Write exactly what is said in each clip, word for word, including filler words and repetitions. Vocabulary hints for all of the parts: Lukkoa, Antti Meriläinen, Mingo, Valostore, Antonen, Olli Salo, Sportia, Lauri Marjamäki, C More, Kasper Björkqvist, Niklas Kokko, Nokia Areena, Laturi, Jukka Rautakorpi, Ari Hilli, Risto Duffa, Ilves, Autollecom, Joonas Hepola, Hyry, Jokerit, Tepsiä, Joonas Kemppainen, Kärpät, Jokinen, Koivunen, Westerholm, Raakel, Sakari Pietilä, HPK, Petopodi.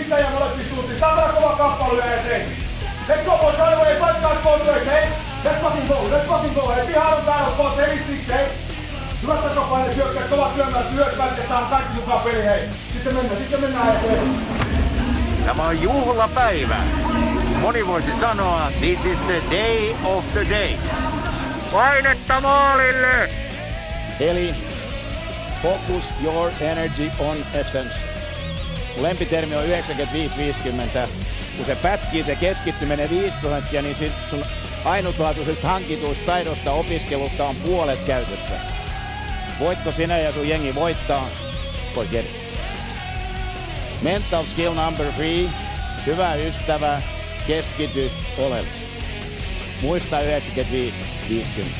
Mitä ja molempi suuntiin, tämä on kova kappale ja se. Let's go, boys, right away, five guys, four guys, hey. Let's fucking go, let's fucking go, hey. Pihan on täällä, boys, hey, six, hey. Hyvästä kappaleja syökkää, kovat syömään, syökkää, että on kaikki mukaan peli, hei. Sitten mennään, sitten mennään, hei. Tämä on juhlapäivä. Moni voisi sanoa, this is the day of the days. Painetta maalille! Eli focus your energy on essence. Mun lempitermi on yhdeksänkymmentäviisi viisikymmentä. Kun se pätkii, se keskitty menee viisi prosenttia, niin sun ainutlaatuisesta hankituista taidosta opiskelusta on puolet käytössä. Voitko sinä ja sun jengi voittaa? Forget it. Mental skill number three. Hyvä ystävä, keskity oleellisesti. Muista yhdeksänkymmentäviisi viisikymmentä.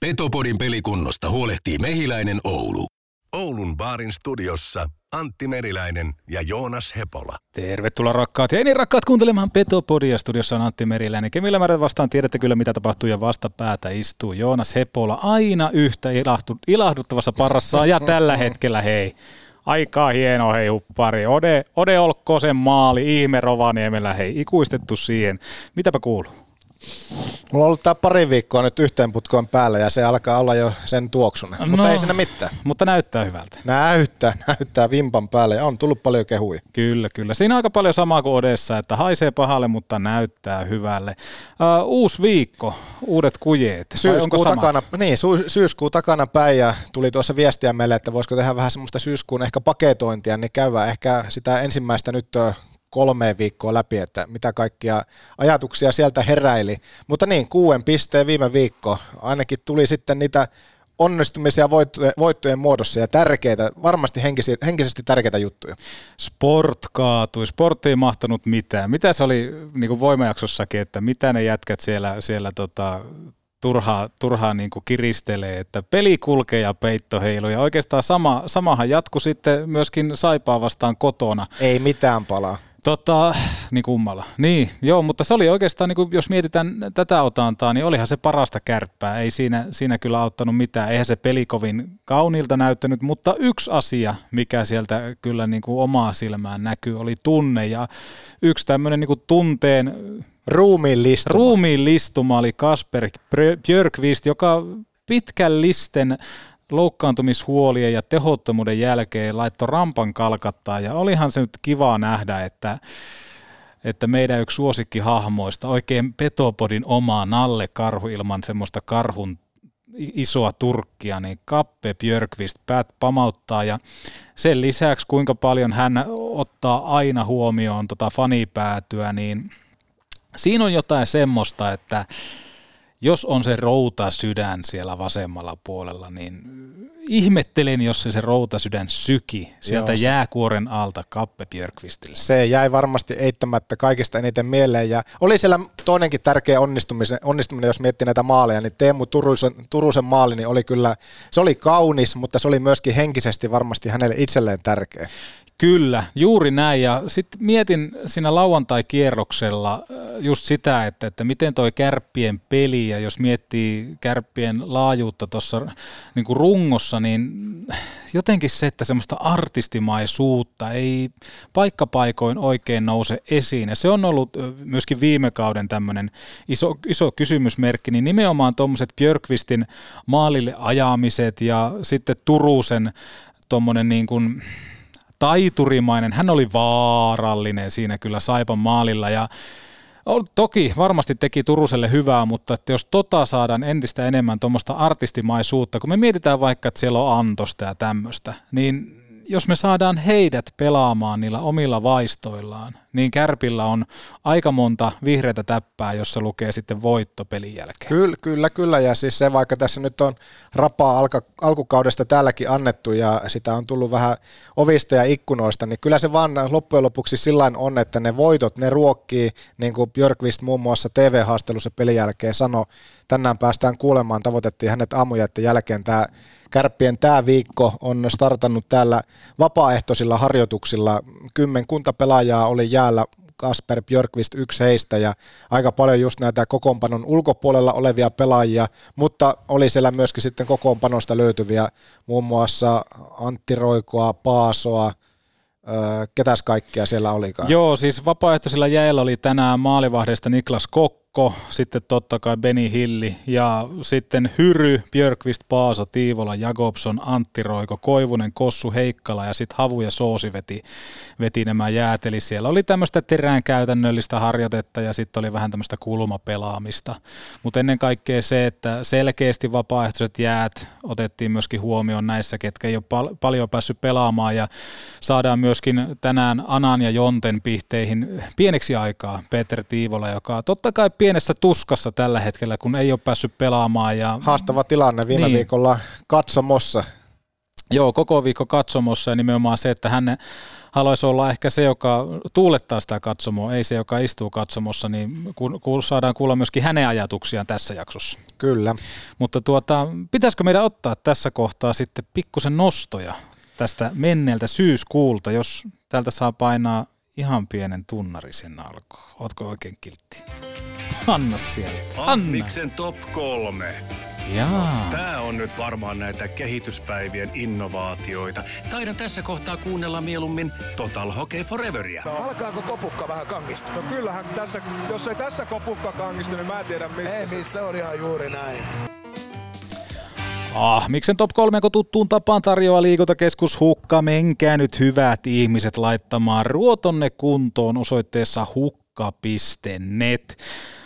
Petopodin pelikunnosta huolehtii Mehiläinen Oulu. Oulun baarin studiossa Antti Meriläinen ja Joonas Hepola. Tervetuloa rakkaat ja niin rakkaat kuuntelemaan Petopodia. Studiossa on Antti Meriläinen. Kemillä määrät vastaan tiedätte kyllä mitä tapahtuu ja vastapäätä istuu Joonas Hepola. Aina yhtä ilahduttavassa parassa ja tällä hetkellä hei. Aika hieno hei huppari. Ode, Ode Olkkosen maali ihme Rovaniemellä hei. Ikuistettu siihen. Mitäpä kuuluu? Mulla on ollut tää pari viikkoa nyt yhteen putkoon päällä ja se alkaa olla jo sen tuoksune, no, mutta ei siinä mitään. Mutta näyttää hyvältä. Näyttää, näyttää vimpan päälle ja on tullut paljon kehuja. Kyllä, kyllä. Siinä on aika paljon samaa kuin Odessa, että haisee pahalle, mutta näyttää hyvälle. Uh, uusi viikko, uudet kujeet. Syyskuu takana, niin, syyskuu takana päin ja tuli tuossa viestiä meille, että voisiko tehdä vähän semmoista syyskuun ehkä paketointia, niin käydään ehkä sitä ensimmäistä nyt kolmeen viikkoon läpi, että mitä kaikkia ajatuksia sieltä heräili. Mutta niin, kuuden pisteen viime viikko. Ainakin tuli sitten niitä onnistumisia voittojen muodossa ja tärkeitä, varmasti henkisi, henkisesti tärkeitä juttuja. Sport kaatui, Sport ei mahtanut mitään. Mitä se oli niin kuin voimajaksossakin, että mitä ne jätkät siellä, siellä tota, turhaa, turhaa niin kuin kiristelee, että peli kulkee ja peitto heilu. Ja oikeastaan sama, samahan jatkui sitten myöskin Saipaa vastaan kotona. Ei mitään palaa. Totta, niin kummalla. Niin, joo, mutta se oli oikeastaan, niin kuin, jos mietitään tätä otantaa, niin olihan se parasta kärppää. Ei siinä, siinä kyllä auttanut mitään. Eihän se peli kovin kauniilta näyttänyt, mutta yksi asia, mikä sieltä kyllä niin kuin omaa silmään näkyy, oli tunne. Ja yksi tämmöinen niin kuin tunteen ruumiillistuma. ruumiillistuma oli Kasper Björkqvist, joka pitkän listen loukkaantumishuolien ja tehottomuuden jälkeen laittoi rampan kalkattaa ja olihan se nyt kivaa nähdä, että, että meidän yksi suosikkihahmoista oikein Petopodin omaa nalle karhu ilman semmoista karhun isoa turkkia, niin Kappe Björkqvist päät pamauttaa ja sen lisäksi kuinka paljon hän ottaa aina huomioon tota fanipäätyä, niin siinä on jotain semmoista, että jos on se routasydän siellä vasemmalla puolella, niin ihmettelen, jos se, se routasydän syki sieltä Joo, se. jääkuoren alta Kappe Björkqvistille. Se jäi varmasti eittämättä kaikista eniten mieleen. Ja oli siellä toinenkin tärkeä onnistuminen, onnistuminen jos miettii näitä maaleja, niin Teemu Turusen, Turusen maali niin oli kyllä, se oli kaunis, mutta se oli myöskin henkisesti varmasti hänelle itselleen tärkeä. Kyllä, juuri näin. Ja sitten mietin siinä lauantai-kierroksella just sitä, että, että miten toi kärppien peli ja jos miettii kärppien laajuutta tuossa niinku rungossa, niin jotenkin se, että semmoista artistimaisuutta ei paikkapaikoin oikein nouse esiin. Ja se on ollut myöskin viime kauden tämmöinen iso, iso kysymysmerkki, niin nimenomaan tuommoiset Björkqvistin maalille ajamiset ja sitten Turusen tuommoinen niin kuin taiturimainen, hän oli vaarallinen siinä kyllä Saipan maalilla ja toki varmasti teki Turuselle hyvää, mutta että jos tota saadaan entistä enemmän tuommoista artistimaisuutta, kun me mietitään vaikka, että siellä on antosta ja tämmöistä, niin jos me saadaan heidät pelaamaan niillä omilla vaistoillaan, niin Kärpillä on aika monta vihreätä täppää, jossa lukee sitten voitto pelin jälkeen. Kyllä, kyllä, kyllä. Ja siis se, vaikka tässä nyt on rapaa alka, alkukaudesta täälläkin annettu ja sitä on tullut vähän ovista ja ikkunoista, niin kyllä se vaan loppujen lopuksi sillain on, että ne voitot, ne ruokkii, niin kuin Björkqvist muun muassa T V-haastelussa pelin jälkeen sanoi, tänään päästään kuulemaan, tavoitettiin hänet aamujätten jälkeen. Tämä Kärppien tämä viikko on startannut täällä vapaaehtoisilla harjoituksilla. Kymmenkunta pelaajaa oli jäällä, Kasper Björkqvist yksi heistä ja aika paljon just näitä kokoonpanon ulkopuolella olevia pelaajia, mutta oli siellä myöskin sitten kokoonpanosta löytyviä muun muassa Antti Roikoa, Paasoa. Ketäs kaikkia siellä olikaan? Joo, siis vapaaehtoisilla jäillä oli tänään maalivahdesta Niklas Kokko, sitten totta kai Benny Hilli ja sitten Hyry, Björkqvist, Paaso, Tiivola, Jakobson, Antti Roiko, Koivunen, Kossu, Heikkala ja sitten Havu ja Soosi veti, veti nämä jäät. Eli siellä oli tämmöistä terään käytännöllistä harjoitetta ja sitten oli vähän tämmöistä kulmapelaamista. Mutta ennen kaikkea se, että selkeästi vapaaehtoiset jäät otettiin myöskin huomioon näissä, ketkä ei ole pal- paljon päässyt pelaamaan ja saadaan myös myöskin tänään Anan ja Jonten pihteihin pieneksi aikaa Peter Tiivola, joka totta kai pienessä tuskassa tällä hetkellä, kun ei ole päässyt pelaamaan. Ja haastava tilanne viime niin. viikolla katsomossa. Joo, koko viikko katsomossa ja nimenomaan se, että hän haluaisi olla ehkä se, joka tuulettaa sitä katsomoa, ei se, joka istuu katsomossa, niin kun, kun saadaan kuulla myöskin hänen ajatuksiaan tässä jaksossa. Kyllä. Mutta tuota, pitäisikö meidän ottaa tässä kohtaa sitten pikkusen nostoja tästä menneeltä syyskuulta, jos täältä saa painaa ihan pienen tunnarisen alkuun. Ootko oikein kiltti? Anna siellä. Anna. Anniksen top kolme. Jaa. Tää on nyt varmaan näitä kehityspäivien innovaatioita. Taidan tässä kohtaa kuunnella mieluummin Total Hockey Foreveria. No, alkaako kopukka vähän kangista? No kyllähän tässä, jos ei tässä kopukka kangista, niin mä en tiedä missä. Ei missä, on ihan juuri näin. Ah, miksen top kolme, kun tuttuun tapaan tarjoaa liikuntakeskus Hukka. Menkää nyt hyvät ihmiset laittamaan ruotonne kuntoon osoitteessa hukka piste net.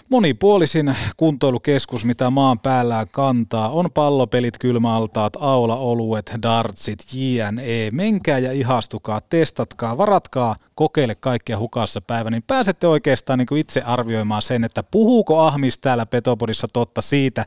Monipuolisin kuntoilukeskus, mitä maan päällään kantaa, on pallopelit, kylmäaltaat, aulaoluet, dartsit, jne. Menkää ja ihastukaa, testatkaa, varatkaa, kokeile kaikkia hukassa päivä, niin pääsette oikeastaan niin kuin itse arvioimaan sen, että puhuuko Ahmis täällä Petopodissa totta siitä,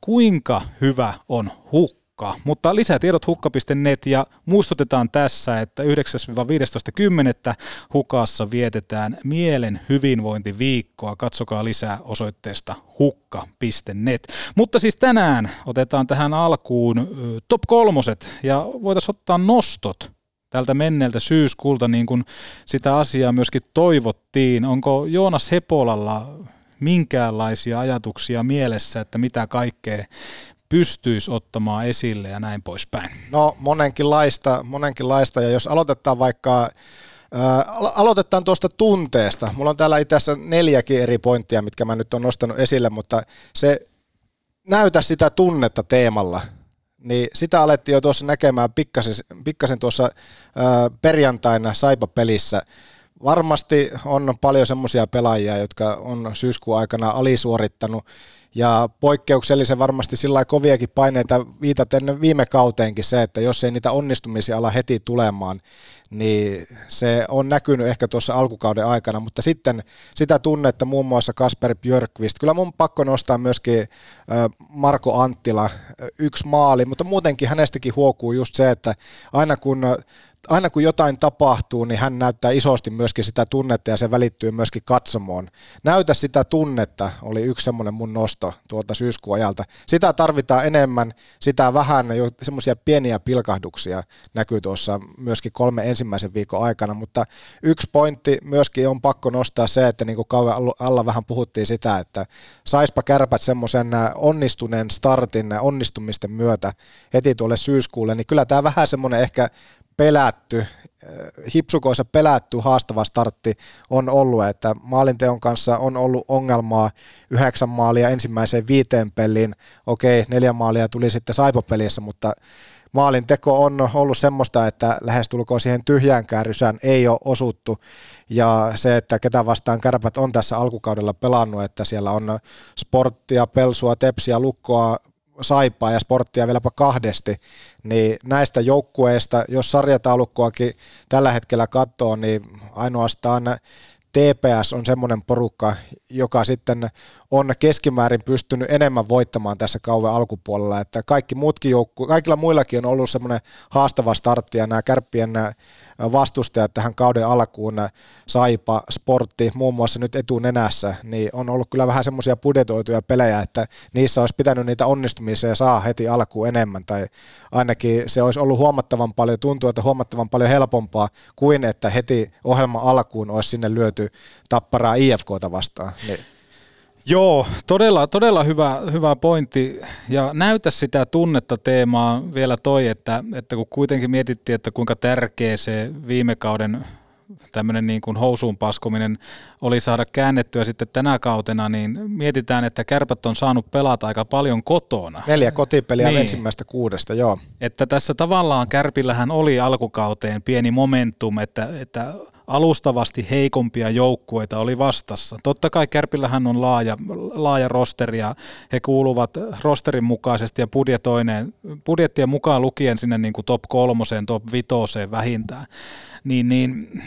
kuinka hyvä on Hukka. Mutta lisätiedot hukka piste net ja muistutetaan tässä, että yhdeksäs viidestoista kymmenettä Hukassa vietetään mielen hyvinvointiviikkoa. Katsokaa lisää osoitteesta hukka piste net. Mutta siis tänään otetaan tähän alkuun top kolmoset ja voitaisiin ottaa nostot tältä menneeltä syyskuulta, niin kuin sitä asiaa myöskin toivottiin. Onko Joonas Hepolalla minkäänlaisia ajatuksia mielessä, että mitä kaikkea pystyisi ottamaan esille ja näin poispäin? No monenkinlaista, monenkinlaista, ja jos aloitetaan vaikka, ää, aloitetaan tuosta tunteesta. Mulla on täällä itse asiassa neljäkin eri pointtia, mitkä mä nyt on nostanut esille, mutta se näytä sitä tunnetta teemalla, niin sitä alettiin jo tuossa näkemään pikkasen, pikkasen tuossa ää, perjantaina Saipa-pelissä. Varmasti on paljon semmoisia pelaajia, jotka on syyskuun aikana alisuorittanut, ja poikkeuksellisen varmasti sillä koviakin paineita viitaten viime kauteenkin se, että jos ei niitä onnistumisia ala heti tulemaan, niin se on näkynyt ehkä tuossa alkukauden aikana, mutta sitten sitä tunnetta muun muassa Kasper Björkqvist. Kyllä mun pakko nostaa myöskin Marko Anttila, yksi maali, mutta muutenkin hänestäkin huokuu just se, että aina kun Aina kun jotain tapahtuu, niin hän näyttää isosti myöskin sitä tunnetta ja se välittyy myöskin katsomoon. Näytä sitä tunnetta oli yksi semmoinen mun nosto tuolta syyskuun ajalta. Sitä tarvitaan enemmän, sitä vähän, jo semmoisia pieniä pilkahduksia näkyy tuossa myöskin kolme ensimmäisen viikon aikana, mutta yksi pointti myöskin on pakko nostaa se, että niin kuin kauan alla vähän puhuttiin sitä, että saispa Kärpät semmoisen onnistuneen startin onnistumisten myötä heti tuolle syyskuulle, niin kyllä tämä vähän semmoinen ehkä pelätty, hipsukoissa pelätty haastava startti on ollut, että maalinteon kanssa on ollut ongelmaa, yhdeksän maalia ensimmäiseen viiteen peliin, okei, neljä maalia tuli sitten Saipa-pelissä, mutta maalinteko on ollut semmoista, että lähestulkoon siihen tyhjäänkään rysään ei ole osuttu, ja se, että ketä vastaan Kärpät on tässä alkukaudella pelannut, että siellä on Sportia, Pelsua, Tepsiä, Lukkoa, Saipaa ja Sporttia vieläpä kahdesti, niin näistä joukkueista, jos sarjataulukkoakin tällä hetkellä katsoo, niin ainoastaan T P S on semmoinen porukka, joka sitten on keskimäärin pystynyt enemmän voittamaan tässä kauden alkupuolella, että kaikki muutkin joukku- kaikilla muillakin on ollut semmoinen haastava startti, ja nämä Kärppien vastustajat tähän kauden alkuun, Saipa, Sportti, muun muassa nyt etunenässä, niin on ollut kyllä vähän semmoisia budjetoituja pelejä, että niissä olisi pitänyt niitä onnistumisia saa heti alkuun enemmän, tai ainakin se olisi ollut huomattavan paljon, tuntuu, että huomattavan paljon helpompaa kuin että heti ohjelman alkuun olisi sinne lyöty Tapparaa I F K:ta vastaan. Niin. Joo, todella, todella hyvä, hyvä pointti, ja näytä sitä tunnetta teemaa vielä toi, että, että kun kuitenkin mietittiin, että kuinka tärkeä se viime kauden tämmöinen niin kuin housuun paskuminen oli saada käännettyä sitten tänä kautena, niin mietitään, että Kärpät on saanut pelata aika paljon kotona. Neljä kotipeliä niin. Ensimmäistä kuudesta, joo. Että tässä tavallaan Kärpillähän oli alkukauteen pieni momentum, että, että alustavasti heikompia joukkueita oli vastassa. Totta kai Kärpillähän on laaja, laaja rosteri, ja he kuuluvat rosterin mukaisesti ja budjettien mukaan lukien sinne niin kuin top kolmoseen, top vitoseen vähintään. Niin, niin,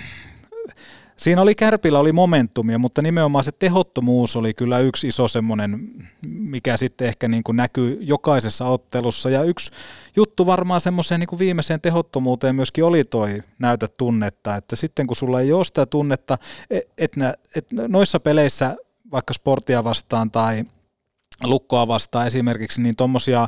siinä oli Kärpillä oli momentumia, mutta nimenomaan se tehottomuus oli kyllä yksi iso semmoinen, mikä sitten ehkä niin kuin näkyy jokaisessa ottelussa. Ja yksi juttu varmaan semmoiseen niin kuin viimeiseen tehottomuuteen myöskin oli toi näytä tunnetta, että sitten kun sulla ei ole sitä tunnetta, että et noissa peleissä vaikka Sportia vastaan tai Lukkoa vastaan esimerkiksi, niin tuommoisia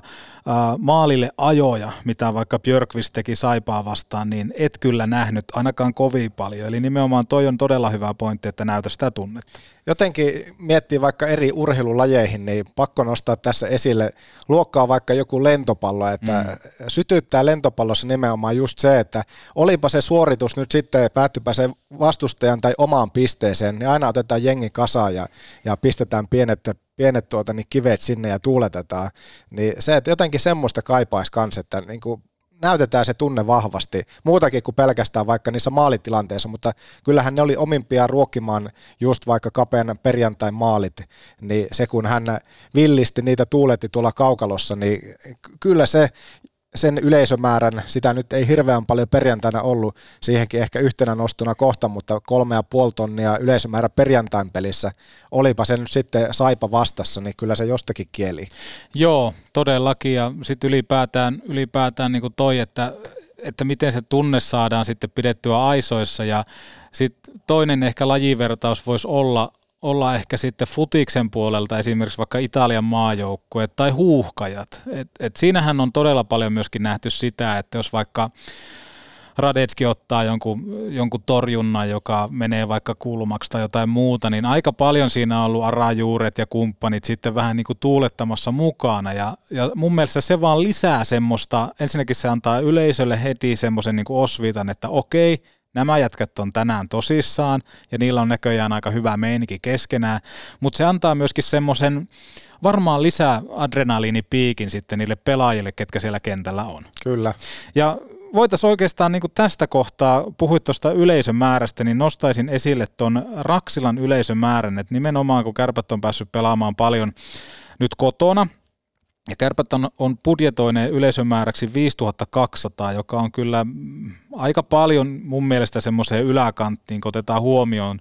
maalille ajoja, mitä vaikka Björkqvist teki Saipaa vastaan, niin et kyllä nähnyt ainakaan kovin paljon. Eli nimenomaan toi on todella hyvä pointti, että näytä sitä tunnetta. Jotenkin miettii vaikka eri urheilulajeihin, niin pakko nostaa tässä esille. Luokkaa vaikka joku lentopallo, että mm. sytyttää lentopallossa nimenomaan just se, että olipa se suoritus nyt sitten, päättypä se vastustajan tai omaan pisteeseen, niin aina otetaan jengi kasaan ja, ja pistetään pienet pienet tuota, niin kivet sinne ja tuuletetaan, niin se, että jotenkin semmoista kaipaisi kanssa, että niin kuin näytetään se tunne vahvasti, muutakin kuin pelkästään vaikka niissä maalitilanteissa, mutta kyllähän ne oli omimpia ruokkimaan just vaikka kapean perjantain maalit, niin se kun hän villisti niitä tuuletti tuolla kaukalossa, niin kyllä se sen yleisömäärän, sitä nyt ei hirveän paljon perjantaina ollut, siihenkin ehkä yhtenä nostuna kohta, mutta kolme ja puoli tonnia yleisömäärä perjantain pelissä, olipa se nyt sitten Saipa vastassa, niin kyllä se jostakin kieli. Joo, todellakin, ja sitten ylipäätään, ylipäätään niin kuin toi, että, että miten se tunne saadaan sitten pidettyä aisoissa, ja sitten toinen ehkä lajivertaus voisi olla, olla ehkä sitten futiksen puolelta esimerkiksi vaikka Italian maajoukkueet tai huuhkajat. Et, et siinähän on todella paljon myöskin nähty sitä, että jos vaikka Radetski ottaa jonkun, jonkun torjunnan, joka menee vaikka kulmaksi tai jotain muuta, niin aika paljon siinä on ollut arajuuret ja kumppanit sitten vähän niin kuin tuulettamassa mukana. Ja, ja mun mielestä se vaan lisää semmoista, ensinnäkin se antaa yleisölle heti semmoisen niin kuin osviitan, että okei, nämä jätkät on tänään tosissaan, ja niillä on näköjään aika hyvä meininki keskenään, mutta se antaa myöskin semmoisen varmaan lisää adrenaliinipiikin sitten niille pelaajille, ketkä siellä kentällä on. Kyllä. Ja voitaisiin oikeastaan niin kuin tästä kohtaa, puhuit tuosta yleisömäärästä, niin nostaisin esille tuon Raksilan yleisömäärän, että nimenomaan kun Kärpät on päässyt pelaamaan paljon nyt kotona, ja Kärpät on, on budjetoineen yleisömääräksi viisituhattakaksisataa, joka on kyllä aika paljon mun mielestä semmoiseen yläkanttiin, kun otetaan huomioon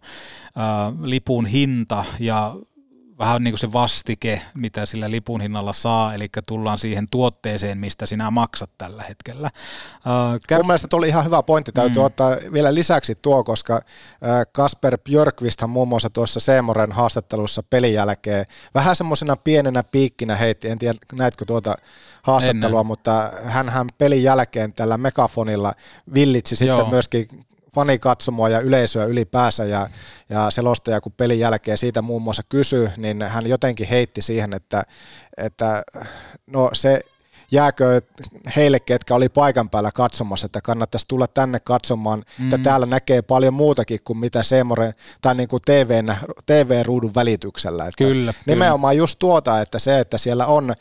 ää, lipun hinta ja vähän niin kuin se vastike, mitä sillä lipun hinnalla saa, eli tullaan siihen tuotteeseen, mistä sinä maksat tällä hetkellä. Ää, kär... Mun mielestä oli ihan hyvä pointti, täytyy mm. ottaa vielä lisäksi tuo, koska Kasper Björkqvisthan muun muassa tuossa C Moren haastattelussa pelin jälkeen vähän semmoisena pienenä piikkinä heitti, en tiedä näitkö tuota haastattelua, Ennen. mutta hänhän pelin jälkeen tällä megafonilla villitsi Joo. sitten myöskin fanikatsomoa ja yleisöä ylipäänsä, ja, ja selostaja, kun pelin jälkeen siitä muun muassa kysyi, niin hän jotenkin heitti siihen, että, että no se jääkö heille, ketkä oli paikan päällä katsomassa, että kannattaisi tulla tänne katsomaan, mm-hmm. että täällä näkee paljon muutakin kuin mitä Seemoren tai niin kuin T V:n, T V-ruudun välityksellä. Että kyllä, nimenomaan kyllä. Just tuota, että se, että siellä on,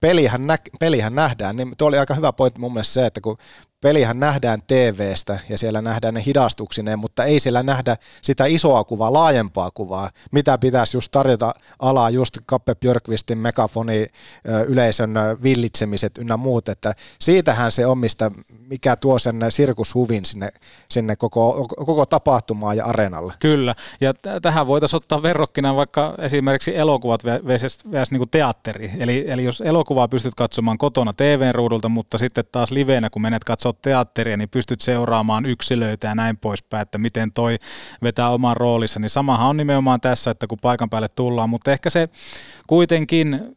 pelihän, nä, pelihän nähdään, niin tuo oli aika hyvä pointti mun mielestä se, että kun pelihän nähdään T V:stä ja siellä nähdään ne hidastuksineen, mutta ei siellä nähdä sitä isoa kuvaa, laajempaa kuvaa, mitä pitäisi just tarjota alaa just Kasper Björkqvistin megafoni, yleisön villitsemiset ynnä muut, että siitähän se on, mistä, mikä tuo sen sirkushuvin sinne, sinne koko, koko tapahtumaan ja areenalle. Kyllä, ja t- tähän voitaisiin ottaa verrokkina vaikka esimerkiksi elokuvat versus niinku teatteri, eli, eli jos elokuvaa pystyt katsomaan kotona T V-ruudulta, mutta sitten taas liveenä, kun menet katsomaan teatteria, niin pystyt seuraamaan yksilöitä ja näin poispäin, että miten toi vetää oman roolissa, niin samahan on nimenomaan tässä, että kun paikan päälle tullaan, mutta ehkä se kuitenkin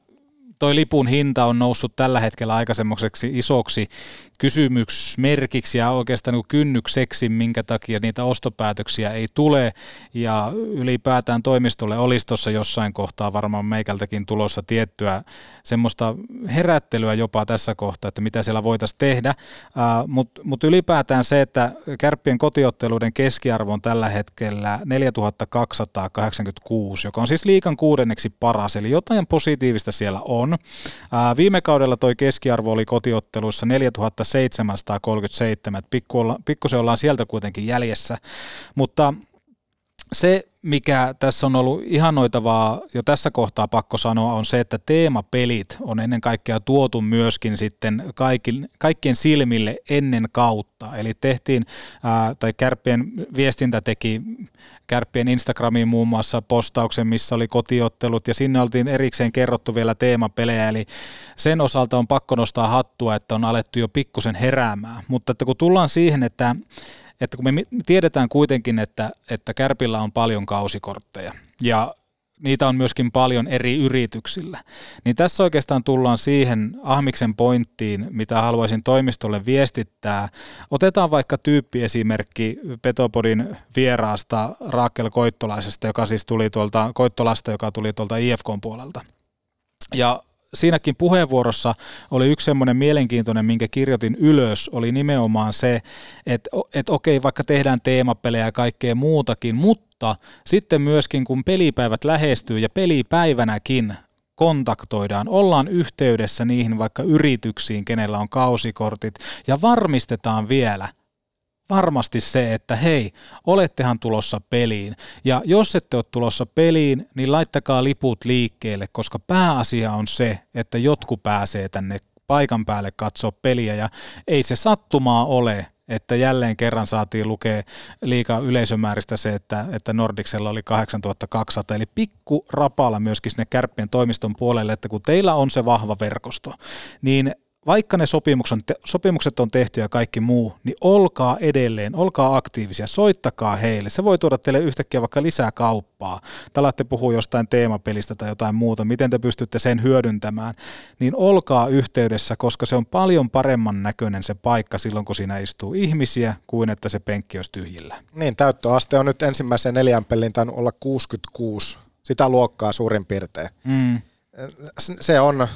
toi lipun hinta on noussut tällä hetkellä aikaisemmaksi isoksi kysymysmerkiksi ja oikeastaan niin kynnykseksi, minkä takia niitä ostopäätöksiä ei tule, ja ylipäätään toimistolle olisi tuossa jossain kohtaa varmaan meikältäkin tulossa tiettyä semmoista herättelyä jopa tässä kohtaa, että mitä siellä voitaisiin tehdä, mutta mut ylipäätään se, että Kärppien kotiotteluiden keskiarvo on tällä hetkellä neljätuhatta kaksisataakahdeksankymmentäkuusi, joka on siis liigan kuudenneksi paras, eli jotain positiivista siellä on. Viime kaudella toi keskiarvo oli kotiotteluissa neljätuhatta seitsemänsataakolmekymmentäseitsemän, pikkusen ollaan sieltä kuitenkin jäljessä, mutta se, mikä tässä on ollut ihanoitavaa jo tässä kohtaa pakko sanoa, on se, että teemapelit on ennen kaikkea tuotu myöskin sitten kaikin, kaikkien silmille ennen kautta. Eli tehtiin, ää, tai Kärppien viestintä teki Kärppien Instagramiin muun muassa postauksen, missä oli kotiottelut, ja sinne oltiin erikseen kerrottu vielä teemapelejä, eli sen osalta on pakko nostaa hattua, että on alettu jo pikkusen heräämään. Mutta että kun tullaan siihen, että Että kun me tiedetään kuitenkin, että, että Kärpillä on paljon kausikortteja ja niitä on myöskin paljon eri yrityksillä, niin tässä oikeastaan tullaan siihen Ahmiksen pointtiin, mitä haluaisin toimistolle viestittää. Otetaan vaikka tyyppiesimerkki Petopodin vieraasta Raakel Koittolaisesta, joka siis tuli tuolta, Koittolasta, joka tuli tuolta I F K:n puolelta. Ja siinäkin puheenvuorossa oli yksi semmoinen mielenkiintoinen, minkä kirjoitin ylös, oli nimenomaan se, että, että okei, vaikka tehdään teemapelejä ja kaikkea muutakin, mutta sitten myöskin kun pelipäivät lähestyy ja pelipäivänäkin kontaktoidaan, ollaan yhteydessä niihin vaikka yrityksiin, kenellä on kausikortit, ja varmistetaan vielä varmasti se, että hei, olettehan tulossa peliin, ja jos ette ole tulossa peliin, niin laittakaa liput liikkeelle, koska pääasia on se, että jotkut pääsee tänne paikan päälle katsoa peliä, ja ei se sattumaa ole, että jälleen kerran saatiin lukea liikaa yleisömääristä se, että, että Nordicsella oli kahdeksantuhattakaksisataa, eli pikku rapala myöskin sinne Kärppien toimiston puolelle, että kun teillä on se vahva verkosto, niin vaikka ne sopimukset on tehty ja kaikki muu, niin olkaa edelleen, olkaa aktiivisia, soittakaa heille. Se voi tuoda teille yhtäkkiä vaikka lisää kauppaa. Te alatte puhua jostain teemapelistä tai jotain muuta, miten te pystytte sen hyödyntämään. Niin olkaa yhteydessä, koska se on paljon paremman näköinen se paikka silloin, kun siinä istuu ihmisiä, kuin että se penkki olisi tyhjillä. Niin, täyttöaste on nyt ensimmäisen neljän pelin tainnut olla kuusikymmentäkuusi. Sitä luokkaa suurin piirtein. Mm. Se on...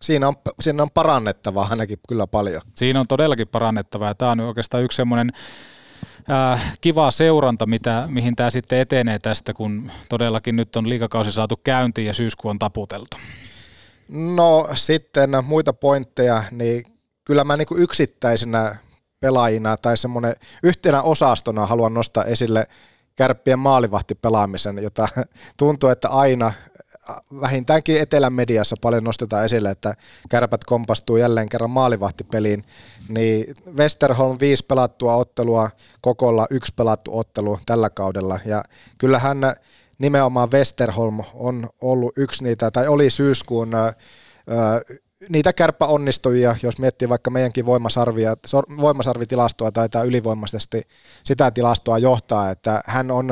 Siinä on, siinä on parannettavaa ainakin kyllä paljon. Siinä on todellakin parannettavaa, ja tämä on oikeastaan yksi semmoinen äh, kiva seuranta, mitä, mihin tämä sitten etenee tästä, kun todellakin nyt on liigakausi saatu käyntiin ja syyskuu on taputeltu. No sitten muita pointteja, niin kyllä mä niin kuin yksittäisenä pelaajina tai semmoinen yhtenä osastona haluan nostaa esille Kärppien maalivahtipelaamisen, jota tuntuu, että aina vähintäänkin etelän mediassa paljon nostetaan esille, että Kärpät kompastuu jälleen kerran maalivahtipeliin, niin Westerholm viisi pelattua ottelua, Kokolla yksi pelattu ottelu tällä kaudella, ja kyllähän nimenomaan Westerholm on ollut yksi niitä, tai oli syyskuun ö, niitä kärppäonnistujia, jos miettii vaikka meidänkin voimasarvia, voimasarvitilastoa tai tämä ylivoimaisesti sitä tilastoa johtaa, että hän on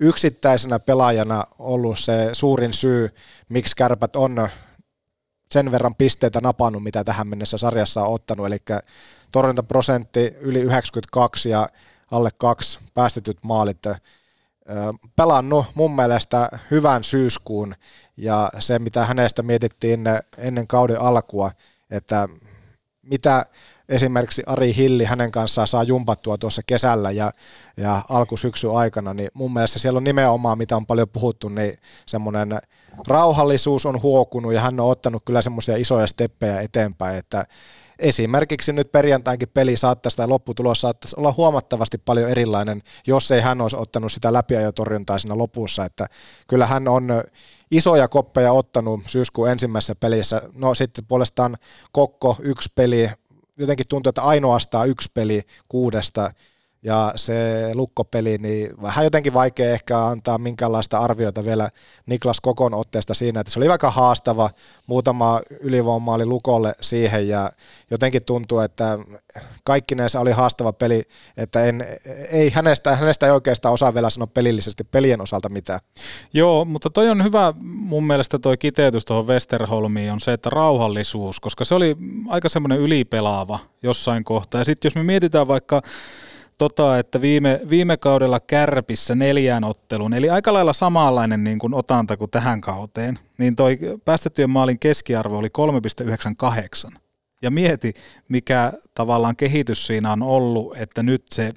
yksittäisenä pelaajana ollut se suurin syy, miksi Kärpät on sen verran pisteitä napannut, mitä tähän mennessä sarjassa on ottanut, eli torjuntaprosentti yli yhdeksänkymmentäkaksi ja alle kaksi päästetyt maalit. Pelannut mun mielestä hyvän syyskuun, ja se mitä hänestä mietittiin ennen kauden alkua, että mitä esimerkiksi Ari Hilli, hänen kanssaan saa jumpattua tuossa kesällä ja, ja alkusyksyn aikana, niin mun mielestä siellä on nimenomaan, mitä on paljon puhuttu, niin semmoinen rauhallisuus on huokunut ja hän on ottanut kyllä semmoisia isoja steppejä eteenpäin, että esimerkiksi nyt perjantainkin peli saattaisi tai lopputulos saattaisi olla huomattavasti paljon erilainen, jos ei hän olisi ottanut sitä läpiajotorjuntaa siinä lopussa, että kyllä hän on isoja koppeja ottanut syyskuun ensimmäisessä pelissä, no sitten puolestaan Kokko yksi peli, jotenkin tuntuu, että ainoastaan yksi peli kuudesta ja se Lukko-peli, niin vähän jotenkin vaikea ehkä antaa minkäänlaista arviota vielä Niklas Kokon otteesta siinä, että se oli aika haastava, muutama ylivoima oli Lukolle siihen ja jotenkin tuntuu, että kaikkineen se oli haastava peli, että en, ei hänestä, hänestä ei oikeastaan osaa vielä sanoa pelillisesti pelien osalta mitään. Joo, mutta toi on hyvä mun mielestä toi kiteytys tuohon Westerholmiin on se, että rauhallisuus, koska se oli aika semmoinen ylipelaava jossain kohtaa ja sitten jos me mietitään vaikka Tota, että viime, viime kaudella Kärpissä neljään otteluun, eli aika lailla samanlainen niin kuin otanta kuin tähän kauteen, niin toi päästettyjen maalin keskiarvo oli kolme pilkku yhdeksänkymmentäkahdeksan. Ja mieti, mikä tavallaan kehitys siinä on ollut, että nyt se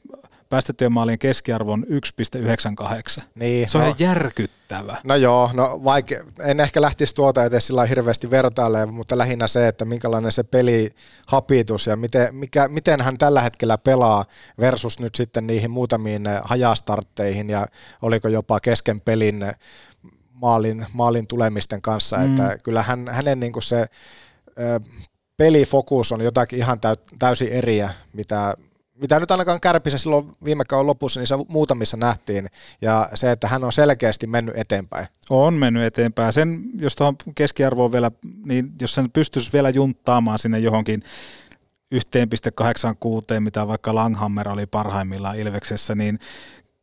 päästettyjen maalien keskiarvo on yksi pilkku yhdeksänkymmentäkahdeksan. Niin, se on no, järkyttävä. No joo, no vaikea, en ehkä lähtisi tuota edes sillä hirveästi vertailemaan, mutta lähinnä se, että minkälainen se pelihapitus ja miten, mikä, miten hän tällä hetkellä pelaa versus nyt sitten niihin muutamiin hajastartteihin ja oliko jopa kesken pelin maalin, maalin tulemisten kanssa. Mm. Että kyllä hän, hänen niin kuin se ö, pelifokus on jotakin ihan täysin eriä, mitä... Mitä nyt ainakaan Kärpissä silloin viime kauden lopussa, niin se muutamissa nähtiin, ja se, että hän on selkeästi mennyt eteenpäin. On mennyt eteenpäin. Sen, jos tuohon keskiarvoon vielä, niin jos sen pystyisi vielä junttaamaan sinne johonkin yksi pilkku kahdeksankymmentäkuusi, mitä vaikka Langhammer oli parhaimmillaan Ilveksessä, niin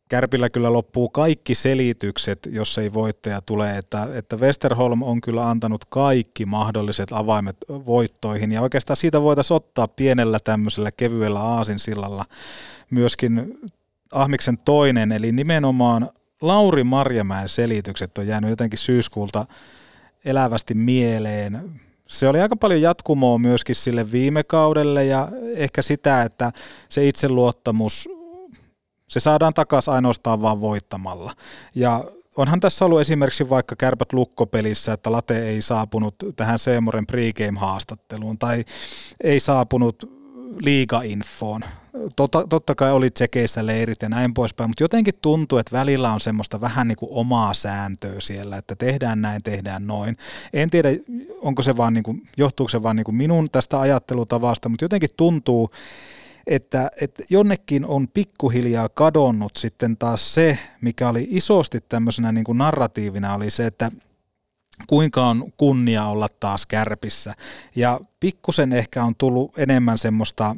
Kärpillä kyllä loppuu kaikki selitykset, jos ei voittaja tule, että, että Westerholm on kyllä antanut kaikki mahdolliset avaimet voittoihin ja oikeastaan siitä voitaisiin ottaa pienellä tämmöisellä kevyellä aasinsillalla myöskin Ahmiksen toinen, eli nimenomaan Lauri Marjamäen selitykset on jäänyt jotenkin syyskuulta elävästi mieleen. Se oli aika paljon jatkumoa myöskin sille viime kaudelle ja ehkä sitä, että se itseluottamus se saadaan takaisin ainoastaan vaan voittamalla. Ja onhan tässä ollut esimerkiksi vaikka Kärpät Lukko-pelissä, että Late ei saapunut tähän C Moren pregame-haastatteluun tai ei saapunut liiga-infoon. Totta, totta kai oli tsekeissä leirit ja näin poispäin, mutta jotenkin tuntuu, että välillä on semmoista vähän niin kuin omaa sääntöä siellä, että tehdään näin, tehdään noin. En tiedä, onko se vaan niin kuin, johtuuko se vaan niin kuin minun tästä ajattelutavasta, mutta jotenkin tuntuu, Että, että jonnekin on pikkuhiljaa kadonnut sitten taas se, mikä oli isosti tämmöisenä niin kuin narratiivina, oli se, että kuinka on kunnia olla taas Kärpissä. Ja pikkusen ehkä on tullut enemmän semmoista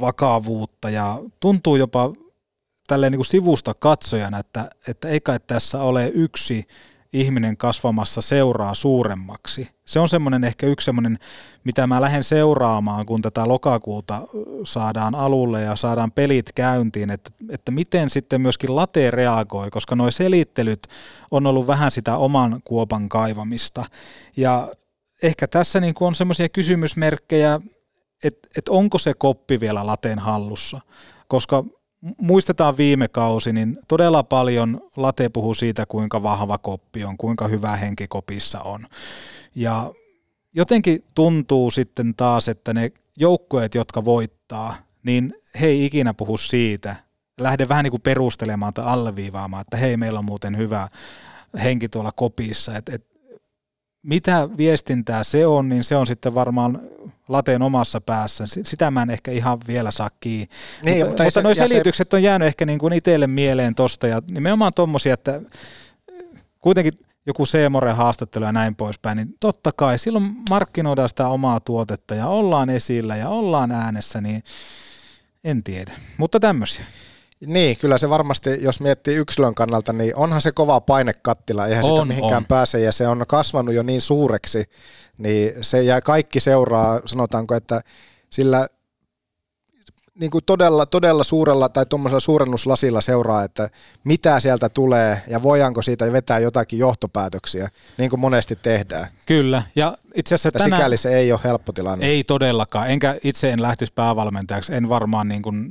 vakavuutta ja tuntuu jopa tälleen niin kuin sivusta katsojana, että, että ei kai tässä ole yksi ihminen kasvamassa seuraa suuremmaksi. Se on semmoinen ehkä yksi semmoinen, mitä mä lähden seuraamaan, kun tätä lokakuuta saadaan alulle ja saadaan pelit käyntiin, että, että miten sitten myöskin Late reagoi, koska nuo selittelyt on ollut vähän sitä oman kuopan kaivamista. Ja ehkä tässä niin kuin on semmoisia kysymysmerkkejä, että, että onko se koppi vielä Lateen hallussa, koska muistetaan viime kausi, niin todella paljon Late puhui siitä, kuinka vahva koppi on, kuinka hyvä henki kopissa on. Ja jotenkin tuntuu sitten taas, että ne joukkueet, jotka voittaa, niin he ei ikinä puhu siitä. Lähde vähän niin kuin perustelemaan tai alleviivaamaan, että hei, meillä on muuten hyvä henki tuolla kopissa. Et, et, mitä viestintää se on, niin se on sitten varmaan Lateen omassa päässä. Sitä mä en ehkä ihan vielä saa kiinni. Niin, mutta mutta nuo selitykset se on jäänyt ehkä niin kuin itselle mieleen tosta ja nimenomaan tommosia, että kuitenkin joku C Moren haastattelu ja näin poispäin, niin totta kai silloin markkinoidaan sitä omaa tuotetta ja ollaan esillä ja ollaan äänessä, niin en tiedä, mutta tämmöisiä. Niin, kyllä se varmasti, jos miettii yksilön kannalta, niin onhan se kova painekattila, eihän on, sitä mihinkään on. pääse, ja se on kasvanut jo niin suureksi, niin se ja kaikki seuraa, sanotaanko, että sillä niin kuin todella, todella suurella tai tuommoisella suurennuslasilla seuraa, että mitä sieltä tulee ja voidaanko siitä vetää jotakin johtopäätöksiä, niin kuin monesti tehdään. Kyllä. Ja itse asiassa tänään... Sikäli se ei ole helppo tilanne. Ei todellakaan. Enkä itse en lähtisi päävalmentajaksi. En varmaan niin kuin...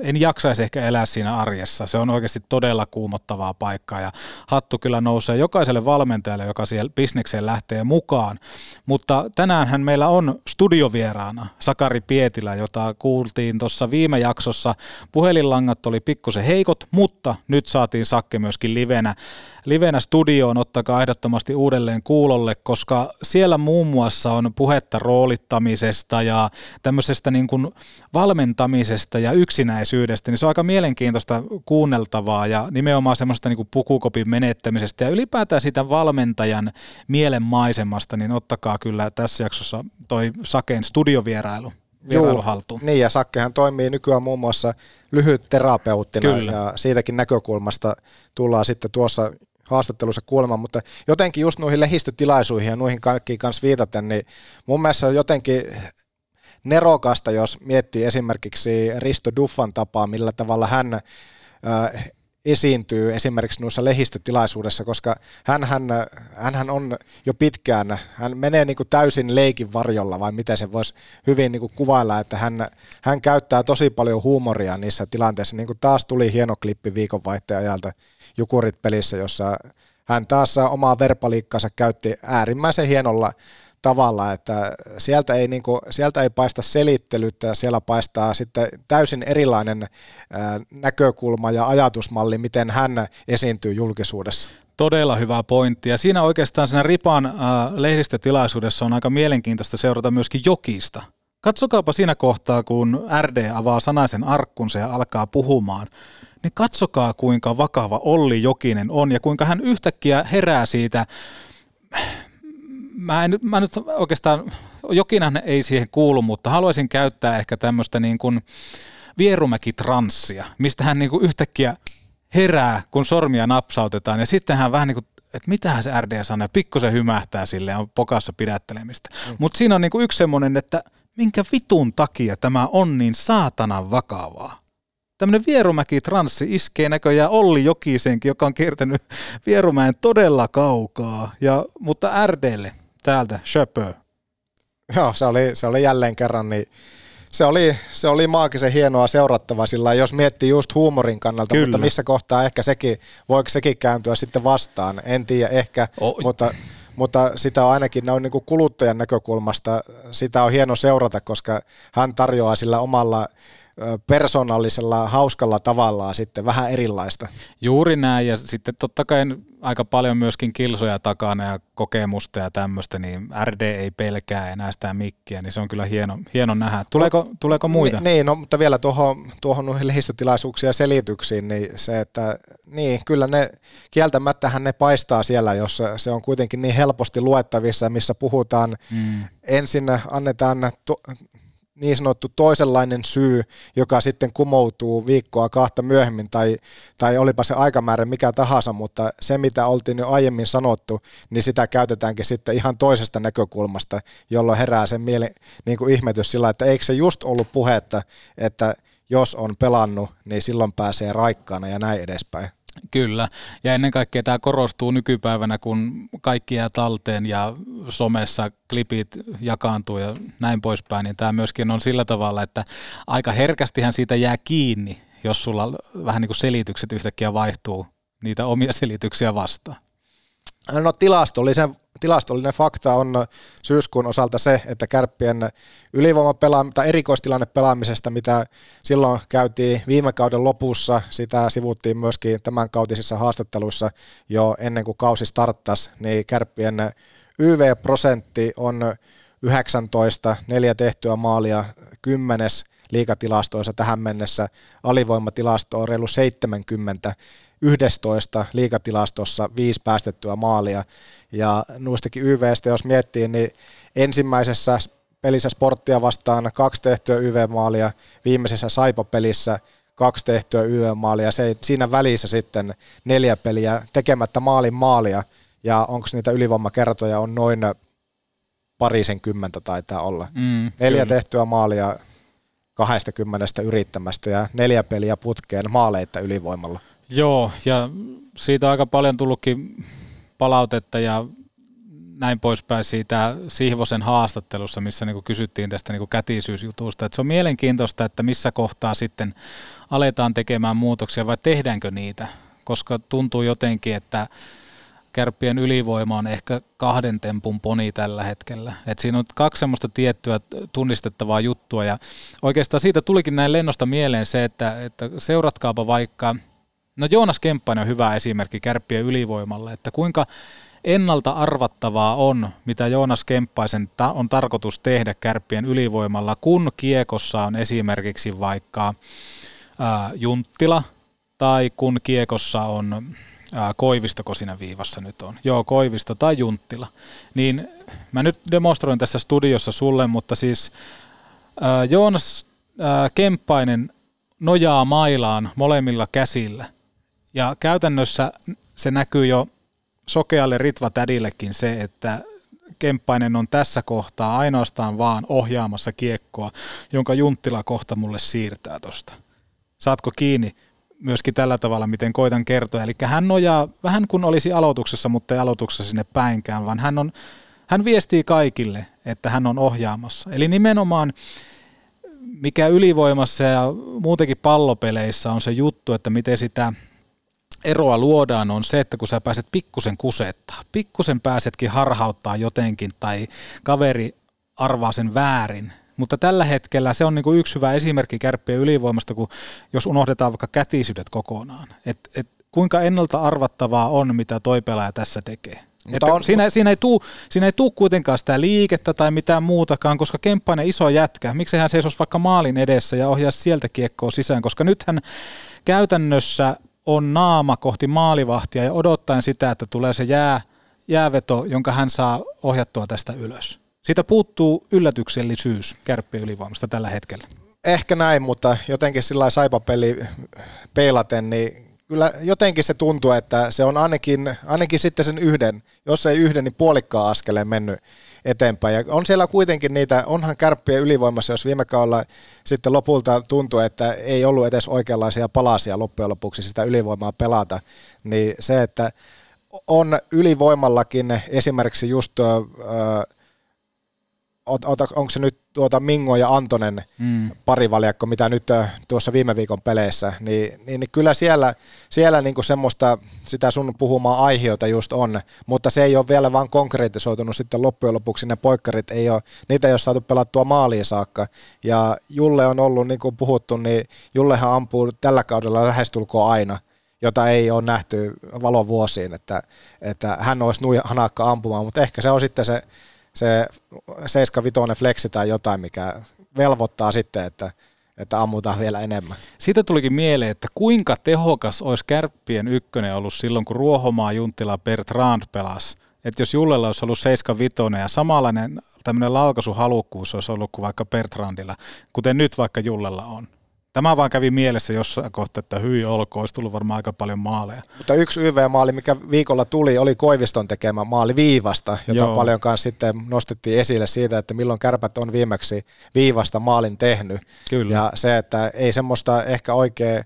En jaksaisi ehkä elää siinä arjessa. Se on oikeasti todella kuumottavaa paikkaa ja hattu kyllä nousee jokaiselle valmentajalle, joka siellä bisnekseen lähtee mukaan. Mutta tänäänhän meillä on studiovieraana Sakari Pietilä, jota kuultiin tuossa viime jaksossa. Puhelinlangat oli pikkusen heikot, mutta nyt saatiin Sakke myöskin livenä. Livenä studioon, ottakaa ehdottomasti uudelleen kuulolle, koska siellä muun muassa on puhetta roolittamisesta ja tämmöisestä niin kuin valmentamisesta ja yksinäisyydestä, niin se on aika mielenkiintoista kuunneltavaa ja nimenomaan semmoista niin kuin pukukopin menettämisestä ja ylipäätään sitä valmentajan mielenmaisemasta, niin ottakaa kyllä tässä jaksossa toi Saken studiovierailu. Joo, niin ja Sakkehan toimii nykyään muun muassa lyhytterapeuttina. Kyllä. Ja siitäkin näkökulmasta tullaan sitten tuossa haastattelussa kuulemaan, mutta jotenkin just noihin lehdistötilaisuihin ja noihin kaikkiin kanssa viitaten, niin mun mielestä on jotenkin nerokasta, jos miettii esimerkiksi Risto Duffan tapaa, millä tavalla hän äh, esiintyy esimerkiksi noissa lehdistötilaisuudessa, koska hän, hän, hän on jo pitkään, hän menee niin kuin täysin leikin varjolla, vai miten se voisi hyvin niin kuin kuvailla, että hän, hän käyttää tosi paljon huumoria niissä tilanteissa, niin kuin taas tuli hieno klippi viikonvaihteen ajalta Jukurit-pelissä, jossa hän taas omaa verbaliikkaansa käytti äärimmäisen hienolla tavalla, että sieltä ei, niin kuin, sieltä ei paista selittelyttä, siellä paistaa sitten täysin erilainen näkökulma ja ajatusmalli, miten hän esiintyy julkisuudessa. Todella hyvä pointti ja siinä oikeastaan siinä Ripan lehdistötilaisuudessa on aika mielenkiintoista seurata myöskin Jokista. Katsokaapa siinä kohtaa, kun R D avaa sanaisen arkkunsa ja alkaa puhumaan, niin katsokaa kuinka vakava Olli Jokinen on ja kuinka hän yhtäkkiä herää siitä. Mä, en, mä nyt oikeastaan, Jokinhan ei siihen kuulu, mutta haluaisin käyttää ehkä tämmöistä niin kuin vierumäkitranssia, mistä hän niin kuin yhtäkkiä herää, kun sormia napsautetaan ja sitten hän vähän niin kuin, että mitähän se R D sanoo, pikkusen hymähtää silleen, on pokassa pidättelemistä. Mm. Mutta siinä on niin kuin yksi semmoinen, että minkä vitun takia tämä on niin saatanan vakavaa. Tämmöinen vierumäki-transsi iskee näköjään Olli Jokisenkin, joka on kiertänyt Vierumäen todella kaukaa, ja, mutta R D:lle täältä Schöpö. Joo, se oli, se oli jälleen kerran, niin se oli, se oli maagisen hienoa seurattavaa sillä, jos miettii just huumorin kannalta, kyllä, mutta missä kohtaa ehkä sekin, voiko sekin kääntyä sitten vastaan, en tiedä ehkä, oh. mutta... Mutta sitä on ainakin on niin kuin kuluttajan näkökulmasta, sitä on hieno seurata, koska hän tarjoaa sillä omalla persoonallisella, hauskalla tavallaan sitten vähän erilaista. Juuri näin, ja sitten totta kai aika paljon myöskin kilsoja takana ja kokemusta ja tämmöistä, niin R D ei pelkää enää sitä mikkiä, niin se on kyllä hieno, hieno nähdä. Tuleeko, tuleeko muita? Ni, niin, no, mutta vielä tuohon, tuohon lehdistötilaisuuksiin ja selityksiin, niin se, että niin, kyllä ne kieltämättähän ne paistaa siellä, jos se on kuitenkin niin helposti luettavissa, missä puhutaan, mm. ensin annetaan... To, niin sanottu toisenlainen syy, joka sitten kumoutuu viikkoa kahta myöhemmin, tai, tai olipa se aikamäärä mikä tahansa, mutta se mitä oltiin jo aiemmin sanottu, niin sitä käytetäänkin sitten ihan toisesta näkökulmasta, jolloin herää sen mieli, niin kuin ihmetys sillä, että eikö se just ollut puhetta, että jos on pelannut, niin silloin pääsee raikkaana ja näin edespäin. Kyllä, ja ennen kaikkea tämä korostuu nykypäivänä, kun kaikki jää talteen ja somessa klipit jakaantuu ja näin poispäin, niin tämä myöskin on sillä tavalla, että aika herkästihän siitä jää kiinni, jos sulla vähän niin kuin selitykset yhtäkkiä vaihtuu niitä omia selityksiä vastaan. No tilastollinen, tilastollinen fakta on syyskuun osalta se, että Kärppien ylivoimapelaamista tai erikoistilanne pelaamisesta, mitä silloin käytiin viime kauden lopussa, sitä sivuttiin myöskin tämän kautisissa haastatteluissa jo ennen kuin kausi starttasi, niin Kärppien Y V-prosentti on yhdeksäntoista, neljä tehtyä maalia, kymmenes liigatilastoissa tähän mennessä, alivoimatilasto on reilu seitsemänkymmentä, yhdestoista liigatilastossa viisi päästettyä maalia. Ja noistakin Y V:stä jos miettii, niin ensimmäisessä pelissä Sporttia vastaan kaksi tehtyä Y V-maalia, viimeisessä Saipa-pelissä kaksi tehtyä Y V-maalia, Se, siinä välissä sitten neljä peliä tekemättä maalin maalia, ja onko niitä ylivoimakertoja on noin parisen kymmentä taitaa olla. Mm, neljä kyllä. tehtyä maalia, kaksikymmentä yrittämästä ja neljä peliä putkeen maaleita ylivoimalla. Joo, ja siitä on aika paljon tullutkin palautetta ja näin poispäin siitä Sihvosen haastattelussa, missä niin kuin kysyttiin tästä niin kuin käteisyysjutusta. Että se on mielenkiintoista, että missä kohtaa sitten aletaan tekemään muutoksia vai tehdäänkö niitä, koska tuntuu jotenkin, että Kärppien ylivoima on ehkä kahden tempun poni tällä hetkellä. Et siinä on kaksi semmoista tiettyä tunnistettavaa juttua. Ja oikeastaan siitä tulikin näin lennosta mieleen se, että, että seuratkaapa vaikka, no Joonas Kemppainen on hyvä esimerkki Kärppien ylivoimalle, että kuinka ennalta arvattavaa on, mitä Joonas Kemppaisen ta- on tarkoitus tehdä Kärppien ylivoimalla, kun kiekossa on esimerkiksi vaikka ää, Junttila tai kun kiekossa on... Koivistoko siinä viivassa nyt on? Joo, Koivisto tai Junttila. Niin mä nyt demonstroin tässä studiossa sulle, mutta siis äh, Joonas äh, Kemppainen nojaa mailaan molemmilla käsillä. Ja käytännössä se näkyy jo sokealle ritvatädillekin se, että Kemppainen on tässä kohtaa ainoastaan vaan ohjaamassa kiekkoa, jonka Junttila kohta mulle siirtää tosta. Saatko kiinni? Myöskin tällä tavalla, miten koitan kertoa. Eli hän nojaa vähän kuin olisi aloituksessa, mutta ei aloituksessa sinne päinkään, vaan hän, on, hän viestii kaikille, että hän on ohjaamassa. Eli nimenomaan, mikä ylivoimassa ja muutenkin pallopeleissä on se juttu, että miten sitä eroa luodaan, on se, että kun sä pääset pikkusen kusettaa, pikkusen pääsetkin harhauttaa jotenkin tai kaveri arvaa sen väärin. Mutta tällä hetkellä se on niin kuin yksi hyvä esimerkki Kärppien ylivoimasta, kun jos unohdetaan vaikka kätisyydet kokonaan. Et, et kuinka ennalta arvattavaa on, mitä toi pelaaja tässä tekee. On, siinä, siinä ei tuu, siinä ei tuu kuitenkaan sitä liikettä tai mitään muutakaan, koska Kemppainen iso jätkä. Miksei hän seisoisi vaikka maalin edessä ja ohjaisi sieltä kiekkoa sisään, koska nythän käytännössä on naama kohti maalivahtia ja odottaen sitä, että tulee se jää, jääveto, jonka hän saa ohjattua tästä ylös. Siitä puuttuu yllätyksellisyys Kärppien ylivoimasta tällä hetkellä. Ehkä näin, mutta jotenkin sillä lailla Saipa-peli peilaten, niin kyllä jotenkin se tuntuu, että se on ainakin, ainakin sitten sen yhden, jos ei yhden, niin puolikkaan askeleen mennyt eteenpäin. Ja on siellä kuitenkin niitä, onhan Kärppien ylivoimassa, jos viime kaudella sitten lopulta tuntuu, että ei ollut edes oikeanlaisia palasia loppujen lopuksi sitä ylivoimaa pelata, niin se, että on ylivoimallakin esimerkiksi just tuo, onko se nyt tuota Mingo ja Antonen mm. parivaljakko, mitä nyt tuossa viime viikon peleissä, niin, niin, niin kyllä siellä, siellä niinku semmoista sitä sun puhumaa aihiota just on, mutta se ei ole vielä vaan konkretisoitunut sitten loppujen lopuksi, ne poikkarit ei ole, niitä ei ole saatu pelattua maaliin saakka, ja Julle on ollut, niin kuin puhuttu, niin Jullehan ampuu tällä kaudella lähestulkoon aina, jota ei ole nähty valovuosiin, että, että hän olisi nuin hanakka ampumaan, mutta ehkä se on sitten se se seitsemän viisi flexi tai jotain, mikä velvoittaa sitten, että, että ammutaan vielä enemmän. Siitä tulikin mieleen, että kuinka tehokas olisi Kärppien ykkönen ollut silloin, kun Ruohomaa, Junttila, Bertrand pelasi. Että jos Jullella olisi ollut seitsemän viisi ja samanlainen tämmöinen laukaisuhalukkuus olisi ollut kuin vaikka Bertrandilla, kuten nyt vaikka Jullella on. Tämä vaan kävi mielessä jossain kohtaa, että hyi olko, olisi tullut varmaan aika paljon maaleja. Mutta yksi Y V-maali, mikä viikolla tuli, oli Koiviston tekemä maali viivasta, jota Joo. paljon kanssa sitten nostettiin esille siitä, että milloin Kärpät on viimeksi viivasta maalin tehnyt. Kyllä. Ja se, että ei semmoista ehkä oikea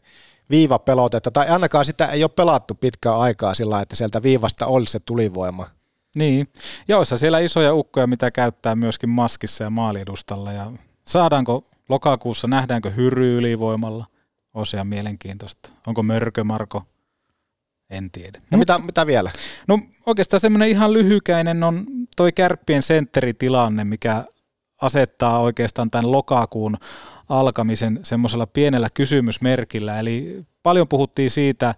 viivapelotetta, tai ainakaan sitä ei ole pelattu pitkään aikaa sillä, että sieltä viivasta olisi se tulivoima. Niin, ja olisi siellä isoja ukkoja, mitä käyttää myöskin maskissa ja maaliedustalla, ja saadaanko... Lokakuussa nähdäänkö Hyry ylivoimalla? Osia mielenkiintoista. Onko Mörkö, Marko? En tiedä. No mitä, mitä vielä? No oikeastaan semmoinen ihan lyhykäinen on toi Kärppien sentteritilanne, mikä asettaa oikeastaan tämän lokakuun alkamisen semmoisella pienellä kysymysmerkillä. Eli paljon puhuttiin siitä,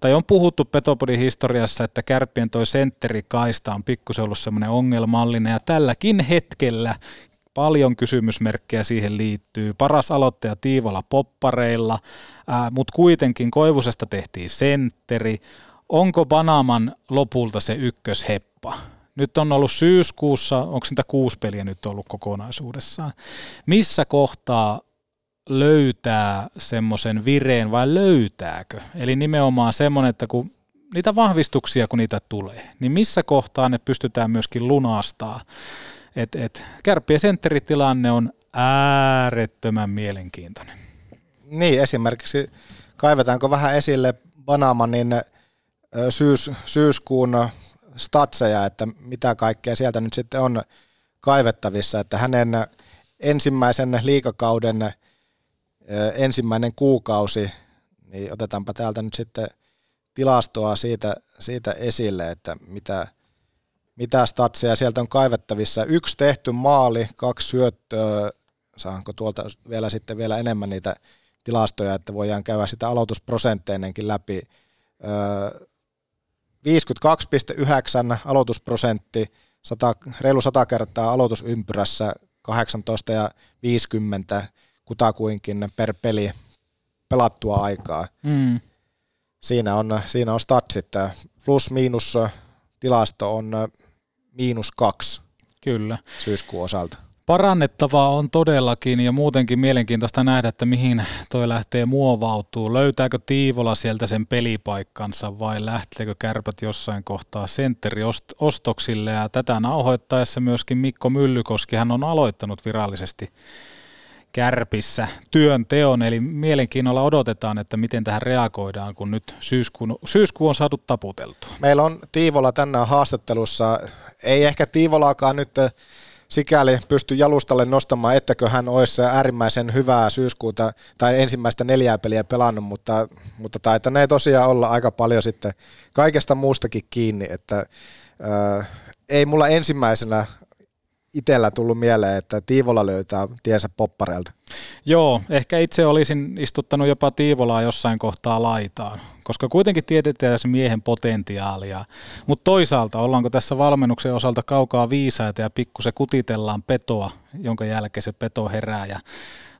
tai on puhuttu Petopodin historiassa, että Kärppien toi sentterikaista on pikkusen ollut semmoinen ongelmallinen, ja tälläkin hetkellä paljon kysymysmerkkejä siihen liittyy. Paras aloittaja Tiivola poppareilla, mutta kuitenkin Koivusesta tehtiin sentteri. Onko Banaman lopulta se ykkösheppa? Nyt on ollut syyskuussa, onko niitä kuusi peliä nyt ollut kokonaisuudessaan? Missä kohtaa löytää semmoisen vireen vai löytääkö? Eli nimenomaan semmoinen, että kun niitä vahvistuksia kun niitä tulee, niin missä kohtaa ne pystytään myöskin lunastaa? Et, et, Kärppien sentteritilanne on äärettömän mielenkiintoinen. Niin, esimerkiksi kaivetaanko vähän esille Banamanin syys, syyskuun statseja, että mitä kaikkea sieltä nyt sitten on kaivettavissa, että hänen ensimmäisen liigakauden ensimmäinen kuukausi, niin otetaanpa täältä nyt sitten tilastoa siitä, siitä esille, että mitä, mitä statseja sieltä on kaivettavissa. Yksi tehty maali, kaksi syöttöä, saanko tuolta vielä sitten vielä enemmän niitä tilastoja, että voidaan käydä sitä aloitusprosentteinenkin läpi. viisikymmentäkaksi pilkku yhdeksän aloitusprosentti, sata, reilu sata kertaa aloitusympyrässä, kahdeksantoista ja viisikymmentä kutakuinkin per peli pelattua aikaa. Mm. Siinä on, siinä on statsit. Plus-miinus tilasto on miinus kaksi. Kyllä. Syyskuun osalta. Parannettavaa on todellakin ja muutenkin mielenkiintoista nähdä, että mihin toi lähtee muovautuu. Löytääkö Tiivola sieltä sen pelipaikkansa vai lähteekö Kärpät jossain kohtaa sentteriostoksille? Ja tätä nauhoittaessa myöskin Mikko Myllykoski, hän on aloittanut virallisesti Kärpissä työnteon, eli mielenkiinnolla odotetaan, että miten tähän reagoidaan, kun nyt syyskuun, syyskuun on saatu taputeltua. Meillä on Tiivola tänään haastattelussa. Ei ehkä Tiivolaakaan nyt sikäli pysty jalustalle nostamaan, ettäkö hän olisi äärimmäisen hyvää syyskuuta tai ensimmäistä neljää peliä pelannut, mutta, mutta taitanee tosiaan olla aika paljon sitten kaikesta muustakin kiinni, että äh, ei mulla ensimmäisenä itsellä tullut mieleen, että Tiivola löytää tiensä poppareilta. Joo, ehkä itse olisin istuttanut jopa Tiivolaa jossain kohtaa laitaan, koska kuitenkin tiedetään se miehen potentiaalia. Mutta toisaalta ollaanko tässä valmennuksen osalta kaukaa viisaita ja pikkusen kutitellaan petoa, jonka jälkeen se peto herää ja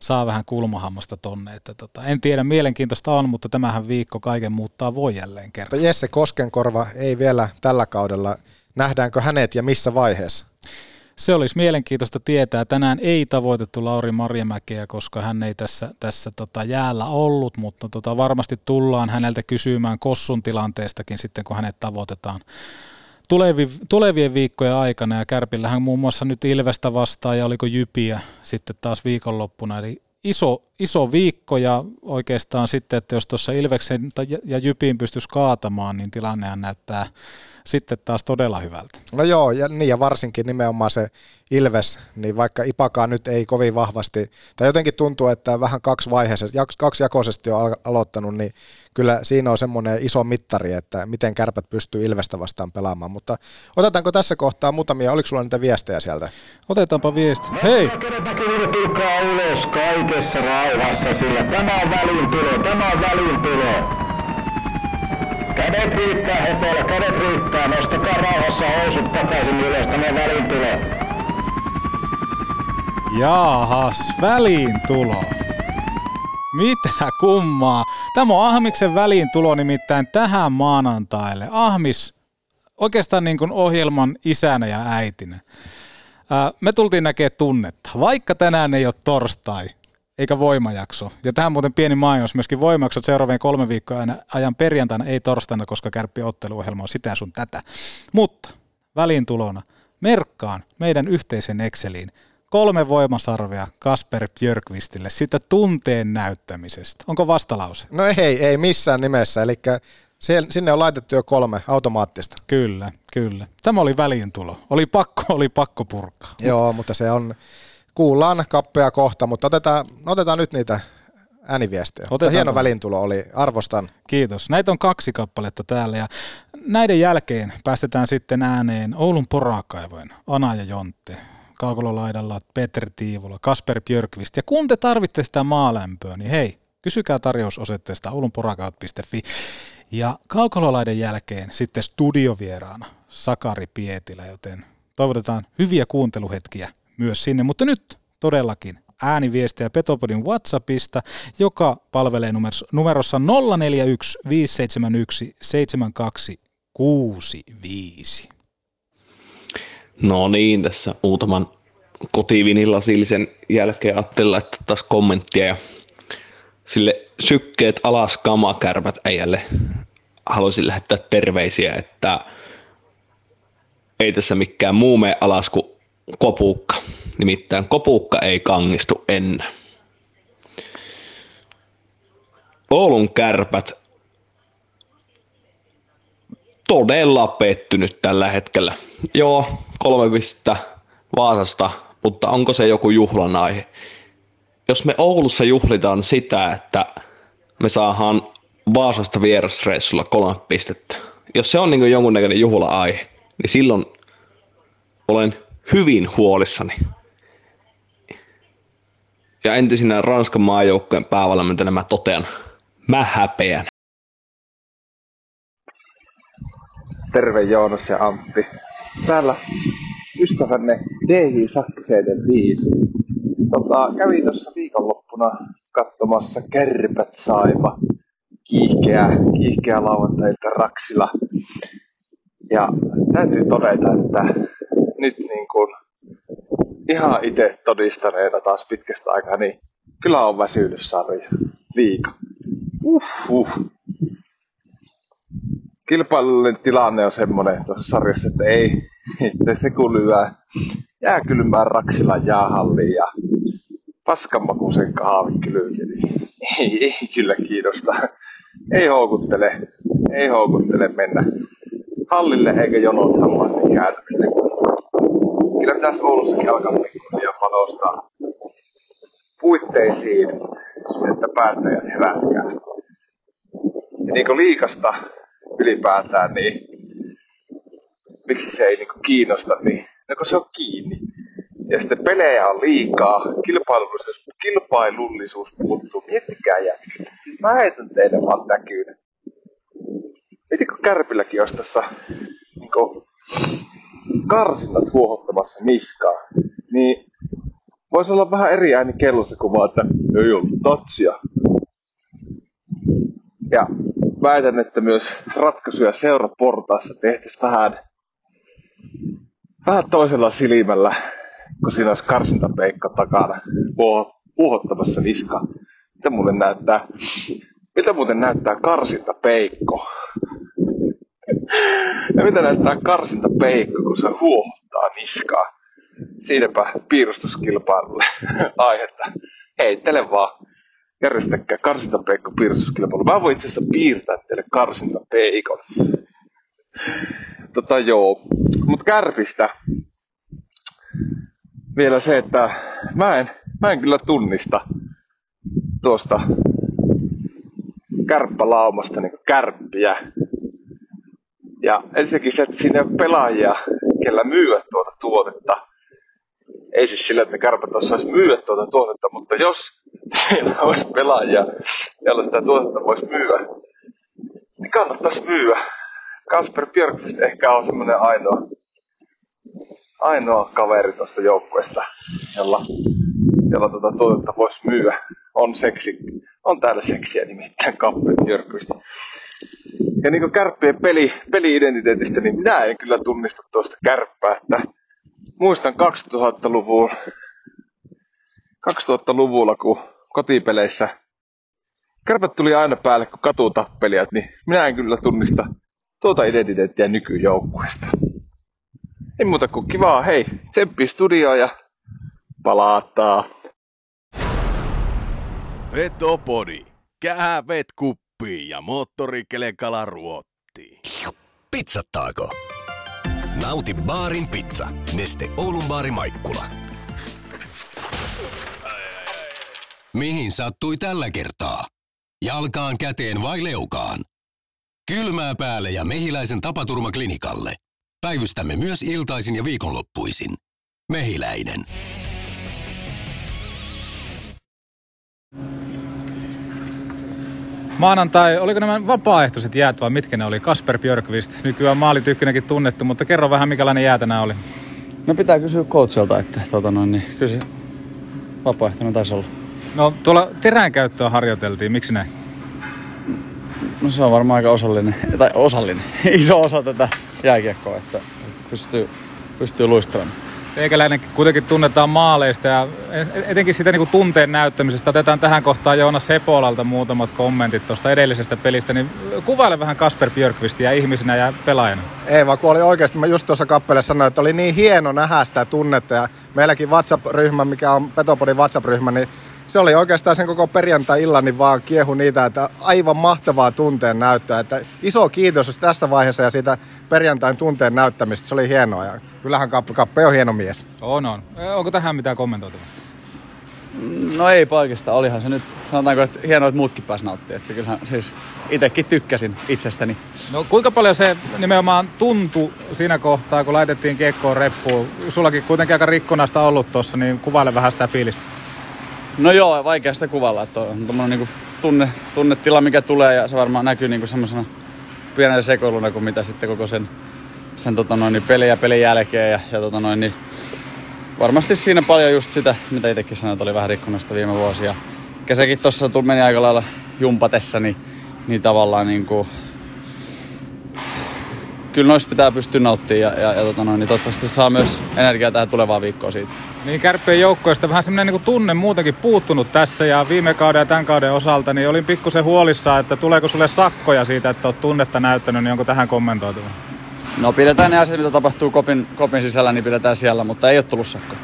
saa vähän kulmahammasta tonne. Että tota, en tiedä, mielenkiintoista on, mutta tämähän viikko kaiken muuttaa voi jälleen kerran. Jesse Koskenkorva ei vielä tällä kaudella. Nähdäänkö hänet ja missä vaiheessa? Se olisi mielenkiintoista tietää. Tänään ei tavoitettu Lauri Marjamäkeä, koska hän ei tässä, tässä tota jäällä ollut, mutta tota varmasti tullaan häneltä kysymään Kossun tilanteestakin sitten, kun hänet tavoitetaan Tulevi, tulevien viikkojen aikana. Ja Kärpillähän muun muassa nyt Ilvestä vastaan ja oliko Jypiä sitten taas viikonloppuna. Eli iso, iso viikko ja oikeastaan sitten, että jos tuossa Ilveksen ja Jypiin pystyisi kaatamaan, niin tilannehan näyttää sitten taas todella hyvältä. No joo, ja, niin ja varsinkin nimenomaan se Ilves, niin vaikka Ipakaa nyt ei kovin vahvasti, tai jotenkin tuntuu, että vähän kaksijakoisesti on aloittanut, niin kyllä siinä on semmoinen iso mittari, että miten Kärpät pystyy Ilvestä vastaan pelaamaan, mutta otetaanko tässä kohtaa muutamia, oliko sulla niitä viestejä sieltä? Otetaanpa viesti. Hei! Tulkaa ulos kaikessa rauhassa, sillä tämä on väliintulo, tämä on väliintulo. Kädet riittää Hepola, kädet riittää, nostakaa rauhassa housut takaisin ylös, tämä on väliintulo. Jaahas, väliintulo. Mitä kummaa. Tämä on Ahmiksen väliintulo nimittäin tähän maanantaille. Ahmis, oikeastaan niin kuin ohjelman isänä ja äitinä. Me tultiin näkemään tunnetta, vaikka tänään ei ole torstai. Eikä voimajakso. Ja tähän muuten pieni mainos, myöskin voimajaksot seuraavien kolmen viikkojen ajan perjantaina, ei torstaina, koska Kärppien otteluohjelma on sitä sun tätä. Mutta väliintulona merkkaan meidän yhteisen Exceliin kolme voimasarvea Kasper Björkqvistille sitä tunteen näyttämisestä. Onko vastalause? No ei, ei missään nimessä. Eli sinne on laitettu jo kolme automaattista. Kyllä, kyllä. Tämä oli väliintulo. Oli pakko, oli pakko purkaa. Joo, mutta se on... Kuullaan kappea kohta, mutta otetaan, otetaan nyt niitä ääniviestejä. Otetaan. Hieno välintulo oli, arvostan. Kiitos. Näitä on kaksi kappaletta täällä ja näiden jälkeen päästetään sitten ääneen Oulun porakaivojen Ana ja Jontte, Kaukololaidalla Petri Tiivola, Kasper Björkqvist. Ja kun te tarvitte sitä maalämpöä, niin hei, kysykää tarjousosetteesta oulunporakaivot piste fi. Ja Kaukololaiden jälkeen sitten studiovieraana Sakari Pietilä, joten toivotetaan hyviä kuunteluhetkiä myös sinne, mutta nyt todellakin ääniviestejä Petopodin WhatsAppista, joka palvelee numerossa nolla neljä yksi viisi seitsemän yksi seitsemän kaksi kuusi viisi. No niin, tässä muutaman kotivinillasillisen jälkeen ajattelin laittaa taas kommenttia ja sille sykkeet alas kamakärpät äijälle haluaisin lähettää terveisiä, että ei tässä mikään muu mene alas kuin kopuukka. Nimittäin kopukka ei kangistu ennen. Oulun Kärpät todella pettynyt tällä hetkellä. Joo, kolme pistettä Vaasasta, mutta onko se joku juhlan aihe? Jos me Oulussa juhlitaan sitä, että me saadaan Vaasasta vierasreissulla kolme pistettä. Jos se on niin kuin jonkunnäköinen juhla-aihe, niin silloin olen hyvin huolissani. Ja entisinä Ranskan maajoukkojen päävalmentajana mä totean, mä häpeän. Terve Joonas ja Antti. Täällä ystävänne D J Sakkiseen viisi. Tota, kävin tuossa viikonloppuna katsomassa Kärpät Saipa. Kiihkeä, kiihkeä lauantailta Raksila. Ja täytyy todeta, että nyt niin kuin ihan itse todistaneena taas pitkästä aikaa, niin kyllä on väsynyt sarja. Liika. Uhuh. Kilpailullinen tilanne on semmoinen tuossa sarjassa, että ei itse se kun lyö jääkylmään Raksilan jäähalliin ja paskanmakuisen kahvikylyykin, niin ei, ei kyllä kiinnosta. Ei houkuttele, ei houkuttele mennä hallille eikä jonot haluasti käydä. Kyllä pitäisi Oulussakin alkaa pikkuhiljaa panostaa puitteisiin, että päättäjät herätkää. Ja niin kuin liikasta ylipäätään, niin miksi se ei niin kuin kiinnosta, niin no, kun se on kiinni. Ja sitten pelejä on liikaa, kilpailullisuus, kilpailullisuus puuttuu, miettikää jätkät. Siis mä heitän teille vaan täkyyn. Mietikö Kärpilläkin olisi tässä niin kuin karsinnat huohottamassa niskaa, niin voisi olla vähän eri ääni kellossa kuin vaan, että ei ollut tatsia. Ja väitän, että myös ratkaisuja seuraportaassa tehtäisiin vähän, vähän toisella silmällä, kun siinä olisi karsintapeikka takana puuhottamassa niskaa. Mitä muuten näyttää, mitä muuten näyttää karsintapeikko? Ja mitä näyttää karsintapeikko, kun se huohottaa niskaa? Siinäpä piirustuskilpailulle aihetta. Heittele vaan. Järjestäkää karsintapeikko piirustuskilpailu. Mä voin itse asiassa piirtää teille karsintapeikon. Tota joo. Mut Kärpistä vielä se, että mä en, mä en kyllä tunnista tuosta kärppälaumasta niinku kärppiä. Ja ensinnäkin se, että siinä on pelaajia, kellä myyä tuota tuotetta. Ei siis sillä, että Kärpät osaisi myyä tuota tuotetta, mutta jos siellä olisi pelaajia, jolla sitä tuotetta voisi myyä, niin kannattaisi myyä. Kasper Björkqvist ehkä on semmoinen ainoa, ainoa kaveri tuosta joukkueesta, jolla, jolla tuota tuotetta voisi myyä. On seksi, on täällä seksiä nimittäin Kasper Björkqvist. Ja niin kuin Kärppien peli, peli-identiteetistä, niin minä en kyllä tunnista tuosta Kärppää, että muistan kaksituhattaluvulla, kaksituhattaluvulla kun kotipeleissä Kärpät tuli aina päälle, kun katutappelia, niin minä en kyllä tunnista tuota identiteettiä nykyjoukkueesta. Ei muuta kuin kivaa, hei, tsemppi studioon ja palataan. Petopodi, käävet kuppiin ja moottorikelekala ruottiin. Pizzattaako? Nauti baarin pizza. Neste Oulun baari Maikkula. Mihin sattui tällä kertaa? Jalkaan, käteen vai leukaan? Kylmää päälle ja Mehiläisen tapaturmaklinikalle. Päivystämme myös iltaisin ja viikonloppuisin. Mehiläinen. Maanantai, oliko nämä vapaaehtoiset jäät vai mitkä ne oli? Kasper Björkqvist, nykyään maalitykkynäkin tunnettu, mutta kerro vähän, mikälainen jää tänään oli. No pitää kysyä coachelta, että tuota noin, niin kyllä se vapaaehtoinen taisi olla. No tuolla teränkäyttöä harjoiteltiin, miksi näin? No se on varmaan aika osallinen, tai osallinen, iso osa tätä jääkiekkoa, että pystyy, pystyy luistelemaan. Teikäläinen kuitenkin tunnetaan maaleista ja etenkin sitä niin kuin tunteen näyttämisestä. Otetaan tähän kohtaan Joonas Hepolalta muutamat kommentit tuosta edellisestä pelistä. Niin kuvaile vähän Kasper Björkqvistiä ihmisenä ja pelaajana. Ei vaan, kun oli oikeasti, mä just tuossa kappaleessa sanoin, että oli niin hieno nähdä sitä tunnetta. Ja meilläkin WhatsApp-ryhmä, mikä on Petopodin WhatsApp-ryhmä, niin se oli oikeastaan sen koko perjantai-illan, niin vaan kiehu niitä, että aivan mahtavaa tunteen näyttöä. Että iso kiitos tässä vaiheessa ja siitä perjantain tunteen näyttämistä. Se oli hienoa ja kyllähän Kappe, Kappe on hieno mies. On, on. Onko tähän mitään kommentoitavaa? No ei oikeastaan. Olihan se nyt, sanotaanko, että hienoa, että muutkin pääsi nauttia. Että kyllähän siis itsekin tykkäsin itsestäni. No kuinka paljon se nimenomaan tuntui siinä kohtaa, kun laitettiin kiekkoon reppuun? Sullakin kuitenkin aika rikkonaista ollut tuossa, niin kuvaile vähän sitä fiilistä. No joo, vaikea sitä kuvalla, että on tommoinen niinku tunne, tunnetila, mikä tulee ja se varmaan näkyy niinku semmoisena pienenä sekoiluna kuin mitä sitten koko sen, sen tota noin, pelin ja pelin jälkeen. Ja, ja tota noin, niin varmasti siinä paljon just sitä, mitä itsekin sanoit, oli vähän rikkonasta viime vuosia. Kesäkin tuossa meni aika lailla jumpatessa, niin, niin tavallaan niinku kyllä noista pitää pystyä nauttimaan ja, ja, ja tota noin, niin toivottavasti saa myös energiaa tähän tulevaan viikkoon siitä. Niin Kärppien joukkoista vähän semmoinen niin kuin tunne muutenkin puuttunut tässä ja viime kauden ja tämän kauden osalta, niin olin pikkusen huolissaan, että tuleeko sulle sakkoja siitä, että olet tunnetta näyttänyt, niin onko tähän kommentoitu? No pidetään ne asiat, mitä tapahtuu kopin, kopin sisällä, niin pidetään siellä, mutta ei ole tullut sakkoja.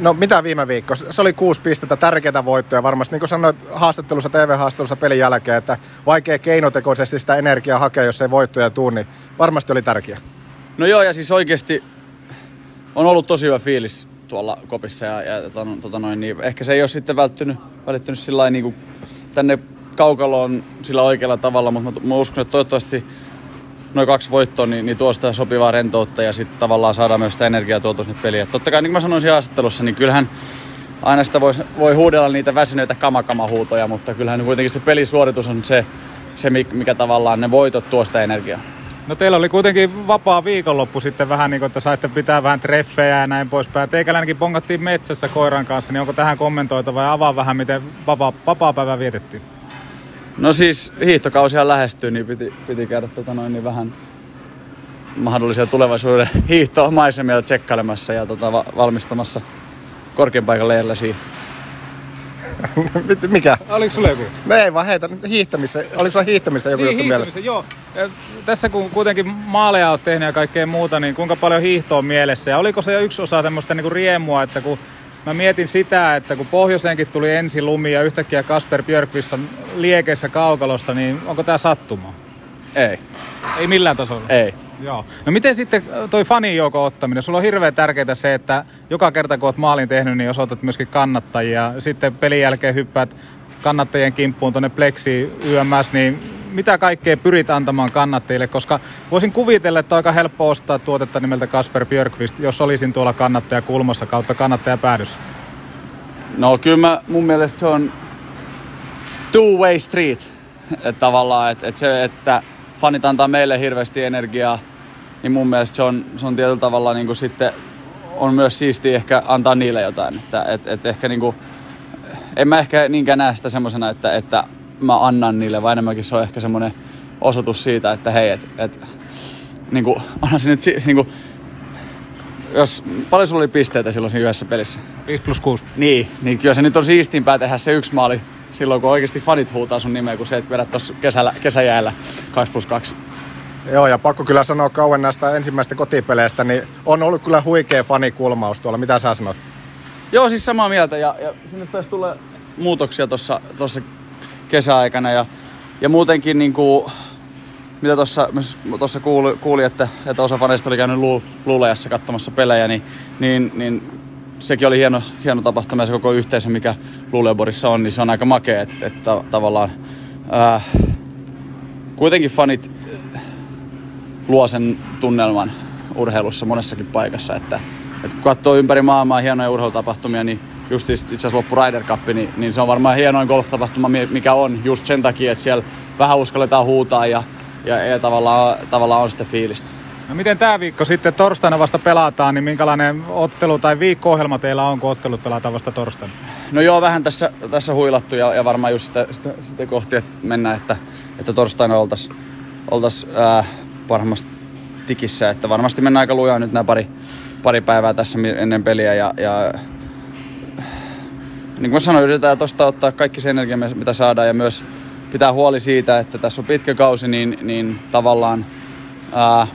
No mitä viime viikko? Se oli kuusi pistettä, tärkeätä voittoa varmasti. Niin kuin sanoit haastattelussa, T V-haastattelussa pelin jälkeen, että vaikea keinotekoisesti sitä energiaa hakea, jos ei voittoja tule, niin varmasti oli tärkeä. No joo, ja siis oikeasti on ollut tosi hyvä fiilis tuolla kopissa. Ja, ja tota noin, niin ehkä se ei ole sitten välittynyt, välittynyt sillain, niin kuin tänne kaukaloon sillä oikealla tavalla, mutta mä, mä uskon, että toivottavasti noin kaksi voittoa, niin, niin tuosta sopivaa rentoutta ja sitten tavallaan saadaan myös sitä energiaa tuotua sinne peliin. Totta kai, niin kuin mä sanoin siinä haastattelussa, niin kyllähän aina sitä voi, voi huudella niitä väsyneitä kamakamahuutoja, mutta kyllähän kuitenkin se pelisuoritus on se, se mikä tavallaan ne voitot tuo sitä energiaa. No teillä oli kuitenkin vapaa viikonloppu sitten vähän niin kuin, että saitte pitää vähän treffejä ja näin poispäin. Teikäläinenkin bonkattiin metsässä koiran kanssa, niin onko tähän kommentoitava ja avaa vähän, miten vapaa, vapaa päivä vietettiin? No siis hiihtokausia lähestyy, niin piti, piti käydä tota noin, niin vähän mahdollisia tulevaisuuden hiihtomaisemia tsekkailemassa ja tota, va- valmistamassa korkean paikan leirillä siihen. Mikä? Oliko sulla joku? No ei vaan heitä, hiihtämissä. Oliko sulla hiihtämissä joku niin, juttu mielessä? Joo. Tässä kun kuitenkin maaleja olet tehnyt ja kaikkea muuta, niin kuinka paljon hiihtoa on mielessä? Ja oliko se jo yksi osa semmoista niinku riemua, että kun mä mietin sitä, että kun pohjoiseenkin tuli ensi lumi ja yhtäkkiä Kasper Björkqvist on liekeissä kaukalossa, niin onko tää sattumaa? Ei. Ei millään tasolla? Ei. Joo. No miten sitten toi fanijoukon ottaminen? Sulla on hirveän tärkeää se, että joka kerta kun oot maalin tehnyt, niin osoitat myöskin kannattajia. Sitten pelin jälkeen hyppäät kannattajien kimppuun tuonne pleksiin yms, niin mitä kaikkea pyrit antamaan kannattajille, koska voisin kuvitella, että on aika helppo ostaa tuotetta nimeltä Kasper Björkqvist, jos olisin tuolla kannattajakulmassa kautta kannattajapäädyssä? No kyllä mä, mun mielestä se on two-way street. Et tavallaan, että et se, että fanit antaa meille hirveästi energiaa, niin mun mielestä se on, se on tietyllä tavalla niin kuin sitten on myös siistiä ehkä antaa niille jotain. Että et, et ehkä niin kuin, en mä ehkä niinkään näe sitä semmosena, että, että mä annan niille, vaan enemmänkin se on ehkä semmoinen osoitus siitä, että hei, että et, niinku, onhan se nyt, niinku, jos, paljon sulla oli pisteitä silloin siinä yhdessä pelissä? viisi plus kuusi. Niin, niin kyllä se nyt on siistimpää tehdä se yksi maali silloin, kun oikeasti fanit huutaa sun nimeä, kun se et vedä tuossa kesäjäällä kaksi plus kaksi. Joo, ja pakko kyllä sanoa kauan näistä ensimmäistä kotipeleistä, niin on ollut kyllä huikea fanikulmaus tuolla. Mitä sä sanot? Joo, siis samaa mieltä, ja, ja sinne taisi tulla muutoksia tuossa kesäaikana ja, ja muutenkin niin kuin, mitä tuossa kuuli, kuuli, että, että osa faneista oli käynyt lu, luulajassa katsomassa pelejä, niin, niin, niin sekin oli hieno, hieno tapahtuma ja se koko yhteisö, mikä Luleborissa on, niin se on aika makea, että, että tavallaan ää, kuitenkin fanit luo sen tunnelman urheilussa monessakin paikassa, että, että kun katsoo ympäri maailmaa hienoja urheilutapahtumia, niin just itse asiassa loppu Ryder Cup, niin, niin se on varmaan hienoin golf-tapahtuma, mikä on just sen takia, että siellä vähän uskalletaan huutaa ja, ja, ja tavallaan, tavallaan on sitten fiilistä. No miten tämä viikko sitten torstaina vasta pelataan, niin minkälainen ottelu tai viikko-ohjelma teillä on, kun ottelut pelataan vasta torstaina? No joo, vähän tässä, tässä huilattu ja, ja varmaan just sitä, sitä, sitä kohti, että mennään, että, että torstaina oltaisiin oltais, äh, parhaimmassa tikissä. Että varmasti mennään aika lujaa nyt nämä pari, pari päivää tässä ennen peliä ja, ja niin kuin sanoin, yritetään tuosta ottaa kaikki se energia, mitä saadaan, ja myös pitää huoli siitä, että tässä on pitkä kausi, niin, niin tavallaan ää,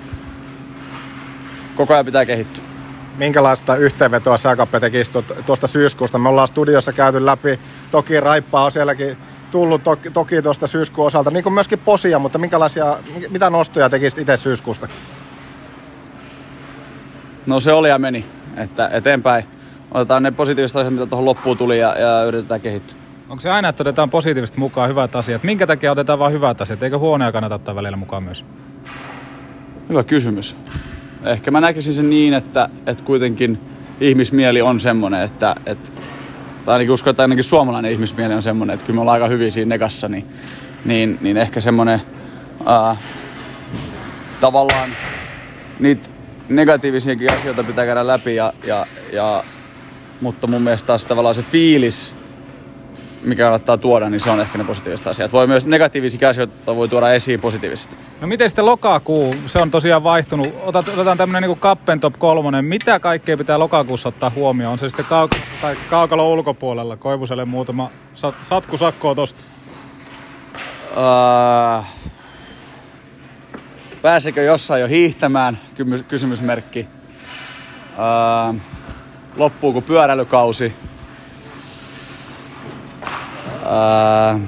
koko ajan pitää kehittyä. Minkälaista yhteenvetoa sä, Kappe, tekisi tuosta syyskuusta? Me ollaan studiossa käyty läpi, toki raippaa on sielläkin tullut toki, toki tuosta syyskuun osalta, niin kuin myöskin posia, mutta minkälaisia, mitä nostoja tekisit itse syyskuusta? No se oli ja meni, että eteenpäin. Otetaan ne positiiviset asiat, mitä tuohon loppuun tuli ja, ja yritetään kehittyä. Onko se aina, että otetaan positiivista mukaan hyvät asiat? Minkä takia otetaan vain hyvät asiat? Eikö huonoja kannata ottaa välillä mukaan myös? Hyvä kysymys. Ehkä mä näkisin sen niin, että, että kuitenkin ihmismieli on semmoinen, että, että tai ainakin uskon, että ainakin suomalainen ihmismieli on semmoinen, että kyllä me ollaan aika hyviä siinä negassa, niin, niin, niin ehkä semmoinen äh, tavallaan niitä negatiivisiakin asioita pitää käydä läpi ja, ja, ja mutta mun mielestä taas tavallaan se fiilis, mikä kannattaa tuoda, niin se on ehkä ne positiiviset asiat. Voi myös negatiivisia asioita voi tuoda esiin positiivisesti. No miten sitten lokakuu? Se on tosiaan vaihtunut. Otat, otetaan tämmöinen niin Kappen top kolmonen. Mitä kaikkea pitää lokakuussa ottaa huomioon? On se sitten kauk- tai kaukalon ulkopuolella? Koivuselle muutama sat- satku sakkoa tosta. Uh, pääsekö jossain jo hiihtämään? Kym- kysymysmerkki. Uh, loppuuko pyöräilykausi? Ää...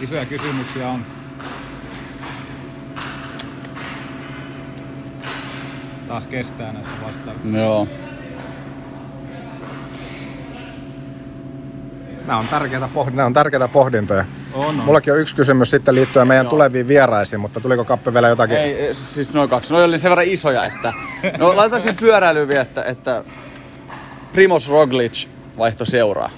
Isoja kysymyksiä on. Taas kestää näissä vastauksissa. Joo. Nämä on tärkeitä, pohd- Nämä on tärkeitä pohdintoja. On, on. Mullakin on yksi kysymys sitten liittyen meidän Joo. tuleviin vieraisiin, mutta tuliko Kappe vielä jotakin? Ei, siis noin kaksi. Noi oli sen verran isoja, että... No laitan sen pyöräilyyn vielä, että, että Primož Roglič vaihto seuraa.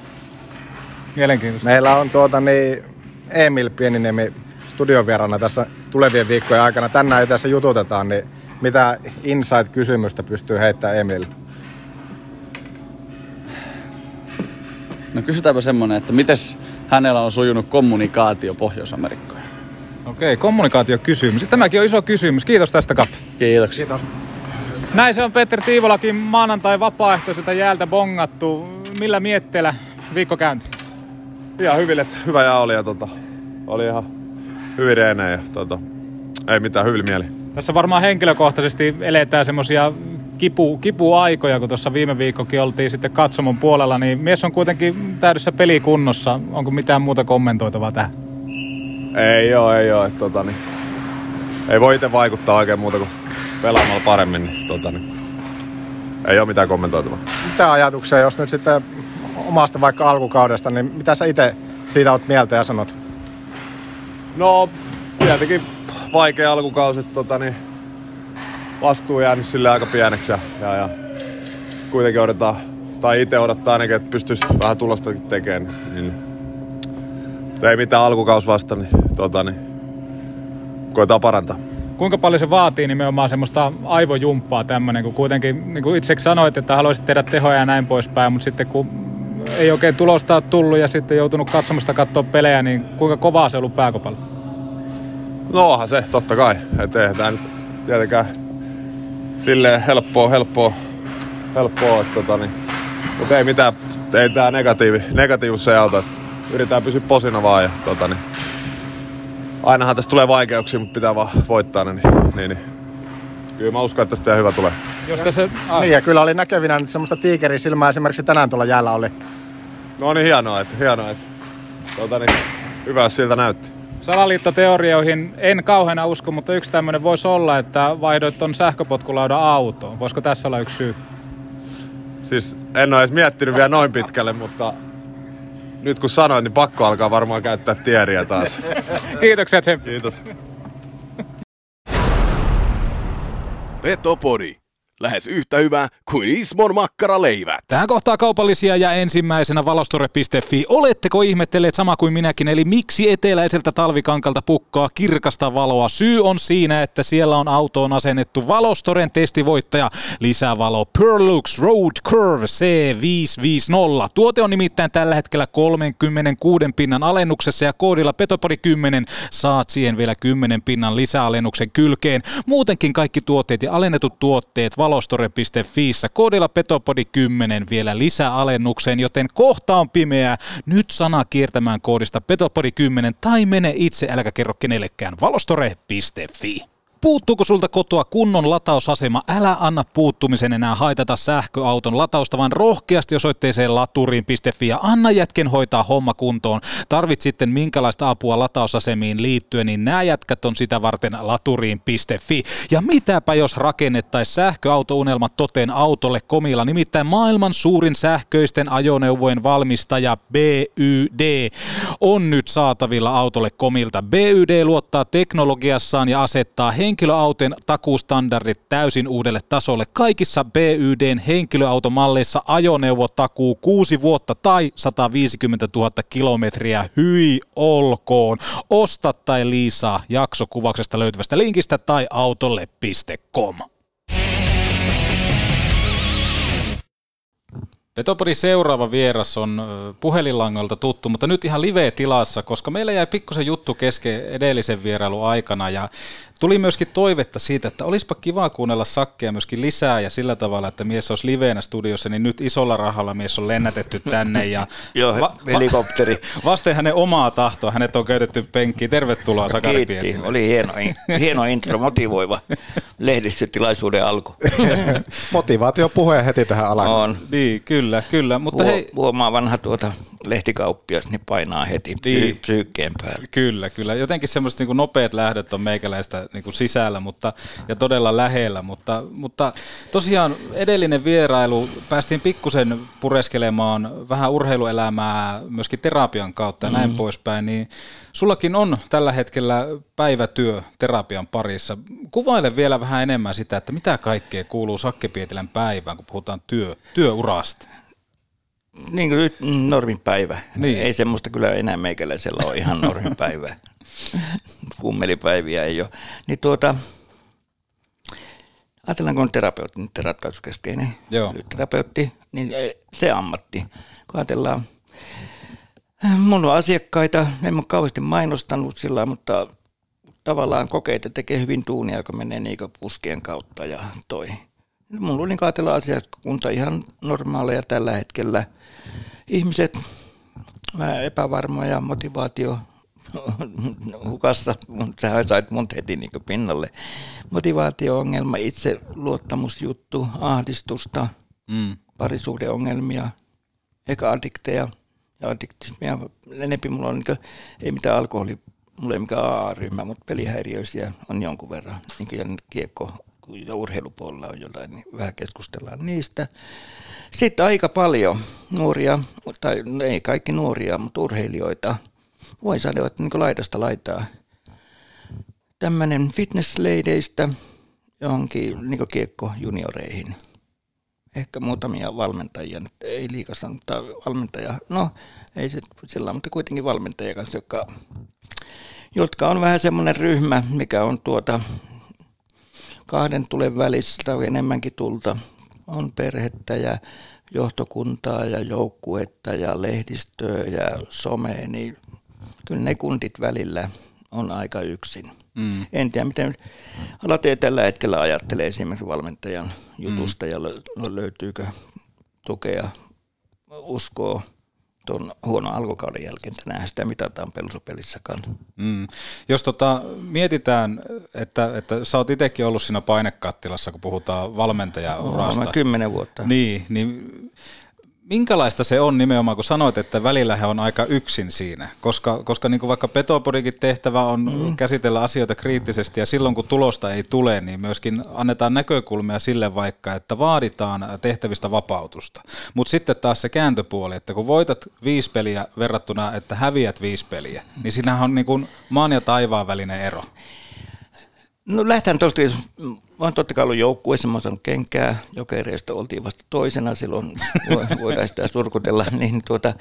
Meillä on tuota niin Emil Pieniniemi studiovierana tässä tulevien viikkojen aikana. Tänään jo tässä jututetaan, niin mitä insight-kysymystä pystyy heittämään Emil? No kysytäänpä semmoinen, että mites hänellä on sujunut kommunikaatio Pohjois-Amerikkaan? Okei, kommunikaatiokysymys. Tämäkin on iso kysymys. Kiitos tästä, Kappe. Kiitoksia. Kiitos. Näin se on Petteri Tiivolakin maanantai vapaaehtoiselta jäältä bongattu. Millä mietteellä viikko käynti? Ihan hyvin, että hyvä jää oli ja tota, oli ihan hyvin reenejä ja tota, ei mitään, hyvillä mieli. Tässä varmaan henkilökohtaisesti eletään semmoisia kipu, kipuaikoja, kun tuossa viime viikkokin oltiin sitten katsomon puolella, niin mies on kuitenkin täydessä pelikunnossa. Onko mitään muuta kommentoitavaa tähän? Ei oo, ei oo. Että, tota, niin, ei voi itse vaikuttaa oikein muuta kuin pelaamalla paremmin, niin, tota, niin, ei oo mitään kommentoitavaa. Mitä ajatuksia, jos nyt sitten... omasta vaikka alkukaudesta, niin mitä sä itse siitä oot mieltä ja sanot? No, tietenkin vaikea alkukausi, tota niin vastuu jäänyt sille aika pieneksi ja, ja, ja sitten kuitenkin odotetaan, tai itse odottaa ainakin, että pystyisi vähän tulostakin tekemään, niin ei mitään alkukaus vasta, niin, tota niin koetaan parantaa. Kuinka paljon se vaatii nimenomaan semmoista aivojumppaa tämmöinen, kun kuitenkin, niin kuin itsekin sanoit, että haluaisit tehdä tehoja ja näin poispäin, mutta sitten kun ei oikein tulosta ole tullut ja sitten joutunut katsomasta katsoa pelejä, niin kuinka kovaa se on ollut pääkopalla? No onhan se, totta kai. Että eihän tämä nyt tietenkään silleen helppoa, helppoa, helppoa. Että tota niin. Mutta ei mitään, ei tämä negatiivi, negatiivus se auta. Yritetään pysyä posina vaan ja tota niin. Ainahan tässä tulee vaikeuksia, mutta pitää vaan voittaa ne, niin, niin, niin. Kyllä mä uskon, että tästä hyvä tulee. Jos tässä... Ah. Niin, ja kyllä oli näkevinä nyt semmoista tiikerisilmää esimerkiksi tänään tuolla jäällä oli. No niin, hienoa, että hienoa, että tuota niin, hyvä siltä näytti. Salaliittoteorioihin en kauheena usko, mutta yksi tämmöinen voisi olla, että vaihdoit on sähköpotkulaudan autoon. Voisiko tässä olla yksi syy? Siis en ole edes miettinyt vielä noin pitkälle, mutta nyt kun sanoit, niin pakko alkaa varmaan käyttää tieriä taas. Kiitoksia, Tsem. Kiitos. Petopodi. Lähes yhtä hyvä kuin Ismon makkaraleivät. Tähän kohtaa kaupallisia ja ensimmäisenä valostore piste fi. Oletteko ihmettelleet sama kuin minäkin, eli miksi eteläiseltä talvikankalta pukkaa kirkasta valoa? Syy on siinä, että siellä on autoon asennettu Valostoren testivoittaja. Lisävalo Perlux Road Curve C viisi viisi nolla. Tuote on nimittäin tällä hetkellä kolmekymmentäkuusi pinnan alennuksessa ja koodilla Petopodi kymmenen saat siihen vielä kymmenen pinnan lisäalennuksen kylkeen. Muutenkin kaikki tuotteet ja alennetut tuotteet palostore piste fiissä koodilla Petopodi kymmenen vielä lisäalennukseen, joten kohta on pimeää. Nyt sana kiertämään koodista Petopodi kymmenen tai mene itse, äläkä kerro kenellekään, valostore piste fi. Puuttuuko sulta kotoa kunnon latausasema? Älä anna puuttumisen enää haitata sähköauton latausta, vaan rohkeasti osoitteeseen laturiin piste fi ja anna jätken hoitaa homma kuntoon. Tarvit sitten minkälaista apua latausasemiin liittyen, niin nämä jätkät on sitä varten laturiin piste fi. Ja mitäpä jos rakennettaisiin sähköautounelmat toteen autolle komilla, nimittäin maailman suurin sähköisten ajoneuvojen valmistaja B Y D on nyt saatavilla autolle komilta. B Y D luottaa teknologiassaan ja asettaa henkilöautojen takuustandardit täysin uudelle tasolle. Kaikissa B Y D:n henkilöautomalleissa ajoneuvo takuu kuusi vuotta tai sata viisikymmentä tuhatta kilometriä. Hyi olkoon. Osta tai liisaa jaksokuvauksesta löytyvästä linkistä tai autolle piste com. Petopodin seuraava vieras on puhelinlangoilta tuttu, mutta nyt ihan live-tilassa, koska meillä jäi pikkusen juttu kesken edellisen vierailun aikana ja tuli myöskin toivetta siitä, että olisipa kiva kuunnella Sakkia myöskin lisää ja sillä tavalla, että mies olisi liveenä studiossa, niin nyt isolla rahalla mies on lennätetty tänne ja va- helikopteri. Vasten hänen omaa tahtoa, hänet on käytetty penkkiin. Tervetuloa Sakari Pietille. Kiitti, oli hieno, hieno intro, motivoiva lehdistötilaisuuden alku. Motivaatio puheen heti tähän alaan. On. Niin, kyllä, kyllä. Mutta Huo, hei. Huomaa vanha tuota lehtikauppias, niin painaa heti psyy- psyykkeen päälle. Kyllä, kyllä. Jotenkin semmoiset niin nopeat lähdöt on meikäläistä niin kuin sisällä mutta, ja todella lähellä, mutta, mutta tosiaan edellinen vierailu, päästiin pikkusen pureskelemaan vähän urheiluelämää myöskin terapian kautta ja mm. näin poispäin, niin sullakin on tällä hetkellä päivätyö terapian parissa. Kuvaile vielä vähän enemmän sitä, että mitä kaikkea kuuluu Sakki Pietilän päivään, kun puhutaan työ, työurasta. Niin kuin nyt norminpäivä. Niin. Ei semmoista kyllä enää meikäläisellä ole ihan norminpäivää. Kummelipäiviä ei ole. Niin tuota, ajatellaanko on terapeutti, nyt ratkaisukeskeinen terapeutti, niin se ammatti. Kun ajatellaan, mun on asiakkaita, en ole kauheasti mainostanut sillä, mutta tavallaan kokeita tekee hyvin tuunia, kun menee niinkö puskien kautta ja toi. Mun luulin kaatella asiakkunta ihan normaaleja tällä hetkellä. Ihmiset vähän epävarmoja, motivaatio hukassa, mutta sä sait mun heti niin pinnalle. Motivaatio-ongelma, itseluottamusjuttu, ahdistusta, mm. parisuhdeongelmia, eka addikteja ja addiktismia. Enempi mulla on, niin ei mitään alkoholi, mulla ei mikään A A-ryhmä, mutta pelihäiriöisiä on jonkun verran, niin kiekko ja urheilupuolella on jotain, niin vähän keskustellaan niistä. Sitten aika paljon nuoria, tai no ei kaikki nuoria, mutta urheilijoita. Voi sanoa, että niin laidasta laitaa. Tämmöinen fitnessleideistä johonkin niin kiekkojunioreihin. Ehkä muutamia valmentajia, ei liikassa, mutta valmentaja, no ei se sillä, mutta kuitenkin valmentajia kanssa, joka, jotka on vähän semmoinen ryhmä, mikä on tuota kahden tulen välissä tai enemmänkin tulta. On perhettä ja johtokuntaa ja joukkuetta ja lehdistöä ja somea, niin kyllä ne kuntit välillä on aika yksin. Mm. En tiedä, miten Alatee tällä hetkellä ajattelee esimerkiksi valmentajan jutusta mm. ja löytyykö tukea, uskoa tuon huonon alkukauden jälkeen. Tänään sitä mitataan pelusopelissakaan. Mm. Jos tota, mietitään, että, että sä oot itsekin ollut siinä painekattilassa, kun puhutaan valmentajaurasta. Olen kymmenen vuotta. Niin, niin minkälaista se on nimenomaan, kun sanoit, että välillä he on aika yksin siinä, koska, koska niin kuin vaikka Petopodinkin tehtävä on mm. käsitellä asioita kriittisesti ja silloin kun tulosta ei tule, niin myöskin annetaan näkökulmia sille vaikka, että vaaditaan tehtävistä vapautusta. Mutta sitten taas se kääntöpuoli, että kun voitat viisi peliä verrattuna, että häviät viisi peliä, niin siinähän on niin kuin maan ja taivaan välinen ero. No lähtään tuosta, olen totta kai ollut joukkueessa, olen saanut kenkää, Jokereista oltiin vasta toisena, silloin voidaan sitä surkutella, niin tuota,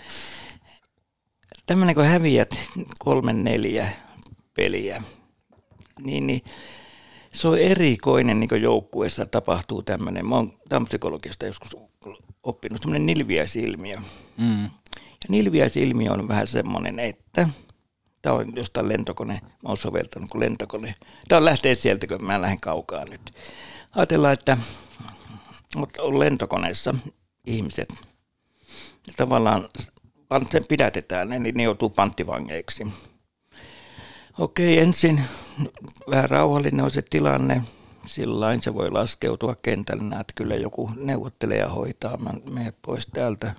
tämmöinen kun häviät kolme neljä peliä, niin, niin se on erikoinen, niin kuin joukkueessa tapahtuu tämmöinen, mä oon psykologiasta joskus oppinut, tämmöinen nilviäisilmiö, mm. ja nilviäisilmiö on vähän semmoinen, että tämä on jostain lentokone, mä oon soveltanut kuin lentokone. Tämä on lähtee sieltä, kun mä lähden kaukaa nyt. Ajatellaan, että mutta lentokoneessa ihmiset. Ja tavallaan sen pidätetään, eli ne joutuu panttivangeiksi. Okei, ensin vähän rauhallinen on se tilanne. Sillain se voi laskeutua kentälle. Näet, kyllä joku neuvottelee ja hoitaa. Mä menen pois täältä.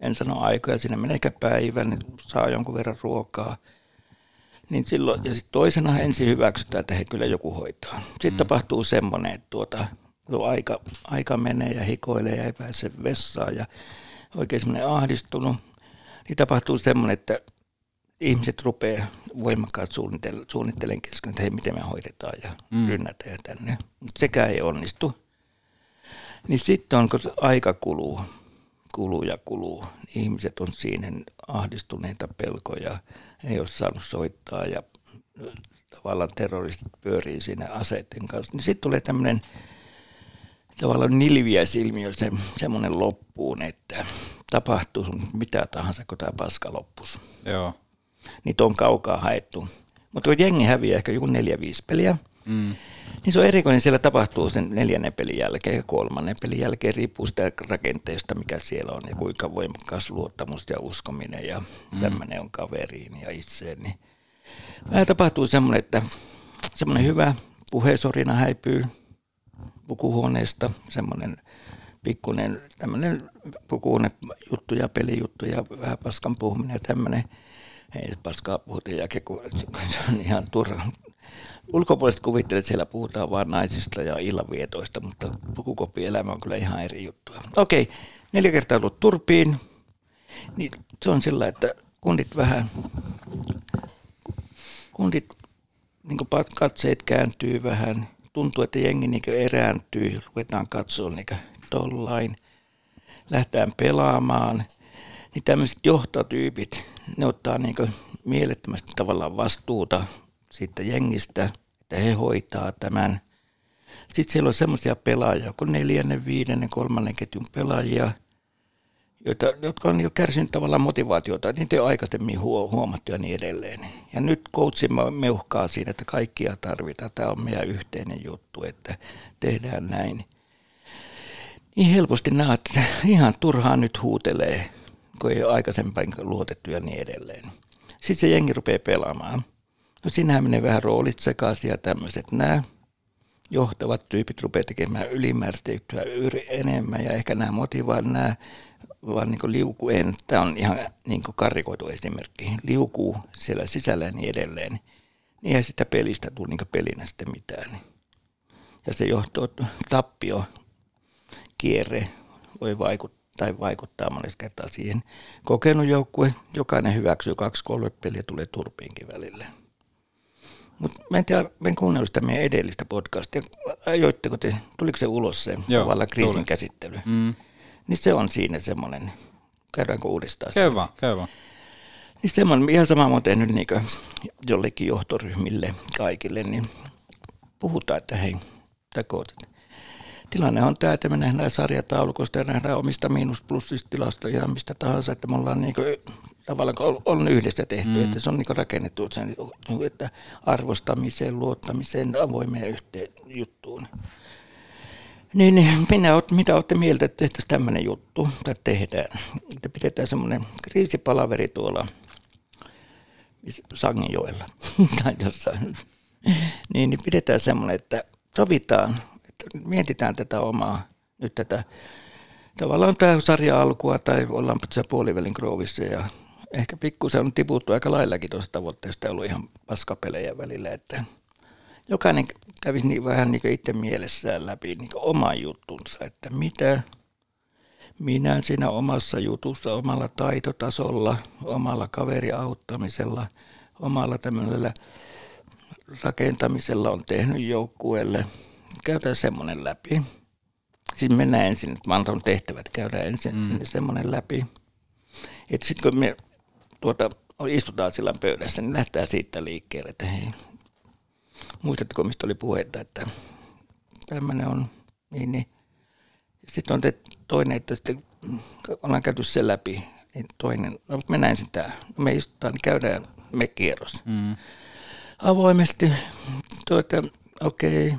En sano aikoja, sinne meneekä päivä, niin saa jonkun verran ruokaa. Niin silloin, ja sitten toisena ensin hyväksytään, että he kyllä joku hoitaa. Sitten mm. tapahtuu semmoinen, että tuota, aika, aika menee ja hikoilee ja ei pääse vessaan ja oikein semmoinen ahdistunut. Niin tapahtuu semmoinen, että ihmiset rupeaa voimakkaat suunnittelemaan kesken, että hei, miten me hoidetaan ja mm. rynnätään tänne. Mutta sekään ei onnistu. Niin sitten on, kun aika kuluu, kuluu ja kuluu, niin ihmiset on siinä ahdistuneita pelkoja, ei ole saanut soittaa ja tavallaan terroristit pyörii siinä aseiden kanssa. Niin sitten tulee tämmöinen tavallaan nilviäisilmiö, se, semmoinen loppuun, että tapahtuu mitä tahansa, kun tämä paska loppuisi. Joo. Niitä on kaukaa haettu. Mutta kun jengi häviää ehkä joku neljä-viisi peliä, mm. niin se on erikoinen. Siellä tapahtuu sen neljännen pelin jälkeen ja kolmannen pelin jälkeen. Riippuu sitä rakenteesta, mikä siellä on ja kuinka voimakas luottamus ja uskominen ja mm. tämmöinen on kaveriin ja itseen. Niin. Vähän tapahtuu semmoinen, että semmoinen hyvä puheensorina häipyy pukuhuoneesta, semmoinen pikkuinen tämmöinen pukuhuonejuttu ja pelijuttu ja vähän paskan puhuminen ja tämmöinen. Ei paskaa puhuta jälkeen, kun se on ihan turha. Ulkopuoliset kuvittelee, että siellä puhutaan vain naisista ja illanvietoista, mutta pukukoppi-elämä on kyllä ihan eri juttua. Okei, neljä kertaa ollut turpiin. Niin se on sillä, että kundit vähän, kundit, niin katseet kääntyy vähän. Tuntuu, että jengi niin erääntyy, ruvetaan katsoa niin tollain. Lähtään pelaamaan. Niin tämmöiset johtotyypit, ne ottaa niin mielettömästi tavallaan vastuuta siitä jengistä, että he hoitaa tämän. Sitten siellä on semmoisia pelaajia, kun neljännen, viidennen, kolmannen ketjun pelaajia, joita, jotka on niin kärsinyt tavallaan motivaatiota, niitä ei ole aikaisemmin huomattu ja niin edelleen. Ja nyt coachi meuhkaa siinä, että kaikkia tarvitaan, tämä on meidän yhteinen juttu, että tehdään näin. Niin helposti nähdään, että ihan turhaan nyt huutelee, kun ei ole aikaisempaan luotettu ja niin edelleen. Sitten se jengi rupeaa pelaamaan. No siinähän menee vähän roolit sekaisin ja tämmöiset. Nämä johtavat tyypit rupeaa tekemään ylimääräistä yhtyä enemmän ja ehkä nämä motivaat, nämä vaan niin liukuu. Tämä on ihan niin karikoitu esimerkki. Liukuu siellä sisällä ja niin edelleen. Niin eihän sitä pelistä tule niin pelinä sitten mitään. Ja se johto, tappio, kierre voi vaikuttaa. Tai vaikuttaa monessa kertaa siihen. Kokenut joukkue, jokainen hyväksyy kaksi kolme peliä, tulee turpiinkin välillä. Mutta mä en tiedä, mä en kuunnellut sitä meidän edellistä podcastia. Ajoitteko te, tuliko se ulos se Joo, tavallaan kriisin tuli. käsittely? Mm. Niin se on siinä semmoinen, käydäänkö uudestaan? Käy vaan, käy vaan. Niin semmoinen, ihan sama mä oon tehnyt niin jollekin johtoryhmille kaikille, niin puhutaan, että hei, takootetaan. Tilanne on tämä, että me nähdään sarjataulukosta ja nähdään omista miinus-plussistilastoja ja mistä tahansa, että me ollaan niinku, tavallaan on yhdessä tehty, mm. että se on niinku rakennettu sen, että arvostamiseen, luottamiseen, avoimeen yhteen juttuun. Niin, niin minä, mitä olette mieltä, että tehtäisiin tämmöinen juttu, että tehdään, että pidetään semmoinen kriisipalaveri tuolla Sanginjoella tai jossain, niin, niin pidetään semmoinen, että sovitaan. Mietitään tätä omaa, nyt tätä tavallaan tämä sarja alkua tai ollaan tässä puolivälin kroovissa ja ehkä pikkusen on tiputtu aika laillakin tuosta tavoitteesta, ollut ihan paskapelejä välillä, että jokainen kävisi niin vähän niin itse mielessään läpi niin oman juttunsa, että mitä minä siinä omassa jutussa, omalla taitotasolla, omalla kaveriauttamisella, omalla tämmöisellä rakentamisella on tehnyt joukkueelle. Käydään semmoinen läpi. Siis mennään ensin, että mä antan tehtävät, käydään ensin mm. semmoinen läpi. Että sitten kun me tuota, istutaan sillan pöydässä, niin lähtee siitä liikkeelle, että hei, muistatteko mistä oli puhetta, että tämmöinen on, niin, niin. Sitten on te toinen, että sitten ollaan käyty sen läpi, niin toinen, no mennään ensin tää, me istutaan, niin käydään me kierros. Mm. Avoimesti, tuota, okei. Okay.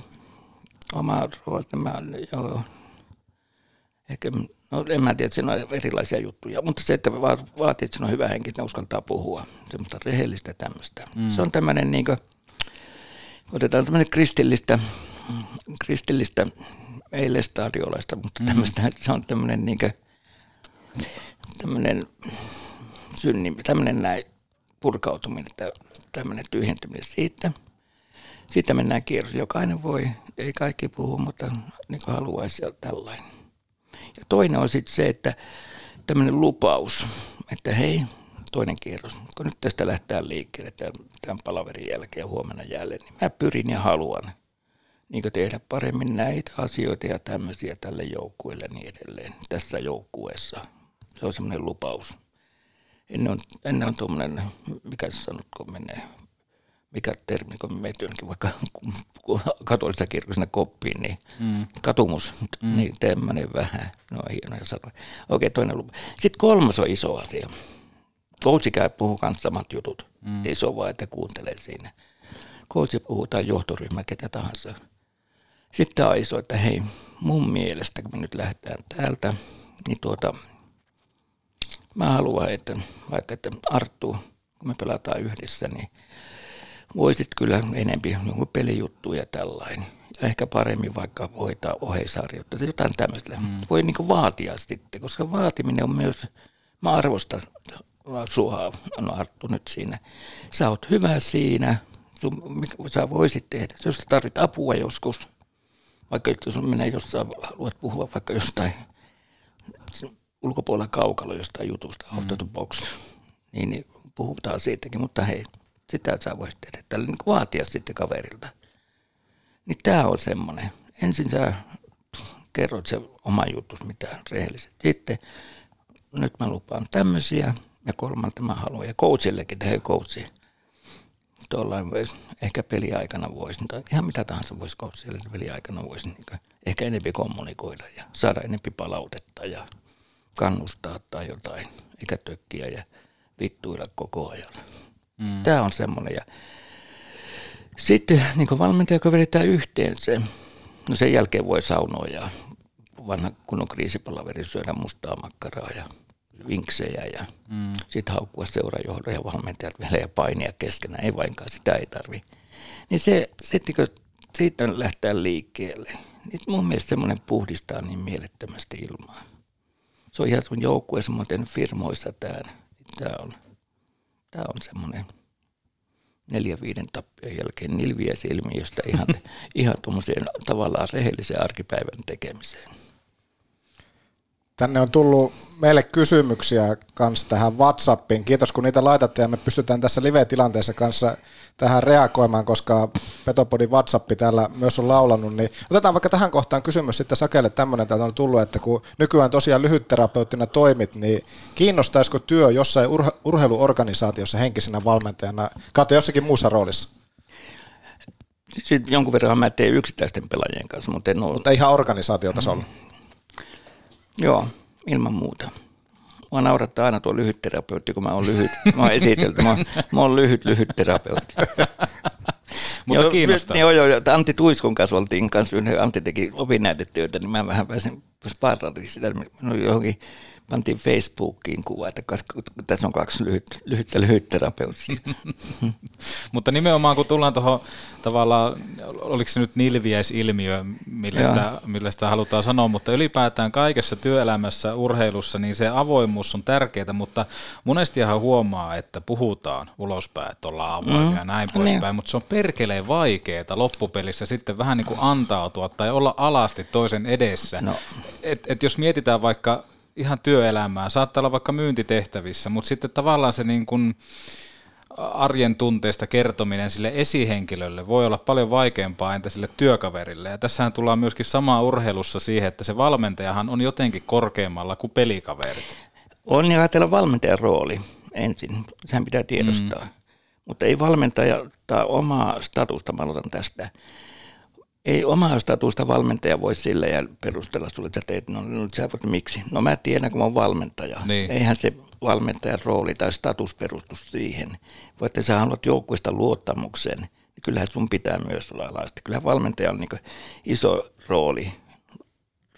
Oma ruoat, joo. Ehkä, no en mä tiedä, että siinä on erilaisia juttuja, mutta se, että vaatii, että siinä on hyvä henki, että ne uskaltaa puhua, semmoista rehellistä tämmöistä. Mm. Se on tämmöinen, niin kuin, otetaan tämmöinen kristillistä, kristillistä, ei lestadiolaista, mutta tämmöistä, mm. se on tämmöinen, niin kuin, tämmöinen synni, tämmöinen näin purkautuminen, tämmöinen tyhjentyminen siitä. Sitten mennään kierros. Jokainen voi, ei kaikki puhu, mutta niin kuin haluaisi ja tällainen. Ja toinen on sitten se, että tämmöinen lupaus, että hei, toinen kierros, kun nyt tästä lähtee liikkeelle tämän palaverin jälkeen huomenna jälleen, niin mä pyrin ja haluan niin kuin tehdä paremmin näitä asioita ja tämmöisiä tälle joukkueelle niin edelleen tässä joukkueessa. Se on semmoinen lupaus. Ennen on, ennen on tuommoinen, mikä sä sanot, kun menee, mikä termi, kun meitä jonnekin vaikka katolisessa kirkossa koppiin, niin mm. katumus, mm. niin tämmöinen vähän, no hienoja sanoja. Okei, toinen lupa. Sitten kolmas on iso asia. Koutsi käy puhuu kanssa samat jutut. Mm. Ei se ole vaan, että kuuntelee siinä. Koutsi puhuu tai johtoryhmä, ketä tahansa. Sitten tämä on iso, että hei, mun mielestä, kun me nyt lähdetään täältä, niin tuota, mä haluan, että vaikka että Arttu, kun me pelataan yhdessä, niin voisit kyllä enemmän jonkun pelijuttuja ja tällainen. Ja ehkä paremmin vaikka hoitaa oheisarjoittaa tai jotain tämmöistä. Mm. Voi niin kuin vaatia sitten, koska vaatiminen on myös, mä arvostan sua, no Arttu nyt siinä. Sä oot hyvä siinä, sun, mikä sä voisit tehdä. Jos sä tarvit apua joskus, vaikka jos menee jossain, haluat puhua vaikka jostain ulkopuolella kaukalla jostain jutusta, mm. out of box, niin, niin puhutaan siitäkin, mutta hei. Sitä sä voisit tehdä, tällä niin vaatia sitten kaverilta. Niin tää on semmoinen. Ensin sä kerrot se oma juttus, mitä rehelliset. Sitten nyt mä lupaan tämmöisiä ja kolmalta mä haluan. Ja coachillekin, hei coachi. Tuollain voisi, ehkä peliaikana voisi, tai ihan mitä tahansa voisi coachille, peliaikana voisi niin ehkä enemmän kommunikoida ja saada enemmän palautetta ja kannustaa tai jotain, eikä tökkiä ja vittuilla koko ajan. Mm. Tämä on semmoinen. Ja sitten niin kun valmentaja, joka vedetään yhteen se, no sen jälkeen voi saunoa ja vanha kunnon kriisipalaveri syödä mustaa makkaraa ja vinksejä ja mm. sitten haukkua seurajohdon ja valmentajat vielä ja painia keskenään, ei vainkaan, sitä ei tarvitse. Niin se, sitten kun siitä lähtee liikkeelle, niin mun mielestä semmoinen puhdistaa niin mielettömästi ilmaa. Se on ihan sun joukkueessa, mä oon tehnyt firmoissa tämän, tämä on. Tämä on semmoinen neljä viiden tappion jälkeen nilviä silmiä, josta ihan, ihan tuommoiseen tavallaan rehelliseen arkipäivän tekemiseen. Tänne on tullut meille kysymyksiä kanssa tähän WhatsAppiin. Kiitos kun niitä laitatte ja me pystytään tässä live-tilanteessa kanssa tähän reagoimaan, koska Petopodin WhatsApp täällä myös on laulanut. Niin otetaan vaikka tähän kohtaan kysymys sitten Sakelle tämmöinen, täältä on tullut, että kun nykyään tosiaan lyhytterapeuttina toimit, niin kiinnostaisiko työ jossain urhe- urheiluorganisaatiossa henkisenä valmentajana, kautta jossakin muussa roolissa? Sitten jonkun verran mä teen yksittäisten pelaajien kanssa, mutta en ole. Mutta ihan organisaatiotasolla. Mm-hmm. Joo, ilman muuta. Mua naurattaa aina tuo lyhyt terapeutti, kun mä oon lyhyt. Mä oon esitelty, mä oon, mä oon lyhyt, lyhyt terapeutti. Mutta kiinnostaa. Joo, joo, Antti Tuiskon kanssa oltiin kanssa, Antti teki opinnäytetyötä, niin mä vähän pääsin sparraatiin sitä. No johonkin pantiin Facebookiin kuva, että tässä on kaksi lyhyt, lyhyttä lyhyt terapeuttia. Mutta nimenomaan kun tullaan tuohon tavallaan, oliko se nyt nilviäisilmiö, millä sitä, millä sitä halutaan sanoa, mutta ylipäätään kaikessa työelämässä, urheilussa, niin se avoimuus on tärkeää, mutta monestihan huomaa, että puhutaan ulospäin, että ollaan avoimia mm. ja näin poispäin, mutta se on perkeleen vaikeaa loppupelissä sitten vähän niin kuin antautua tai olla alasti toisen edessä. No. Että et jos mietitään vaikka ihan työelämää, saattaa olla vaikka myyntitehtävissä, mutta sitten tavallaan se niin kuin arjen tunteista kertominen sille esihenkilölle voi olla paljon vaikeampaa entä sille työkaverille. Ja tässähän tullaan myöskin samaa urheilussa siihen, että se valmentajahan on jotenkin korkeammalla kuin pelikaverit. On ja ajatella valmentajan rooli ensin, sehän pitää tiedostaa, mm. mutta ei valmentaja tai omaa statusta, mä aloitan tästä. Ei omaa statusta valmentaja voi sillä ja perustella sulle, että teet, no nyt sä voit, miksi? No mä tiedän, kun mä oon valmentaja. Niin. Eihän se valmentajan rooli tai status perustu siihen. Voitte sä haluat joukkueesta luottamukseen, niin kyllähän sun pitää myös olla alaista. Kyllähän valmentaja on niin iso rooli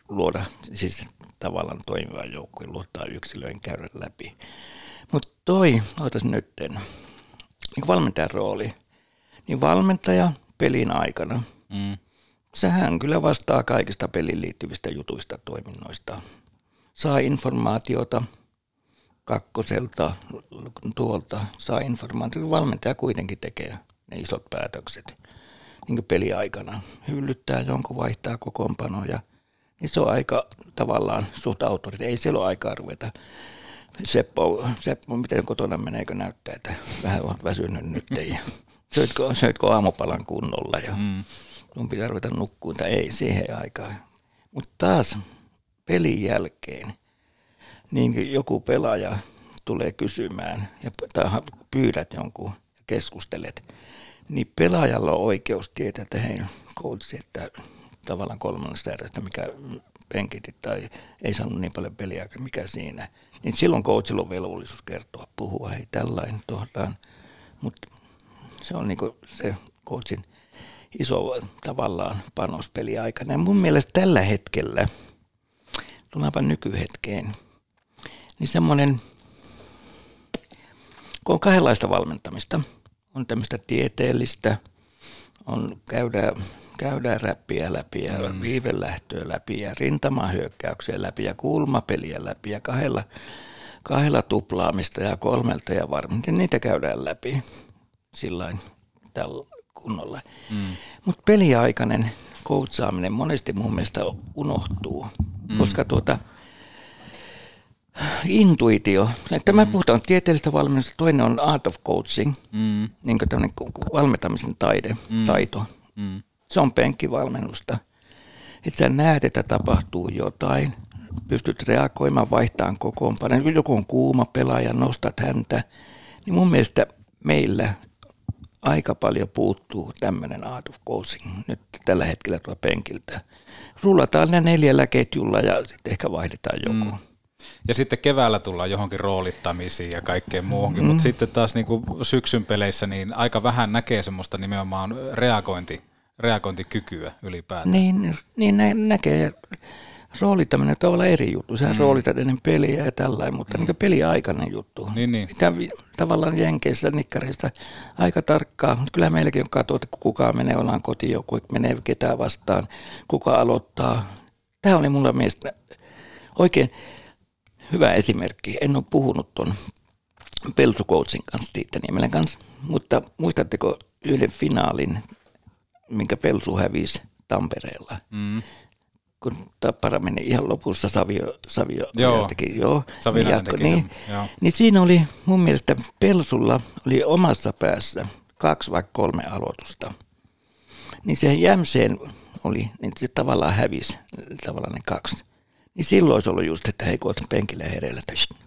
luoda, siis tavallaan toimivan joukkueen luottaa yksilöön käydä läpi. Mutta toi, otas nytten, niin valmentajan rooli, niin valmentaja pelin aikana, mm. sehän kyllä vastaa kaikista peliin liittyvistä jutuista toiminnoista. Saa informaatiota kakkoselta tuolta, saa informaatiota, valmentaja kuitenkin tekee ne isot päätökset niin peliaikana. Hyllyttää jonkun, vaihtaa kokoonpanoja, niin se on aika tavallaan suht autoriteetti, ei siellä ole aikaa ruveta. Seppo, Seppo, miten kotona meneekö näyttää, että vähän olet väsynyt nyt ja söitkö, söitkö aamupalan kunnolla ja mm. sun pitää ruveta nukkuun, tai ei siihen aikaan. Mutta taas pelin jälkeen niin joku pelaaja tulee kysymään ja tai pyydät jonkun ja keskustelet, niin pelaajalla on oikeus tietää, että hei coachi, että tavallaan kolmannesta erästä, mikä penkitti tai ei saanut niin paljon peliä, mikä siinä. Niin silloin coachilla on velvollisuus kertoa, puhua, hei tällainen tuodaan, mutta se on niinku se coachin iso tavallaan panospeli aikana. Ja mun mielestä tällä hetkellä, tullaanpa nykyhetkeen, niin semmoinen, kun on kahdenlaista valmentamista, on tämmöistä tieteellistä, on käydään, käydään räppiä läpi ja mm. viivelähtöä läpi ja rintamahyökkäyksiä läpi ja kulmapeliä läpi ja kahdella, kahdella tuplaamista ja kolmelta ja varmasti niitä käydään läpi sillain tällä kunnolla. Mm. Mutta peliaikainen koutsaaminen monesti mun mielestä unohtuu, mm. koska tuota intuitio, että mä mm. puhutaan tieteellistä valmennusta, toinen on art of coaching, mm. niin kuin tämmöinen valmentamisen taide, mm. taito. Mm. Se on penkkivalmennusta, että sä näet, että tapahtuu jotain, pystyt reagoimaan, vaihtamaan kokoonpanoja, kun joku on kuuma pelaaja, nostat häntä, niin mun mielestä meillä aika paljon puuttuu tämmöinen art of coaching nyt tällä hetkellä tuolla penkiltä. Rullataan ne neljällä ketjulla ja sitten ehkä vaihdetaan joku. Mm. Ja sitten keväällä tullaan johonkin roolittamisiin ja kaikkeen muuhunkin, mm. mutta sitten taas niin kuin syksyn peleissä niin aika vähän näkee semmoista nimenomaan reagointi, reagointikykyä ylipäätään. Niin, niin nä- näkee roolittaminen tavallaan eri juttu. Sehän mm. roolitat ennen peliä ja tällainen, mutta mm. niin kuin peliaikainen juttu. Niin, niin. Mitä tavallaan jenkeissä, nikkareissa aika tarkkaa. Kyllä meilläkin on katsoa, että kuka menee, ollaan kotiin joku, menee ketään vastaan, kuka aloittaa. Tämä oli mulla mielestä oikein hyvä esimerkki. En ole puhunut tuon Pelsu-coachin kanssa, siitä Niemelän kanssa, mutta muistatteko yhden finaalin, minkä Pelsu hävisi Tampereella? Mm. Kun Tappara meni ihan lopussa Savio, Savio joo. Teki, joo, niin jatko, niin, joo. Niin siinä oli mun mielestä Pelsulla oli omassa päässä kaksi vai kolme aloitusta. Niin se Jämseen oli, niin se tavallaan hävisi tavallaan ne kaksi. Niin silloin olisi ollut just, että hei, kun olet penkillä hereillä,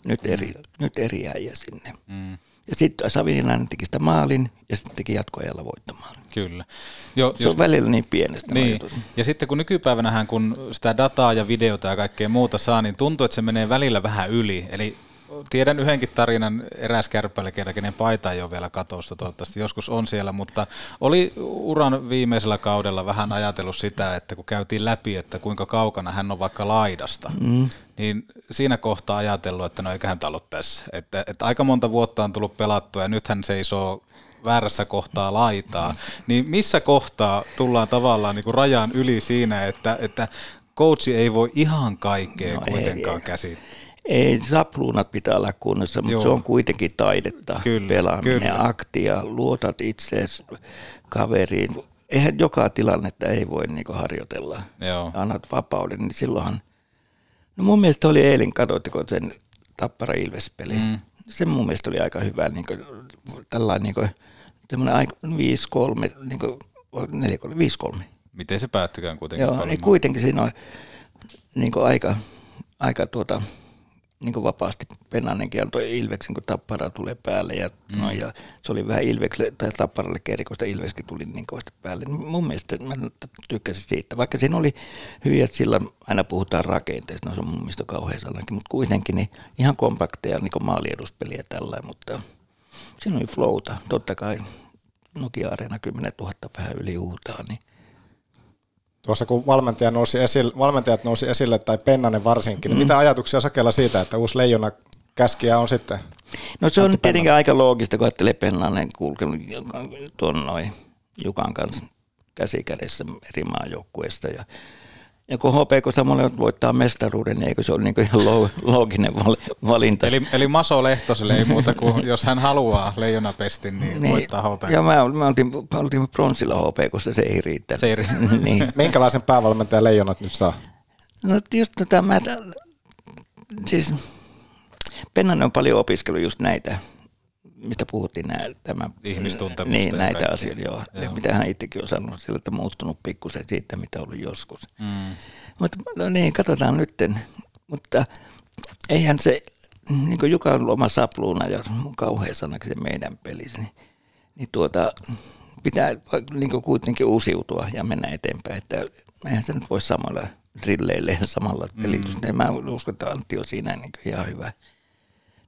nyt eri, nyt eri äijä sinne. Mm. Ja sitten Savinilainen teki sitä maalin ja sitten teki jatkoajalla voittomaalin. Kyllä. Jo, se jos... on välillä niin pienestä. Niin. Ja sitten kun nykypäivänähän, kun sitä dataa ja videota ja kaikkea muuta saa, niin tuntuu, että se menee välillä vähän yli. Eli tiedän yhdenkin tarinan eräs kärppäillä, kenen paita ei ole vielä katossa, toivottavasti joskus on siellä, mutta oli uran viimeisellä kaudella vähän ajatellut sitä, että kun käytiin läpi, että kuinka kaukana hän on vaikka laidasta, mm. niin siinä kohtaa ajatellut, että no eiköhän tämä ollut tässä. Että, että aika monta vuotta on tullut pelattua ja nythän seisoo väärässä kohtaa laitaa, niin missä kohtaa tullaan tavallaan niin kuin rajan yli siinä, että, että coachi ei voi ihan kaikkea no, kuitenkaan käsittää. Ei, sapluunat pitää olla kunnossa, mutta joo. Se on kuitenkin taidetta, kyllä, pelaaminen, kyllä. Aktia, luotat itseesi kaveriin. Eihän joka tilannetta ei voi niinku harjoitella. Joo. Annat vapauden, niin silloinhan... No mun mielestä oli eilen, katsoitteko sen Tappara Ilves-peli. Mm. Se mun mielestä oli aika hyvä, niinku, tällainen niinku, viisi kolme, niinku, viisi kolme. Miten se päättykään kuitenkin? Joo, niin kuitenkin siinä on niinku, aika... aika tuota, niin kuin vapaasti Penannenkin antoi Ilveksen, kun Tappara tulee päälle. Ja, mm. no, ja se oli vähän Ilvekselle tai Tapparalle kerikosta, Ilveskin tuli niin kovasti päälle. Mun mielestä mä tykkäsin siitä. Vaikka siinä oli hyviä, että sillä aina puhutaan rakenteesta, no se on mun mielestä kauhean sanakin. Mutta kuitenkin niin ihan kompakteja, niin kuin maalieduspeliä tällainen, mutta siinä oli flowta. Totta kai Nokia Areena kymmenen tuhatta vähän yli huutaa, niin tuossa kun valmentaja nousi esille, valmentajat nousi esille, tai Pennanen varsinkin, niin mitä ajatuksia Sakella siitä, että uusi leijona käskijä on sitten? No se on tietenkin aika loogista, kun ajattelee Pennanen kulkenut tuon noin Jukan kanssa käsikädessä eri maajoukkueista. Ja, ja kun H P K:ssa molemmat voittaa mestaruuden, niin eikö se ole niin kuin ihan looginen valinta? Eli, eli Maso Lehtoselle ei muuta kuin, jos hän haluaa leijonapestin, niin, niin voittaa H P K. Ja mä, mä oltiin, oltiin pronssilla H P K:ssa, se ei riitä. Se ei riitä. Niin. Minkälaisen päävalmentajan leijonat nyt saa? No just tota, mä, siis Pennanen on paljon opiskellut just näitä, mistä puhuttiin, nämä ihmistuntemusta. Niin, näitä kaikki asioita, joo. joo. Ja mitä hän itsekin on sanonut, sillä on muuttunut pikkusen siitä, mitä on ollut joskus. Mm. Mutta no niin, katsotaan nytten. Mutta eihän se, niin kuin Juka on ollut oma sapluuna ja kauhean sanaksi meidän pelissä, niin, niin tuota, pitää niin kuitenkin uusiutua ja mennä eteenpäin. Että eihän se nyt voi samalla drilleille ja samalla pelitystä. Mm. Mä uskon, että Antti on siinä niin ihan hyvä.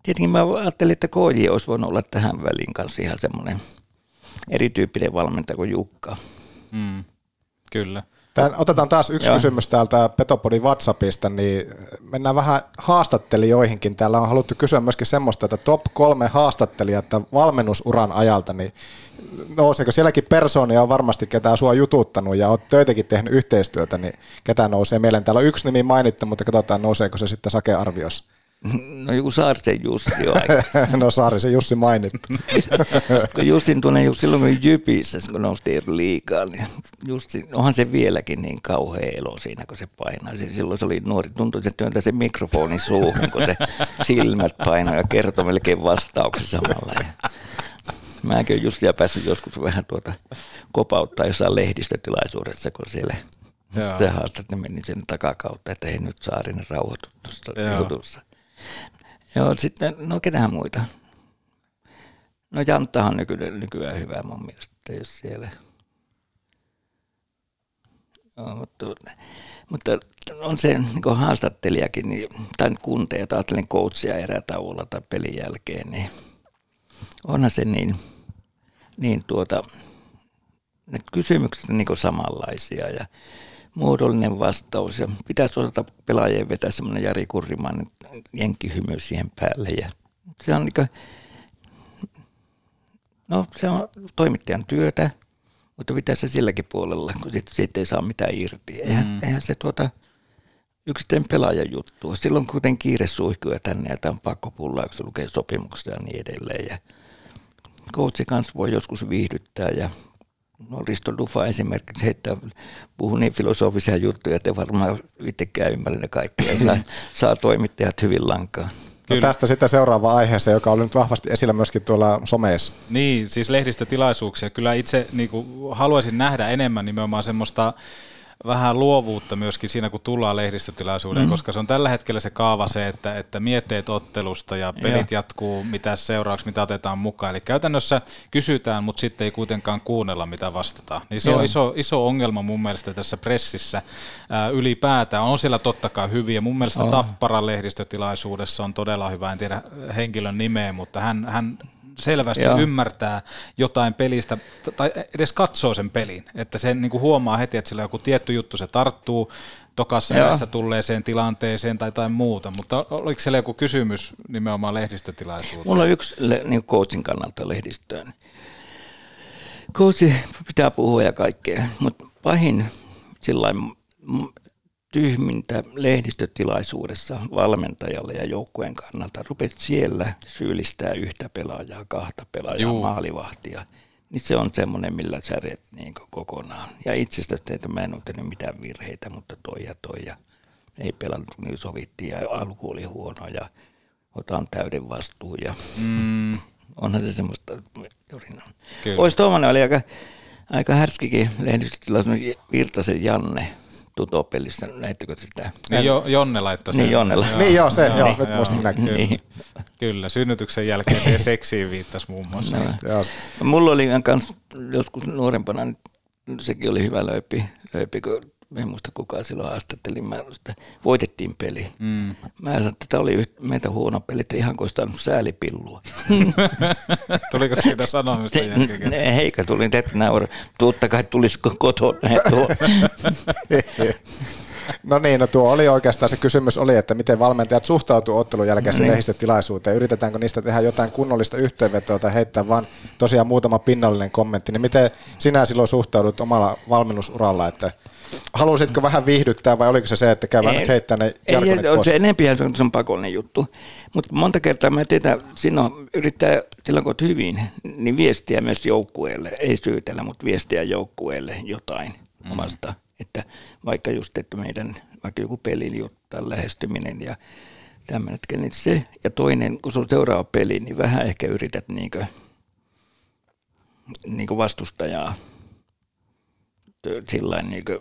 Tietenkin mä ajattelin, että K J olisi voinut olla tähän väliin kanssa ihan semmoinen erityyppinen valmentaja kuin Jukka. Mm, kyllä. Tän, otetaan taas yksi Joo. kysymys täältä Petopodin WhatsAppista, niin mennään vähän haastattelijoihinkin. Täällä on haluttu kysyä myöskin semmoista, että top kolme haastattelijaa valmennusuran ajalta, niin nouseeko sielläkin persoonia on varmasti ketään sua jututtanut ja olet töitäkin tehnyt yhteistyötä, niin ketään nousee mieleen. Täällä on yksi nimi mainittu, mutta katsotaan nouseeko se sitten Sake-arviossa. No joku Saarisen Jussi on aika. No Saarisen Jussi mainittu. Kun Jussin tunnen just silloin, kun Jypissä, kun noustiin liikaa, niin Jussi, onhan se vieläkin niin kauhea elo siinä, kun se painaa. Silloin se oli nuori, tuntui, että työntää se mikrofonin suuhun, kun se silmät painaa ja kertoo melkein vastauksen samalla. Ja mäkin olen Jussia päässyt joskus vähän tuota kopauttaa jossain lehdistötilaisuudessa, kun siellä... Jaa. Se haastattelu meni sen takakautta, että ei nyt Saarinen rauhoitu tuossa jutussa. Joo, sitten, no ketähän muita? No Janttahan nykyään, nykyään hyvä mun mielestä, jos siellä. No, mutta, mutta on se niin haastattelijakin, niin, tai kunteja, tai ajattelen coachia erätauolla tai pelin jälkeen, niin onhan se niin, niin tuota, ne kysymykset on niin samanlaisia ja muodollinen vastaus ja pitäisi osata pelaajien vetää semmoinen Jari Kurrimainen jenkkihymy siihen päälle ja se on niinku no se on toimittajan työtä, mutta pitäisi se silläkin puolella, kun siitä, siitä ei saa mitään irti. Eihän, mm. eihän se tuota yksittäinen pelaajan juttua. Silloin kuitenkin kiire suihkyä tänne ja tämä on pakko pullaa, kun se lukee sopimuksia ja niin edelleen ja coachi kanssa voi joskus viihdyttää ja no Risto Dufva esimerkiksi heittää, puhuu niin filosofisia juttuja, että varmaan itsekään ymmärrä ne kaikkea. Saa toimittajat hyvin lankaan. No tästä sitä seuraavaan aiheeseen, joka oli nyt vahvasti esillä myöskin tuolla someessa. Niin, siis lehdistötilaisuuksia. Kyllä itse niin kuin haluaisin nähdä enemmän nimenomaan semmoista vähän luovuutta myöskin siinä, kun tullaan lehdistötilaisuuteen, mm. koska se on tällä hetkellä se kaava se, että, että mietteet ottelusta ja pelit ja. jatkuu, mitä seuraavaksi, mitä otetaan mukaan. Eli käytännössä kysytään, mutta sitten ei kuitenkaan kuunnella, mitä vastataan. Niin se ja. on iso, iso ongelma mun mielestä tässä pressissä ää, ylipäätään. On siellä totta kai hyviä. Mun mielestä oh. Tapparan lehdistötilaisuudessa on todella hyvä, en tiedä henkilön nimeä, mutta hän... hän selvästi Joo. ymmärtää jotain pelistä tai edes katsoo sen pelin, että sen niin kuin huomaa heti, että sillä joku tietty juttu se tarttuu tokassa edessä tulleeseen tilanteeseen tai jotain muuta, mutta oliko siellä joku kysymys nimenomaan lehdistötilaisuuteen? Mulla on yksi le- niin coachin kannalta lehdistöön. Coachi pitää puhua ja kaikkea, mutta pahin sillain tyhmintä lehdistötilaisuudessa valmentajalle ja joukkueen kannalta, rupeat siellä syyllistää yhtä pelaajaa, kahta pelaajaa, maalivahtia, niin se on semmoinen, millä särjet niin kokonaan. Ja itsestäsi, että mä en ole tehnyt mitään virheitä, mutta toi ja toi ja ei pelannut, niin sovittiin ja alku oli huono ja otan täyden vastuun ja mm. onhan se semmoista jorinaa. Ois tuommoinen oli aika, aika härskikin lehdistötilaisuus, Virtasen Janne. Tutopelissä, näittekö sitä? Niin jo, Jonne laittoi sen. Niin Jonne laittoi. Niin joo, se, joo, joo, nyt joo, muistin näkyy. Kyllä, niin. Kyllä, synnytyksen jälkeen se seksiin viittasi muun muassa. No. Mulla oli kans joskus nuorempana, sekin oli hyvä löypi, löypi kun en muista kukaan silloin haastatteli, mä sitä voitettiin peli. Mm. Mä sanoin, että tämä oli meitä huono peli, että ihan kuin olisi tainnut säälipillua. Tuliko siitä sanomista jälkeen? Eikä tuli tätä nauraa. Totta kai tulisiko kotona. No niin, no tuo oli oikeastaan se kysymys oli, että miten valmentajat suhtautuu ottelun jälkeiseen mm. lehdistötilaisuuteen. Yritetäänkö niistä tehdä jotain kunnollista yhteenvetoa tai heittää vaan tosiaan muutama pinnallinen kommentti. Niin miten sinä silloin suhtaudut omalla valmennusuralla, että halusitko vähän viihdyttää vai oliko se se, että käy vähän heittää ne jarkonet pois? Se enempihän se on pakollinen juttu, mutta monta kertaa mä teetän, siinä yrittää silloin hyvin, niin viestiä myös joukkueelle, ei syytellä, mutta viestiä joukkueelle jotain mm. omasta. Että vaikka just, että meidän vaikka joku peliljuttaan lähestyminen ja tämmöinen, niin se ja toinen, kun se on seuraava peli, niin vähän ehkä yrität niinkö, niinkö vastustajaa sillain niinkö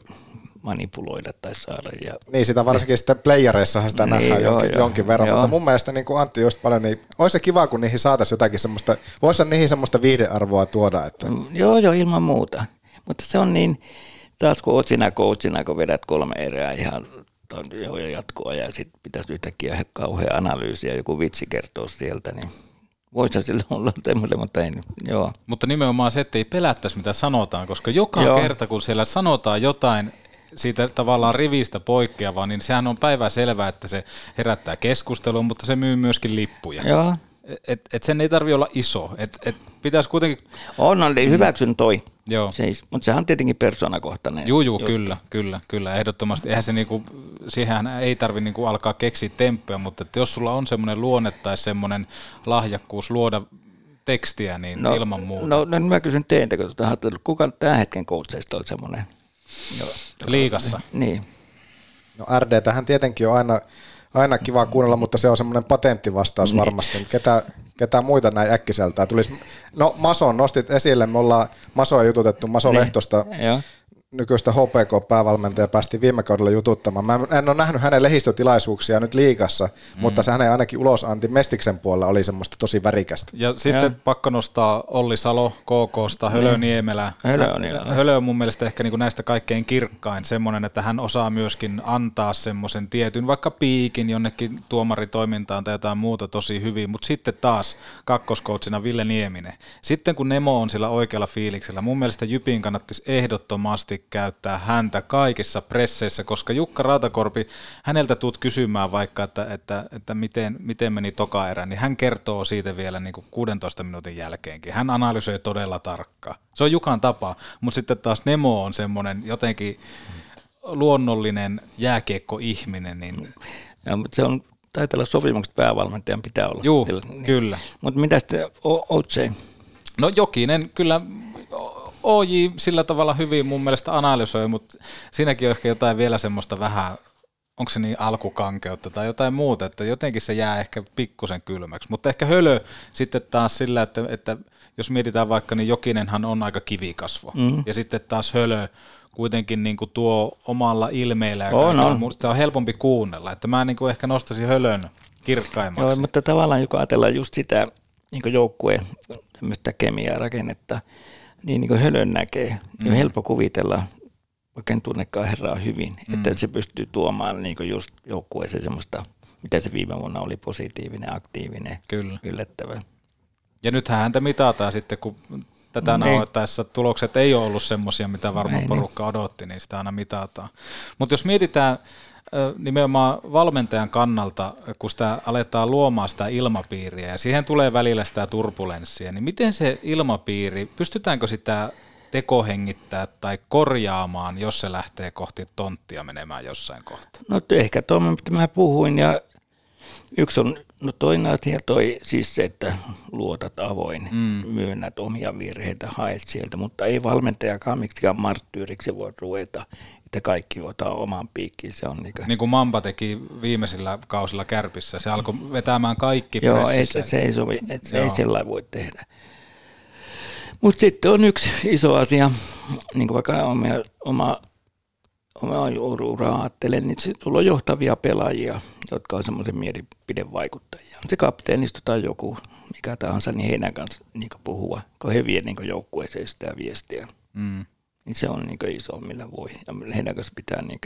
manipuloida tai saada. Ja niin, sitä varsinkin sitten playereissahan sitä niin, nähdään joo, jonkin, joo, jonkin verran, joo. Mutta mun mielestä niin kuin Antti just paljon, niin olisi se kiva, kun niihin saataisiin jotakin semmoista, voisi niihin semmoista viihdearvoa tuoda. Että joo, joo, ilman muuta, mutta se on niin. Taas kun oot sinä coachina, kun vedät kolme erää ihan jatkoa ja sitten pitäisi yhtäkkiä kauhea analyysi ja joku vitsi kertoa sieltä, niin voisi sillä olla tämmöinen, mutta ei. Joo. Mutta nimenomaan se, että ei pelättäisi mitä sanotaan, koska joka joo. kerta kun siellä sanotaan jotain siitä tavallaan rivistä poikkeavaa, niin sehän on päivänselvää, että se herättää keskustelua, mutta se myy myöskin lippuja. Joo. Et, et sen ei tarvitse olla iso, et, et pitäisi kuitenkin. On, on hyväksyn toi, siis, mutta sehän on tietenkin persoonakohtainen. Juu, juu, kyllä, kyllä, kyllä, ehdottomasti. Eihän se niinku, siihen ei tarvitse niinku alkaa keksiä temppejä, mutta jos sulla on semmoinen luonne tai semmoinen lahjakkuus luoda tekstiä, niin no, ilman muuta. No, no niin mä kysyn teiltä, kun kuka tämän hetken koutseista on semmoinen? Liigassa? Niin. No R D tähän tietenkin on aina. Aina kiva kuunnella, mutta se on semmoinen patenttivastaus varmasti. Ketä, ketä muita näin äkkiseltään tulisi? No Mason nostit esille, me ollaan Masoa jututettu, Maso Lehtosta, nykyistä H P K-päävalmentaja, päästiin viime kaudella jututtamaan. Mä en ole nähnyt hänen lehdistötilaisuuksia nyt liigassa, mm. mutta se hänen ainakin ulosanti Mestiksen puolella oli semmoista tosi värikästä. Ja sitten ja. pakko nostaa Olli Salo K K:sta, Hölö Niemelä. Hölö on mun mielestä ehkä niinku näistä kaikkein kirkkain, semmoinen, että hän osaa myöskin antaa semmoisen tietyn, vaikka piikin jonnekin tuomaritoimintaan tai jotain muuta tosi hyvin, mutta sitten taas kakkoskoutsina Ville Nieminen. Sitten kun Nemo on sillä oikealla fiiliksellä, mun mielestä Jypin kannattaisi ehdottomasti käyttää häntä kaikissa presseissä, koska Jukka Rautakorpi, häneltä tuut kysymään vaikka, että, että, että miten, miten meni toka erä, niin hän kertoo siitä vielä niin kuin kuudentoista minuutin jälkeenkin. Hän analysoi todella tarkkaan. Se on Jukan tapa, mutta sitten taas Nemo on semmoinen jotenkin luonnollinen jääkiekkoihminen. Niin ja, mutta se on, taitaa olla sopimukset päävalmentajan pitää olla. Juu, niin. Kyllä. Mutta mitä sitten Otsein? No Jokinen kyllä O J sillä tavalla hyvin mun mielestä analysoi, mutta siinäkin on ehkä jotain vielä semmoista vähän, onko se niin alkukankeutta tai jotain muuta, että jotenkin se jää ehkä pikkusen kylmäksi. Mutta ehkä Hölö sitten taas sillä, että, että jos mietitään vaikka, niin Jokinenhan on aika kivikasvo. Mm. Ja sitten taas Hölö kuitenkin niin kuin tuo omalla ilmeellä. On, on. Sitä on helpompi kuunnella. Että mä niin kuin ehkä nostaisin Hölön kirkkaimmaksi. Joo, mutta tavallaan joka ajatellaan just sitä niin joukkueen kemiaa rakennetta, niin, niin kuin Hölön näkee, niin on mm-hmm. helppo kuvitella, vaikka en tunnekaan herraa hyvin, että mm-hmm. se pystyy tuomaan niin kuin just joukkueeseen semmoista, mitä se viime vuonna oli, positiivinen, aktiivinen, kyllä. Yllättävä. Ja nythän häntä mitataan sitten, kun tätä no, nauhoittaessa tulokset ei ole ollut semmoisia, mitä varmaan porukka niin. odotti, niin sitä aina mitataan. Mutta jos mietitään nimenomaan valmentajan kannalta, kun sitä aletaan luomaan sitä ilmapiiriä ja siihen tulee välillä sitä turbulenssia, niin miten se ilmapiiri, pystytäänkö sitä tekohengittää tai korjaamaan, jos se lähtee kohti tonttia menemään jossain kohtaa? No ehkä tuo, mitä mä puhuin, ja yksi on, no toinen asia toi siis se, että luotat avoin, mm. myönnät omia virheitä, haet sieltä, mutta ei valmentajakaan miksikään marttyyriksi voi ruveta. Että kaikki otetaan omaan piikkiin. Se on niin, niin kuin Mamba teki viimeisillä kausilla Kärpissä, se alkoi vetämään kaikki joo, pressissä. Joo, se, se ei sovi, et se ei sellainen voi tehdä. Mutta sitten on yksi iso asia, niin kuin vaikka omia, oma, oma uraa ajattelen, niin sulla on johtavia pelaajia, jotka on semmoisen mielipidevaikuttajia. Se kapteenisto tai joku, mikä tahansa, niin heidän kanssa niin puhua, kun he vie niin joukkueeseen sitä viestiä. Mm. niin se on niin iso, millä voi ja heidän kanssa pitää niin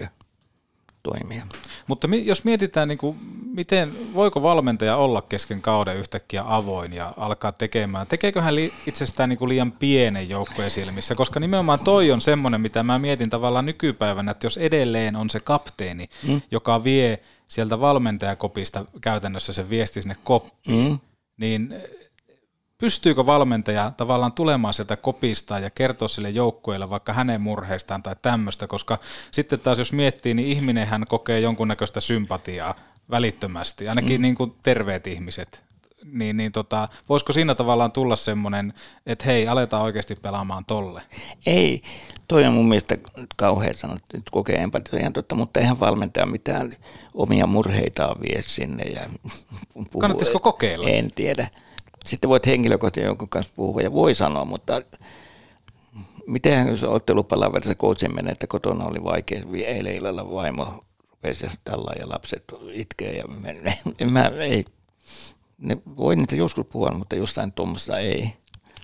toimia. Mutta mi- jos mietitään, niin kuin, miten, voiko valmentaja olla kesken kauden yhtäkkiä avoin ja alkaa tekemään, tekeekö hän li- itsestään niin kuin liian pienen joukkojen silmissä, koska nimenomaan toi on semmoinen, mitä mä mietin tavallaan nykypäivänä, että jos edelleen on se kapteeni, mm. joka vie sieltä valmentajakopista käytännössä sen viesti sinne koppiin, mm. niin pystyykö valmentaja tavallaan tulemaan sieltä kopista ja kertoa sille joukkueelle vaikka hänen murheistaan tai tämmöistä, koska sitten taas jos miettii, niin ihminenhän kokee jonkunnäköistä sympatiaa välittömästi, ainakin mm. niin kuin terveet ihmiset. Niin, niin tota, voisiko siinä tavallaan tulla semmoinen, että hei, aletaan oikeasti pelaamaan tolle? Ei, toi on mun mielestä kauhean sanottu, nyt kokee empatiaa ihan totta, mutta eihän valmentaja mitään omia murheitaan vie sinne. Ja puhuu. Kannattaisiko kokeilla? En tiedä. Sitten voit henkilökohtaisesti jonkun kanssa puhua ja voi sanoa, mutta mitenhän jos ottelupalaverissa coachin menee, että kotona oli vaikea, eilen illalla vaimo rupesi tällaan ja lapset itkee ja menee. Mä ei, ne voi niitä joskus puhua, mutta jostain tuommoista ei.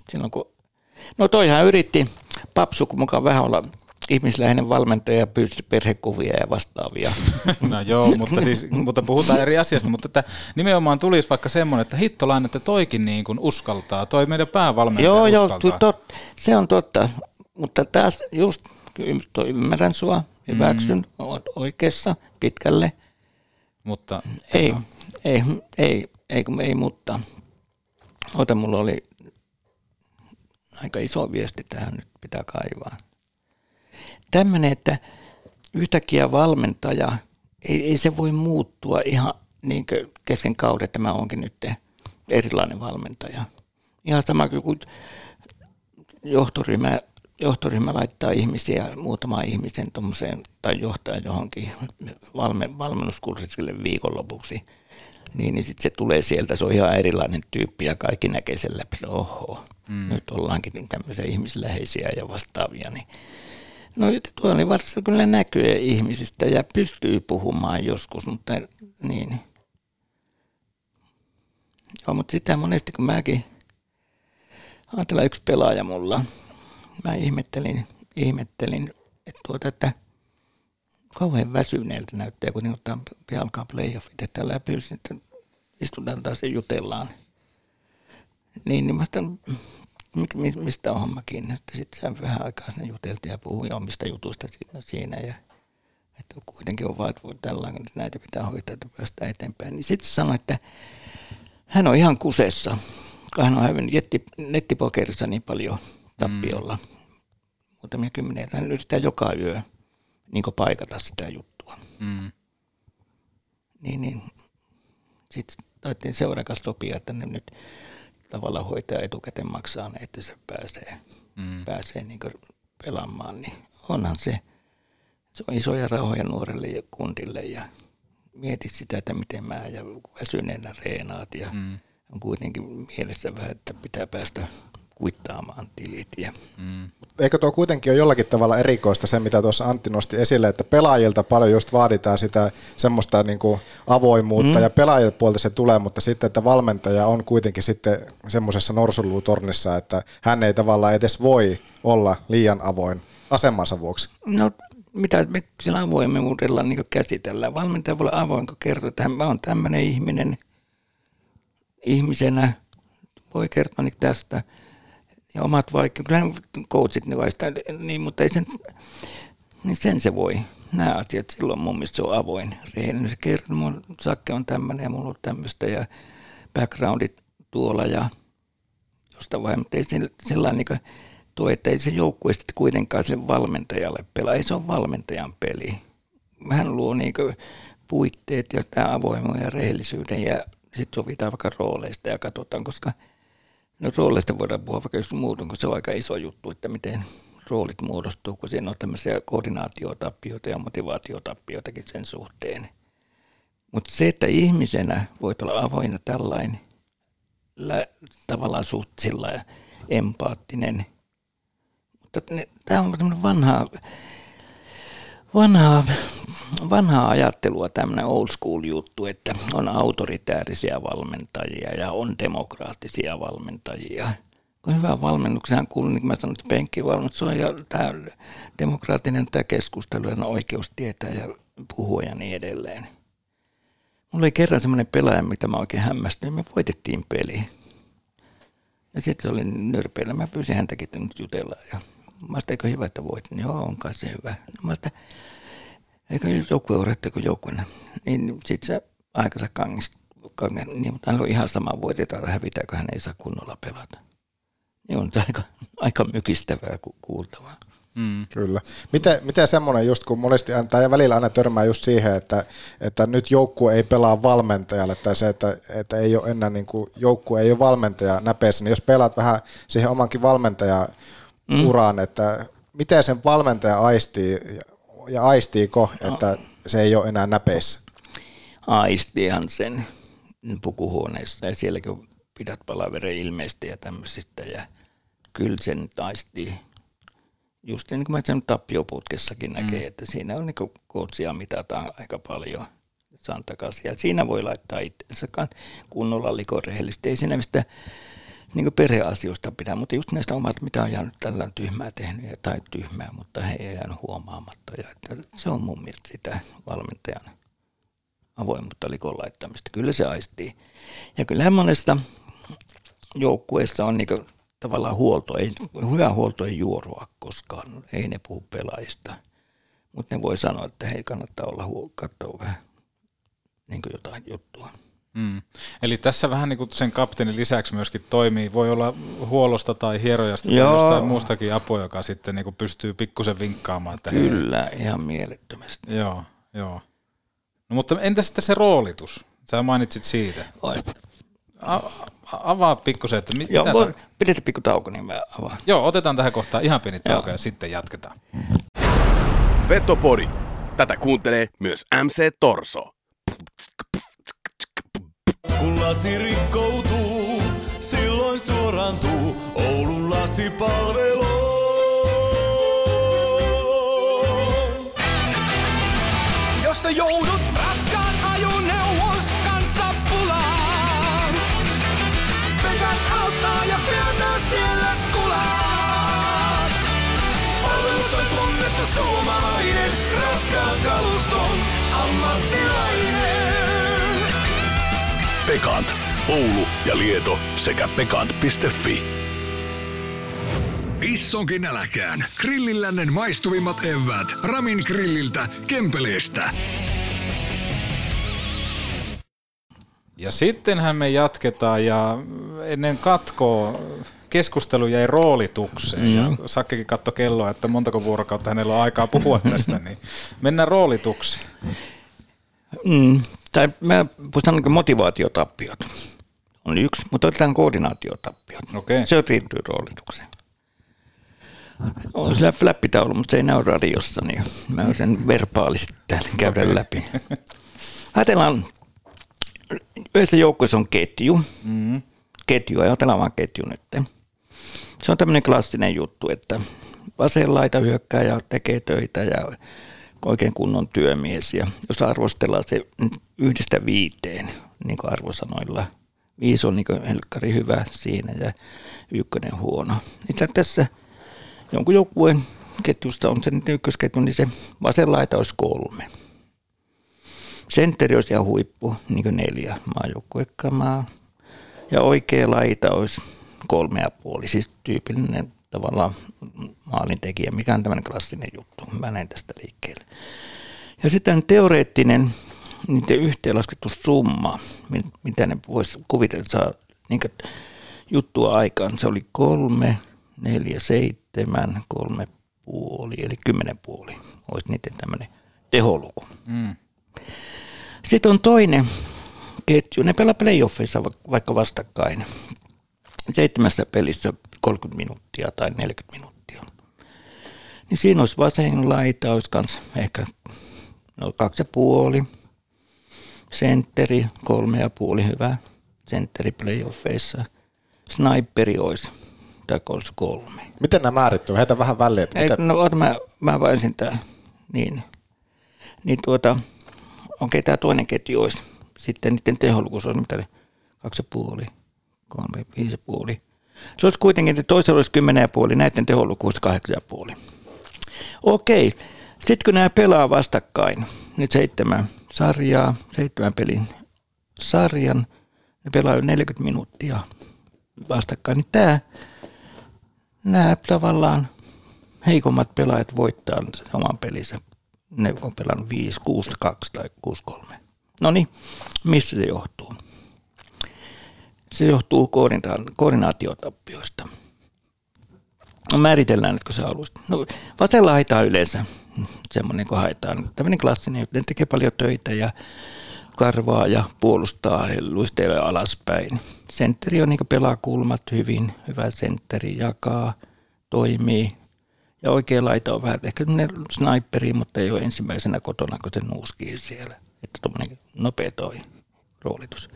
Silloin kun, no toihan yritti Papsu, kun mukaan vähän olla ihmisläheinen valmentaja ja pyysi perhekuvia ja vastaavia. No joo, mutta, siis, mutta puhutaan eri asiasta, mutta että nimenomaan tulisi vaikka semmoinen, että hittolainen, että toikin niin kuin uskaltaa, toi meidän päävalmentaja joo, uskaltaa. Joo, tot, se on totta, mutta taas just ymmärrän sua, hyväksyn, mm. olet oikeassa pitkälle. Mutta ei, no. ei, ei, ei, kun ei, mutta ota, mulla oli aika iso viesti tähän, nyt pitää kaivaa. Tämmöinen, että yhtäkkiä valmentaja, ei, ei se voi muuttua ihan niin kesken kauden, että mä oonkin nyt erilainen valmentaja. Ihan sama kuin johtoryhmä, johtoryhmä laittaa ihmisiä, muutaman ihmisen tommoseen, tai johtaa johonkin valme, valmennuskurssille viikonlopuksi, niin, niin sitten se tulee sieltä, se on ihan erilainen tyyppi ja kaikki näkee sen läpi, oho, mm. nyt ollaankin tämmöisiä ihmisläheisiä ja vastaavia, niin no tuo oli varsin kyllä näkyy ihmisistä ja pystyy puhumaan joskus, mutta niin. Joo, mutta sitä monesti kun mäkin, ajatellaan yksi pelaaja mulla, mä ihmettelin, ihmettelin että tuota, että kauhean väsyneeltä näyttää, kun ottaa, alkaa playoffit, että täällä pyysin, että istutaan taas ja jutellaan. Niin, niin mä sitten, mistä on hommakin, että sitten vähän aikaa sen juteltiin ja puhuin omista jutuista siinä, siinä ja että kuitenkin on vaan, että tällainen, että näitä pitää hoitaa, että päästään eteenpäin. Niin sitten sanoi, että hän on ihan kusessa, kun hän on hävinnyt nettipokerissa niin paljon tappiolla, mm. muutamia kymmeniä, että hän yrittää joka yö niin kuin paikata sitä juttua. Mm. Niin, niin. Sitten taittiin seuraa kanssa sopia, että ne nyt tavallaan hoitaja etukäteen maksaa, että se pääsee, mm. pääsee niin pelaamaan, niin onhan se, se on isoja rahoja nuorelle ja kundille ja mietit sitä, että miten mä ja väsyneenä reenaat ja mm. on kuitenkin mielessä vähän, että pitää päästä kuittaamaan tilit. Ja. Mm. Eikö tuo kuitenkin ole jollakin tavalla erikoista se, mitä tuossa Antti nosti esille, että pelaajilta paljon just vaaditaan sitä semmoista niin kuin avoimuutta mm. ja pelaajilta puolta se tulee, mutta sitten, että valmentaja on kuitenkin sitten semmoisessa norsunluutornissa, että hän ei tavallaan edes voi olla liian avoin asemansa vuoksi. No mitä me sillä avoimuudella niin käsitellään? Valmentaja voi olla avoin, kun kertoo, että hän on tämmöinen ihminen ihmisenä, voi kertoa niin tästä. Ja omat vaikeudet, kyllähän coachit ne vaistaa, niin, mutta ei sen, niin sen se voi. Nämä asiat, silloin mun mielestä se on avoin. Rehellinen se kertoo, mun Sakke on tämmöinen ja mulla on tämmöistä ja backgroundit tuolla ja josta vai, mutta ei se sellainen niin kuin tuo, että ei se joukkue sitten kuitenkaan sille valmentajalle pelaa. Ei se ole valmentajan peli. Hän luo niin kuin puitteet ja tämä avoimuuden ja rehellisyyden ja sitten sovitaan vaikka rooleista ja katsotaan, koska no rooleista voidaan puhua vaikka jos muuten, kun se on aika iso juttu, että miten roolit muodostuu, kun siinä on tämmöisiä koordinaatiotappioita ja motivaatiotappioitakin sen suhteen. Mutta se, että ihmisenä voit olla avoinna tällainen lä- tavallaan suht sillä empaattinen, mutta tämä on tämmöinen vanhaa, vanhaa, vanhaa ajattelua, tämmöinen old school juttu, että on autoritäärisiä valmentajia ja on demokraattisia valmentajia. kun hyvän valmennuksen kuuluu, niin kuin mä sanon, että penkkivalmennus, se on ja tämä demokraattinen tämä keskustelu ja oikeus tietää ja puhua ja niin edelleen. Mulla oli kerran semmoinen pelaaja, mitä mä oikein hämmästyin, me voitettiin peliä. Ja sitten oli nörpeillä, mä pyysin häntäkin, että nyt jutellaan. Ja mä sitä, eikö hyvä, että voitin? Joo, on kai se hyvä. No mä sitä, eikö joukkue urehtaa kuin joukkueena? Niin sitten se aikansa kangista, kangas, niin hän on ihan sama, voitetaan tai hävitään, kun hän ei saa kunnolla pelata. Niin on se aika, aika mykistävää kuultavaa. Mm. Kyllä. Miten, miten semmoinen, just kun monesti antaa ja välillä aina törmää just siihen, että, että nyt joukkue ei pelaa valmentajalle tai se, että, että ei ole enää niin kuin joukkue ei ole valmentaja näpeissä, niin jos pelaat vähän siihen omankin valmentajauraan, mm. että miten sen valmentaja aistii ja aistiiko, että no. se ei ole enää näpeissä? Aistiihan sen pukuhuoneessa ja sielläkin pidät palavereja ilmeistä ja tämmöisistä ja kyllä sen aistii. Just niin kuin mä sen tappioputkessakin näkee, mm. että siinä on niin kootsia mitataan aika paljon saan takaisin. Ja siinä voi laittaa itsensä kunnolla likorehellisesti. Ei siinä mistä niin perheasioista pidä, mutta just näistä omat, mitä on jäänyt tällä tyhmää tehnyt tai tyhmää, mutta he ei jäänyt huomaamatta. Ja että se on mun mielestä sitä valmentajan avoimuutta likon laittamista. Kyllä se aistii. Ja kyllähän monesta joukkueessa on niin tavallaan huolto, ei, hyvä huolto ei juorua koskaan, ei ne puhu pelaajista, mutta ne voi sanoa, että hei, kannattaa olla huol- katsoa vähän niin kuin jotain juttua. Mm. Eli tässä vähän niin kuin sen kapteenin lisäksi myöskin toimii, voi olla huollosta tai hierojasta tai jostain muustakin apua, joka sitten niin kuin pystyy pikkusen vinkkaamaan. Kyllä, hei. Ihan mielettömästi. Joo, joo. No, mutta entä sitten se roolitus? Sä mainitsit siitä. Oi. A- Avaa pikkusen, että mit, Joo, mitä... Voi, pidetään pikku tauko, niin mä avaan. Joo, otetaan tähän kohtaan ihan pieni tauko ja sitten jatketaan. Petopodi. Tätä kuuntelee myös M C Torso. Kun lasi rikkoutuu, silloin suorantuu Oulun lasipalvelu. Jos sä joudut raskaan ajoneuvos kanssa pulaan, auttaa ja pian taas tiellä skulaat. Palvelusta on tunnettu suomalainen, raskaan kaluston ammattilainen. Pekant, Oulu ja Lieto sekä pekant piste fi. Issonkin äläkään. Grillillännen maistuvimmat evät. Ramin grilliltä, Kempeleestä. Ja sittenhän me jatketaan ja ennen katkoa keskustelu jäi roolitukseen mm. ja Sakkikin katsoi kelloa, että montako vuorokautta hänellä on aikaa puhua tästä, niin mennään roolitukseen. Mm. Tai mä sanon, että motivaatiotappiot on yksi, mutta otetaan koordinaatiotappiot. Okay. Se riittyy roolitukseen. On sillä fläppitaulu, mutta se ei näy radiossa, niin mä sen verbaalisesti käydä okay. läpi. Ajatellaan. Yhdessä joukkueessa on ketju. Mm. Ketju, ajatellaan vaan ketju nyt. Se on tämmöinen klassinen juttu, että vasen laita hyökkää ja tekee töitä ja oikein kunnon työmies. Ja jos arvostellaan se yhdestä viiteen, niin kuin arvosanoilla, viisi on niin kuin helkkari hyvä siinä ja ykkönen huono. Itse tässä jonkun joukkueen ketjusta on se ykkösketju, niin se vasen laita olisi kolme. Sentteri olisi ihan huippu, niin kuin neljä maajoukkuekamaa. Ja oikea laita olisi kolme ja puoli, siis tyypillinen tavallaan maalintekijä, mikä on tämmöinen klassinen juttu. Mä näen tästä liikkeelle. Ja sitten teoreettinen niiden yhteenlaskettu summa, mitä ne voisi kuvitella, saa niin kuin juttua aikaan. Se oli kolme, neljä, seitsemän, kolme puoli, eli kymmenen puoli. Olisi niiden tämmöinen teholuku. Mm. Sitten on toinen ketju, ne pelaa playoffeissa vaikka vastakkain, seitsemässä pelissä kolmekymmentä minuuttia tai neljäkymmentä minuuttia. Niin siinä olisi vasen laita, olisi kans ehkä no, kaksi ja puoli, sentteri kolme ja puoli hyvä, sentteri playoffeissa, sniperi olisi, tai olisi kolme. Miten nämä määrittyy? Heitä vähän väliä. Ei, no oota, mä, mä vaisin tämän. Niin, niin tuota... Okei, tämä toinen ketju olisi sitten niiden teholukuus olisi mitä kaksi ja puoli, kolme, viisi ja puoli, Se olisi kuitenkin, toisella olisi kymmenen pilkku viisi, näiden teholukuus kahdeksan pilkku viisi. Okei, sitten kun nämä pelaa vastakkain, nyt seitsemän sarjaa, seitsemän pelin sarjan, ne pelaa jo neljäkymmentä minuuttia vastakkain, niin tämä, nämä tavallaan heikommat pelaajat voittaa oman pelinsä. Ne on pelannut viisi kuusi kaksi tai kuusi kolme. No niin, missä se johtuu? Se johtuu koordina- koordinaatiotappioista. No, määritellään nyt, kun se alusta. No, vasella haetaan yleensä semmoinen, kun haetaan. Tämmöinen klassinen, ne tekee paljon töitä ja karvaa ja puolustaa ja luistelee alaspäin. Sentteri on niin kuin pelaa kulmat hyvin, hyvä sentteri jakaa, toimii. Ja oikea laita on vähän ehkä sniperi, mutta ei ole ensimmäisenä kotona, kun se nuuskii siellä. Että tuommoinen nopea toi roolitus.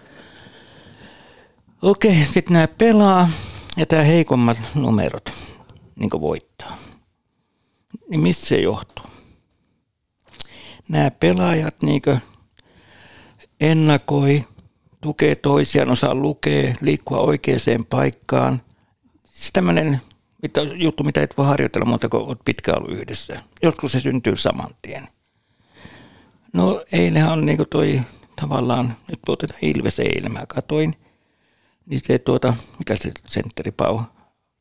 Okei, sitten nämä pelaa ja tämä heikommat numerot niin kuin voittaa. Niin mistä se johtuu? Nämä pelaajat niin kuin ennakoi, tukee toisiaan, osaa lukea, liikkua oikeaan paikkaan. Siis tämmöinen juttu, mitä et voi harjoitella monta, kun olet pitkään ollut yhdessä. Joskus se syntyy saman tien. No eilenhän on niin kuin toi tavallaan, nyt otetaan Ilves eilen, mä katoin, niin se tuota, mikä se sentteri, Pau?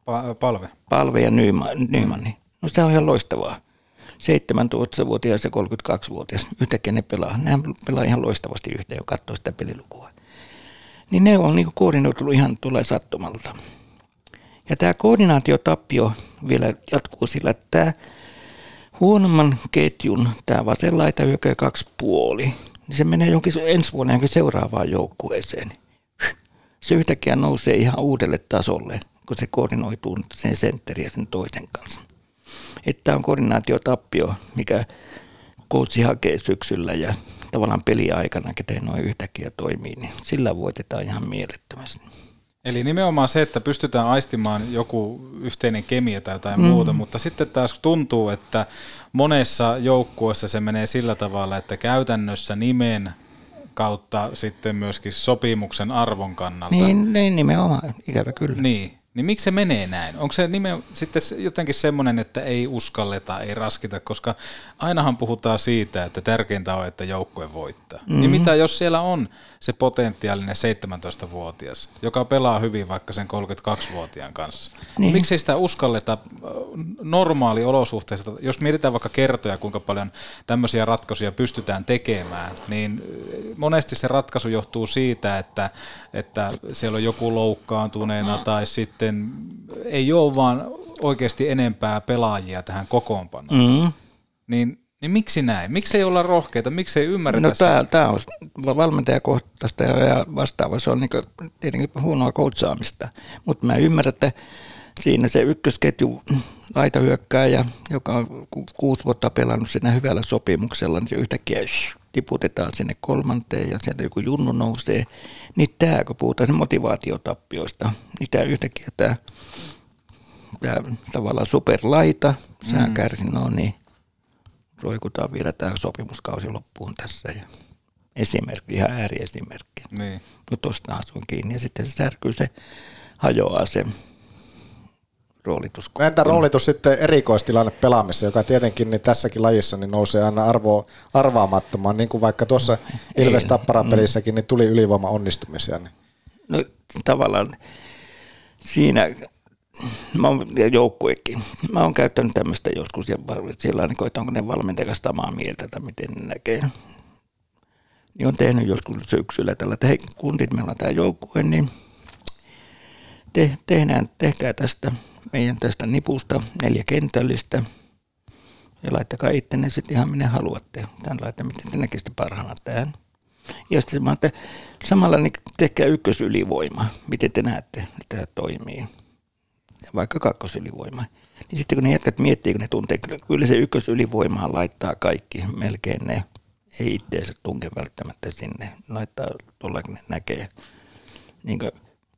Pa- palve. Palve ja Nyman, Nymanni. No se on ihan loistavaa. seitsemäntoistavuotias ja kolmekymmentäkaksivuotias, yhtäkkiä ne pelaa. Nämä pelaa ihan loistavasti yhteen, kun katsoo sitä pelilukua. Niin ne on niin kuin koordinoitu ihan tulee sattumalta. Ja tämä koordinaatiotappio vielä jatkuu sillä, että tämä huonomman ketjun, tämä vasenlaita hyökkää kaksi puoli, niin se menee johonkin ensi vuonna johonkin seuraavaan joukkueeseen. Se yhtäkkiä nousee ihan uudelle tasolle, kun se koordinoituu sen sentterin ja sen toisen kanssa. Että tämä on koordinaatiotappio, mikä koutsi hakee syksyllä ja tavallaan peliaikana, kuten noin yhtäkkiä toimii, niin sillä voitetaan ihan mielettömästi. Eli nimenomaan se, että pystytään aistimaan joku yhteinen kemia tai jotain mm. muuta, mutta sitten taas tuntuu, että monessa joukkueessa se menee sillä tavalla, että käytännössä nimen kautta sitten myöskin sopimuksen arvon kannalta. Niin, niin nimenomaan, ikävä kyllä. Niin, niin miksi se menee näin? Onko se nimen, sitten jotenkin semmoinen, että ei uskalleta, ei raskita, koska ainahan puhutaan siitä, että tärkeintä on, että joukkue voittaa. Mm-hmm. Niin mitä jos siellä on se potentiaalinen seitsemäntoistavuotias, joka pelaa hyvin vaikka sen kolmekymmentäkaksivuotiaan kanssa. Niin. Miksi sitä uskalleta normaali olosuhteessa, jos mietitään vaikka kertoja, kuinka paljon tämmöisiä ratkaisuja pystytään tekemään, niin monesti se ratkaisu johtuu siitä, että, että siellä on joku loukkaantuneena tai sitten ei ole vaan oikeasti enempää pelaajia tähän kokoonpanoon. Mm-hmm. Niin Niin miksi näin? Miksi ei olla rohkeita? Miksi ei ymmärretä? No tämä, tämä on valmentajakohtaista ja vastaava. Se on niin kuin, tietenkin huonoa koutsaamista. Mutta mä ymmärrän, että siinä se ykkösketju laitahyökkääjä, joka on kuusi vuotta pelannut siinä hyvällä sopimuksella, niin se yhtäkkiä tiputetaan sinne kolmanteen ja sieltä joku junnu nousee. Niin tämä, kun puhutaan sen motivaatiotappioista, niin tämä yhtäkkiä tämä, tämä tavallaan superlaita, sää kärsin on niin. Roikutaan vielä tämä sopimuskausi loppuun tässä. Ja esimerkki, ihan ääriesimerkki. Niin. No tuosta asun kiinni ja sitten se särkyy, se hajoaa se roolitus. Entä roolitus sitten erikoistilanne pelaamissa, joka tietenkin niin tässäkin lajissa niin nousee aina arvo, arvaamattomaan, niin kuin vaikka tuossa Ilves Tappara pelissäkin niin tuli ylivoima onnistumisia. Niin. No tavallaan siinä... Mä oon, ja joukkuekin. Mä oon käyttänyt tämmöistä joskus ja sillä lailla, että onko ne valmentajakas samaa mieltä tai miten ne näkee. Niin on tehnyt joskus syksyllä tällä, että hei kuntit, meillä on tää joukkue, niin te, tehdään, tehkää tästä meidän tästä nipusta neljä kentällistä ja laittakaa ittenne sitten ihan minne haluatte. Tän laittaa, miten te näkisitte parhaana tämän. Ja sitten mä oon, että samalla niin tehkää ykkösylivoima, miten te näette, että tämä toimii. Vaikka kakkosylivoima. Niin sitten kun ne jätkät miettii, kun ne tuntee, kyllä se ykkösylivoimaan laittaa kaikki, melkein ne ei itseensä tunke välttämättä sinne, laittaa tuollakin ne näkee, niin kuin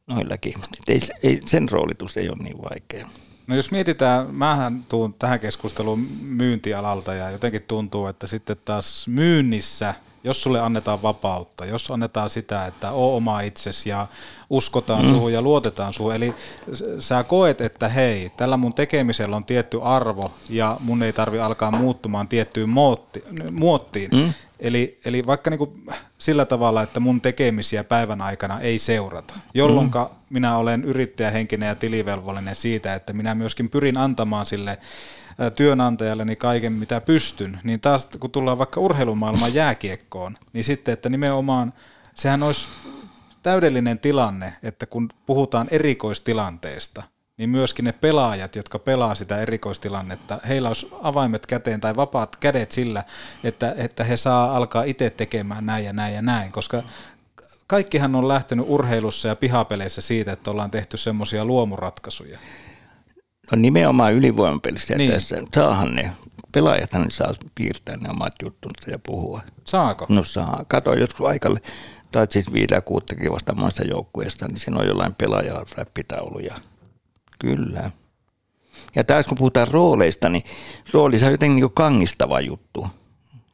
noillakin. Ei, ei, sen roolitus ei ole niin vaikea. No jos mietitään, mähän tuun tähän keskusteluun myyntialalta ja jotenkin tuntuu, että sitten taas myynnissä jos sulle annetaan vapautta, jos annetaan sitä, että oo oma itsesi ja uskotaan mm. suhun ja luotetaan suhun. Eli sä koet, että hei, tällä mun tekemisellä on tietty arvo ja mun ei tarvi alkaa muuttumaan tiettyyn muotti, muottiin. Mm. Eli, eli vaikka niin kuin sillä tavalla, että mun tekemisiä päivän aikana ei seurata, jolloin mm. minä olen yrittäjähenkinen ja tilivelvollinen siitä, että minä myöskin pyrin antamaan sille työnantajalleni kaiken, mitä pystyn, niin taas kun tullaan vaikka urheilumaailman jääkiekkoon, niin sitten, että nimenomaan sehän olisi täydellinen tilanne, että kun puhutaan erikoistilanteesta, niin myöskin ne pelaajat, jotka pelaa sitä erikoistilannetta, heillä olisi avaimet käteen tai vapaat kädet sillä, että, että he saa alkaa itse tekemään näin ja näin ja näin, koska kaikkihan on lähtenyt urheilussa ja pihapeleissä siitä, että ollaan tehty semmoisia luomuratkaisuja. No nimenomaan ylivoimapelistä ja niin. Tässä saahan ne, pelaajathan ne saa piirtää ne omat juttunsa ja puhua. Saako? No saa. Kato joskus aikalle, tai siis viidää kuuttakin vasta maasta joukkueesta, niin siinä on jollain pelaajalla räppitauluja. Kyllä. Ja taas kun puhutaan rooleista, niin rooli on jotenkin niin kangistava juttu.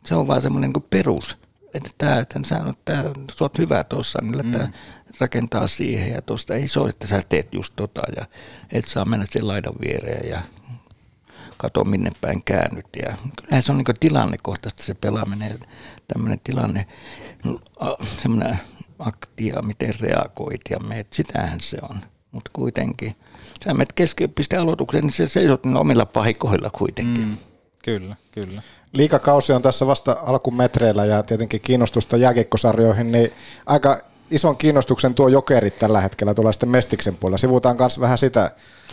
Se on vaan semmoinen niin perus, että tämä, tämän, tämän, sä oot hyvä tuossa, niillä mm. tämä rakentaa siihen ja tuosta. Ei se ole, että sä teet just tota ja et saa mennä sen laidan viereen ja kato minne päin käännyt. Ja kyllähän se on niin tilannekohtaisesti se pelaaminen, tämmöinen tilanne, semmoinen aktia, miten reagoit ja meet, sitähän se on. Mutta kuitenkin, sä menet keskipisteen aloitukseen, niin sä seisot omilla paikoilla kuitenkin. Mm, kyllä, kyllä. Liigakausi on tässä vasta alkumetreillä ja tietenkin kiinnostusta jääkiekkosarjoihin, niin aika ison kiinnostuksen tuo Jokerit tällä hetkellä tulee sitten Mestiksen puolella. Sivutaan kanssa vähän sitä.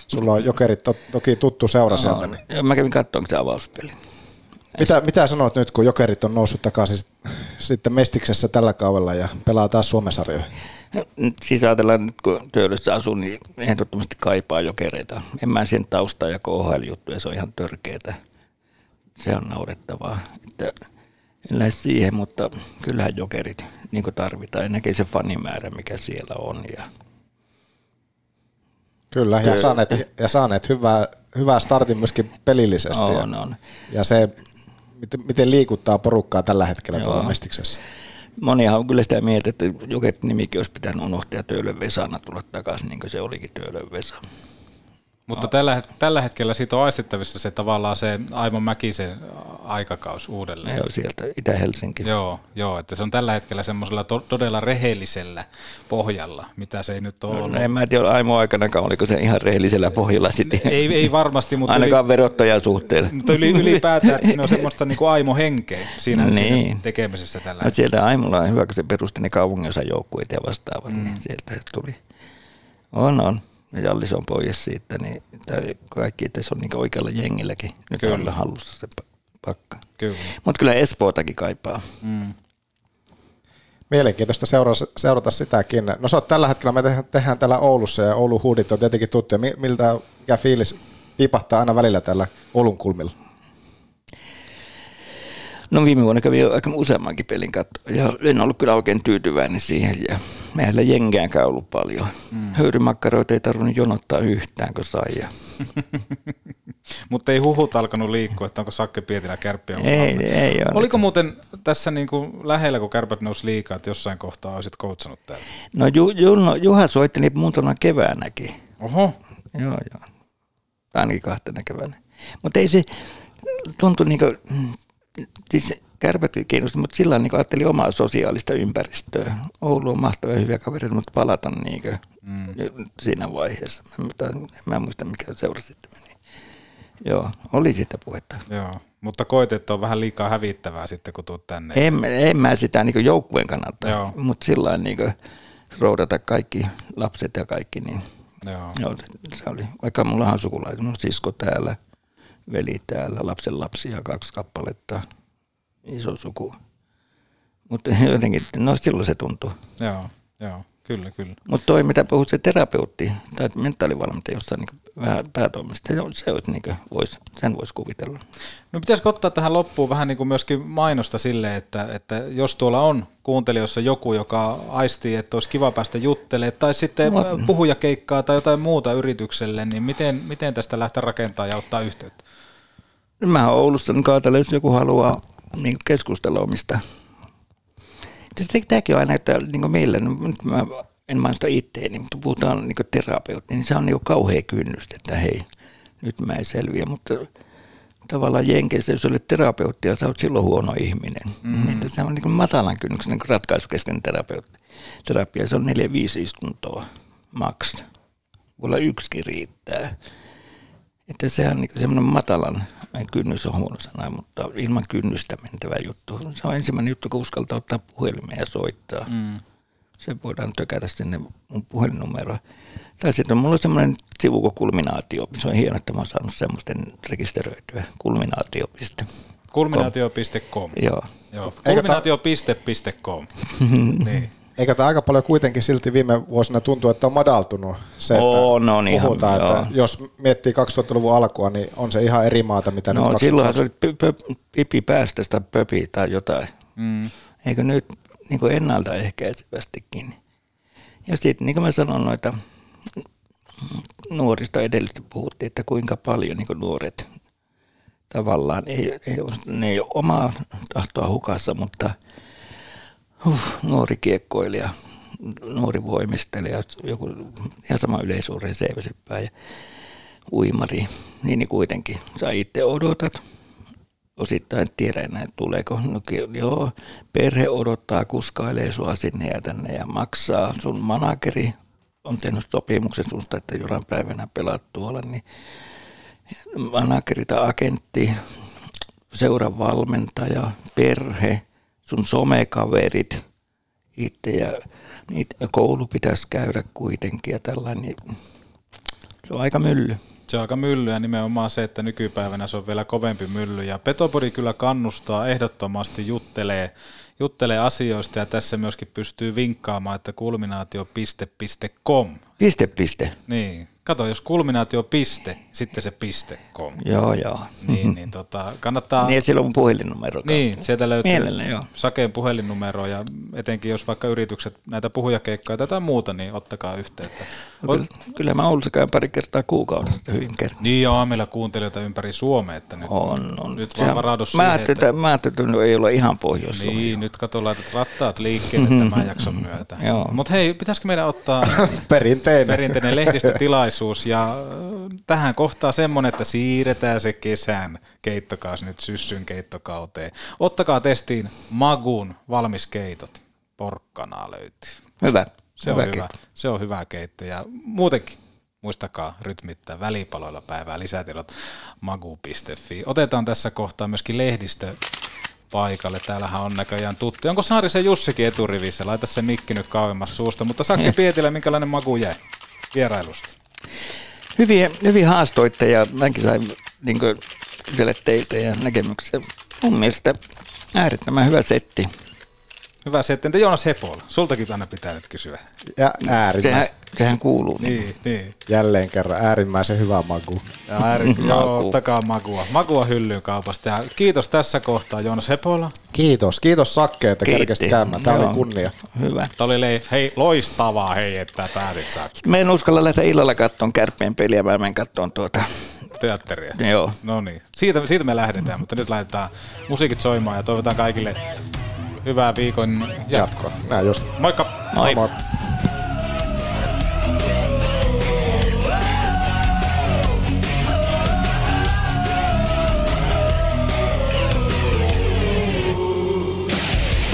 Sulla on Jokerit to- toki tuttu seura no, sieltä. Niin. Mä kävin katsomaan se avauspeli. Mitä, mitä sanot nyt, kun Jokerit on noussut takaisin sitten Mestiksessä tällä kaudella ja pelaa taas Suomen sarjoihin? Siis ajatellaan, nyt kun Töölössä asuu, niin ehdottomasti kaipaa Jokereita. En mä sen taustaa ja K H L-juttuja, se on ihan törkeetä. Se on naurettavaa. Että en lähde siihen, mutta kyllähän Jokerit niin kuin tarvitaan. Ennenkin se fanimäärä, mikä siellä on. Ja kyllä, ja saaneet, ja saaneet hyvää, hyvää startin myöskin pelillisesti. On, on. Ja se, miten liikuttaa porukkaa tällä hetkellä tuolla Mestiksessä. Monihan on kyllä sitä mieltä, että Jokerit nimikin olisi pitänyt unohtaa Töölön Vesana tulla takaisin, niin kuin se olikin Töölön Vesa. Mutta no. tällä, tällä hetkellä siitä on aistettavissa se tavallaan se Aimo Mäkisen aikakaus uudelleen. Joo, sieltä Itä-Helsinki. Joo, joo, että se on tällä hetkellä semmoisella to, todella rehellisellä pohjalla, mitä se ei nyt ole. No, no en mä tiedä Aimo aikanakaan, oliko se ihan rehellisellä pohjalla sitten. Ei, ei varmasti, mutta ainakaan verottajan suhteella. Mutta yli, ylipäätään, että siinä on semmoista niin kuin Aimo henkeä siinä, niin. siinä tekemisessä tällä hetkellä. No, sieltä Aimolla on hyvä, kun se perusti ne kaupunginosajoukkueet ja vastaavat, mm. niin sieltä tuli. On, on. Jallis on pois siitä, niin kaikki tässä on niin oikealla jengilläkin. Nyt kyllä. On hallussa se pakka. Mutta kyllä Espootakin kaipaa. Mm. Mielenkiintoista seurata, seurata sitäkin. No se on tällä hetkellä, me tehdään, tehdään täällä Oulussa ja Oulun huudit on tietenkin tuttuja. Miltä mikä fiilis pipahtaa aina välillä täällä Oulun kulmilla? No viime vuonna kävi aika useammankin pelin katsoa ja en ollut kyllä oikein tyytyväinen siihen ja meillä jenkäänkään ollut paljon. Mm. Höyrymakkaroita ei tarvinnut jonottaa yhtään, kun sai. Ja mutta ei huhut alkanut liikkua, että onko Sakke Pietilä Kärppiä. Ei, ei ole. Oliko muuten tässä niin kuin lähellä, kun Kärpät nousi liikaa, että jossain kohtaa olisit koutsannut täällä? No Ju, Ju, Juha soitti niin muutama keväänäkin. Oho. Joo, joo. Ainakin kahtena keväänä. Mutta ei se tuntu niin kuin siis Kärpät kiinnosti, mutta sillä niin ajattelin omaa sosiaalista ympäristöä. Oulu on mahtavia hyviä kavereita, mutta palata niin kuin mm. siinä vaiheessa. Mä en muista, mikä seura sitten meni. Joo, oli siitä puhetta. Joo, mutta koet, että on vähän liikaa hävittävää sitten, kun tulet tänne. En, en mä sitä niin joukkueen kannalta, joo. Mutta sillä niin roudata kaikki lapset ja kaikki. Niin joo. Joo, se, se oli. Vaikka mulla on sukulainen, mun sisko täällä. Veli täällä, lapsen lapsia, kaksi kappaletta, iso suku. Mutta jotenkin, no silloin se tuntuu. Joo, joo, kyllä, kyllä. Mutta toi, mitä puhut, se terapeutti tai mentaalivalmentaja jossain niin vähän päätoimista, se olisi, niin vois, sen voisi kuvitella. No pitäisikö ottaa tähän loppuun vähän niin kuin myöskin mainosta silleen, että, että jos tuolla on kuuntelijoissa joku, joka aistii, että olisi kiva päästä juttelemaan, tai sitten no, puhujakeikkaa tai jotain muuta yritykselle, niin miten, miten tästä lähtee rakentamaan ja ottaa yhteyttä? Mä oon Oulussa, niin kaatelen, jos joku haluaa niin keskustella omista Tämäkin aina näyttää niin kuin meillä, no, nyt mä en mainita itteeni, mutta puhutaan niin kuin terapeutti, niin se on jo kauhea kynnys, että hei, nyt mä en selviä, mutta tavallaan Jenkeissä, jos olet terapeutti, ja sä oot silloin huono ihminen. Mm-hmm. Että se on niin kuin matalan kynnyksen niin kuin ratkaisukesken terapia, se on neljä viisi istuntoa maks. Voi olla yksikin riittää. Että sehän on niin kuin semmoinen matalan, kynnys on huono sana, mutta ilman kynnystä mentävä juttu. Se on ensimmäinen juttu, kun uskaltaa ottaa puhelimeen ja soittaa. Mm. Se voidaan tökätä sinne mun puhelinnumeroon. Tai sitten mulla on semmoinen sivukokulminaatio. Se on hieno, että mä oon saanut semmoisten rekisteröityä. Kulminaatiopiste. Kulminaatio piste com. Joo. Joo. Kulminaatio piste com. Niin. Eikä tämä aika paljon kuitenkin silti viime vuosina tuntuu, että on madaltunut se, että oh, no, puhutaan, ihan, että joo. Jos miettii kaksituhattaluvun alkua, niin on se ihan eri maata, mitä no, nyt kaksituhatta. Silloinhan se oli pipi päästä sitä pöpiä tai jotain. Mm. Eikö nyt niin kuin ennaltaehkäisevästikin. Ja sitten niin kuin mä sanon noita nuorista edellistä puhuttiin, että kuinka paljon niin kuin nuoret tavallaan, ei, ei, ne ei ole omaa tahtoa hukassa, mutta Huh, nuori kiekkoilija, nuori voimistelija, joku ihan sama yleisurheilija, seiväsyppää ja uimari, niin kuitenkin. Sä itse odotat, osittain tiedä enää tuleeko. No, joo, perhe odottaa, kuskailee sua sinne ja tänne ja maksaa. Sun manageri on tehnyt sopimuksen susta, että jonain päivänä pelaat tuolla, niin manageri tai agentti, seuran valmentaja, perhe. Sun somekaverit itse ja niitä koulu pitäisi käydä kuitenkin ja tällainen, se on aika mylly. Se on aika mylly ja nimenomaan se, että nykypäivänä se on vielä kovempi mylly ja Petopodi kyllä kannustaa ehdottomasti, juttelee, juttelee asioista ja tässä myöskin pystyy vinkkaamaan, että kulminaatio piste com. Piste piste. Niin. Kato, jos kulminaatio piste, sitten se piste kom. Joo, joo. Niin, niin tota, kannattaa... Niin, siellä on puhelinnumero. Niin, kanssa. Sieltä löytyy Sakeen puhelinnumero ja etenkin jos vaikka yritykset näitä puhujakeikkoja tai muuta, niin ottakaa yhteyttä. No, kyllä, on... kyllä mä Oulussa käyn pari kertaa kuukaudesta hyvin kertaa. Niin, ja meillä kuuntelijoita ympäri Suomea, että nyt on, on. Nyt vaan varaudus siihen, että... Mä ajattelin, että ei ole ihan Pohjois-Suomi. Niin, jo. Nyt kato, laitat rattaat liikkeelle tämän jakson myötä. Mutta hei, pitäisikö meidän ottaa perinteinen, perinteinen lehdistötilaisuus? Ja tähän kohtaan semmoinen, että siirretään se kesän keittokaas nyt syssyn keittokauteen. Ottakaa testiin Magun valmiskeitot. Porkkanaa löytyy. Hyvä. Se, hyvä on hyvä, se on hyvä keitto. Ja muutenkin muistakaa rytmittää välipaloilla päivää. Lisätiedot magu piste fi. Otetaan tässä kohtaa myöskin lehdistö paikalle. Täällähän on näköjään tuttu. Onko Saarisen Jussikin eturivissä? Laita se mikki nyt kauemmas suusta. Mutta Sakki Pietilä, minkälainen magu jäi vierailusta? Hyviä, hyvin haastoitte ja mäkin sain niin kuin, kysellä teiltä ja näkemyksiä. Mun mielestä äärettömän hyvä setti. Hyvä setti. Entä Joonas Hepola? Sultakin aina pitää nyt kysyä. Ja äärimmäisen. Sehän, sehän kuuluu. Niin. Niin, niin. Jälleen kerran äärimmäisen hyvä maku. Ja äärimmäisen, joo, ottakaa makua. Makua hyllyyn kaupasta. Ja kiitos tässä kohtaa Joonas Hepola. Kiitos. Kiitos Sakke, että kerkesit käymään. Tämä joo. Oli kunnia. Hyvä. Tämä oli le- hei, loistavaa, hei, että pääsit Sakke. Mä en uskalla lähteä illalla katsomaan Kärppien peliä, mä menen katsomaan tuota... teatteria. Joo. No niin. Siitä, siitä me lähdetään, mutta nyt lähdetään musiikit soimaan ja toivotaan kaikille... hyvää viikon jatkoa. Nää just. Moikka! Moi! Moi.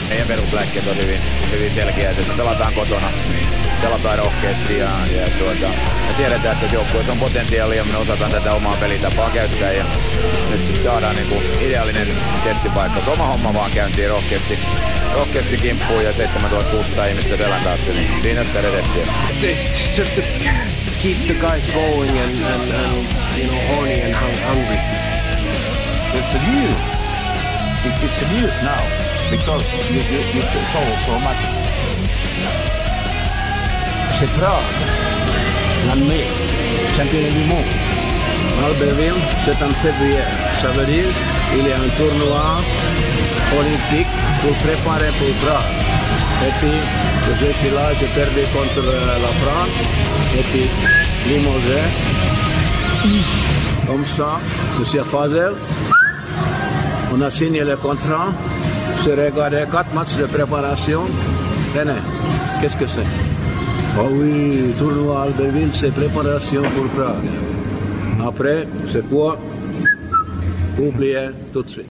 Meidän perusläkkeet on hyvin, hyvin selkeät, että me pelataan kotona, pelataan rohkeasti ja, ja tuota, me tiedetään, että joukkueessa on potentiaalia ja me osataan tätä omaa pelitapaa käyttää ja nyt sitten saadaan niinku ideaalinen testipaikka. Se oma homma vaan käyntiin rohkeasti, rohkeasti kimppuun ja seitsemäntuhatta kuusisataa ihmistä pelän taakse, niin siinä sitä redettiin. Just to keep the guys going and, and, and you know, horny and hungry. It's a news. It's a news now. Because you, you, you control so much. C'est propre. L'année. Championnat du monde. Albertville, c'est en février. Ça veut dire qu'il y a un tournoi olympique pour préparer pour Prague. Et puis, je suis là, j'ai perdu contre la France. Et puis, Limoges. Comme ça, je suis à Fazel. On a signé le contrat. se regardait quatre matchs de préparation. Tenez, qu'est-ce que c'est? Oh oui, tournoi Albertville, c'est préparation pour Prague. Après, c'est quoi? Oubliez tout de suite.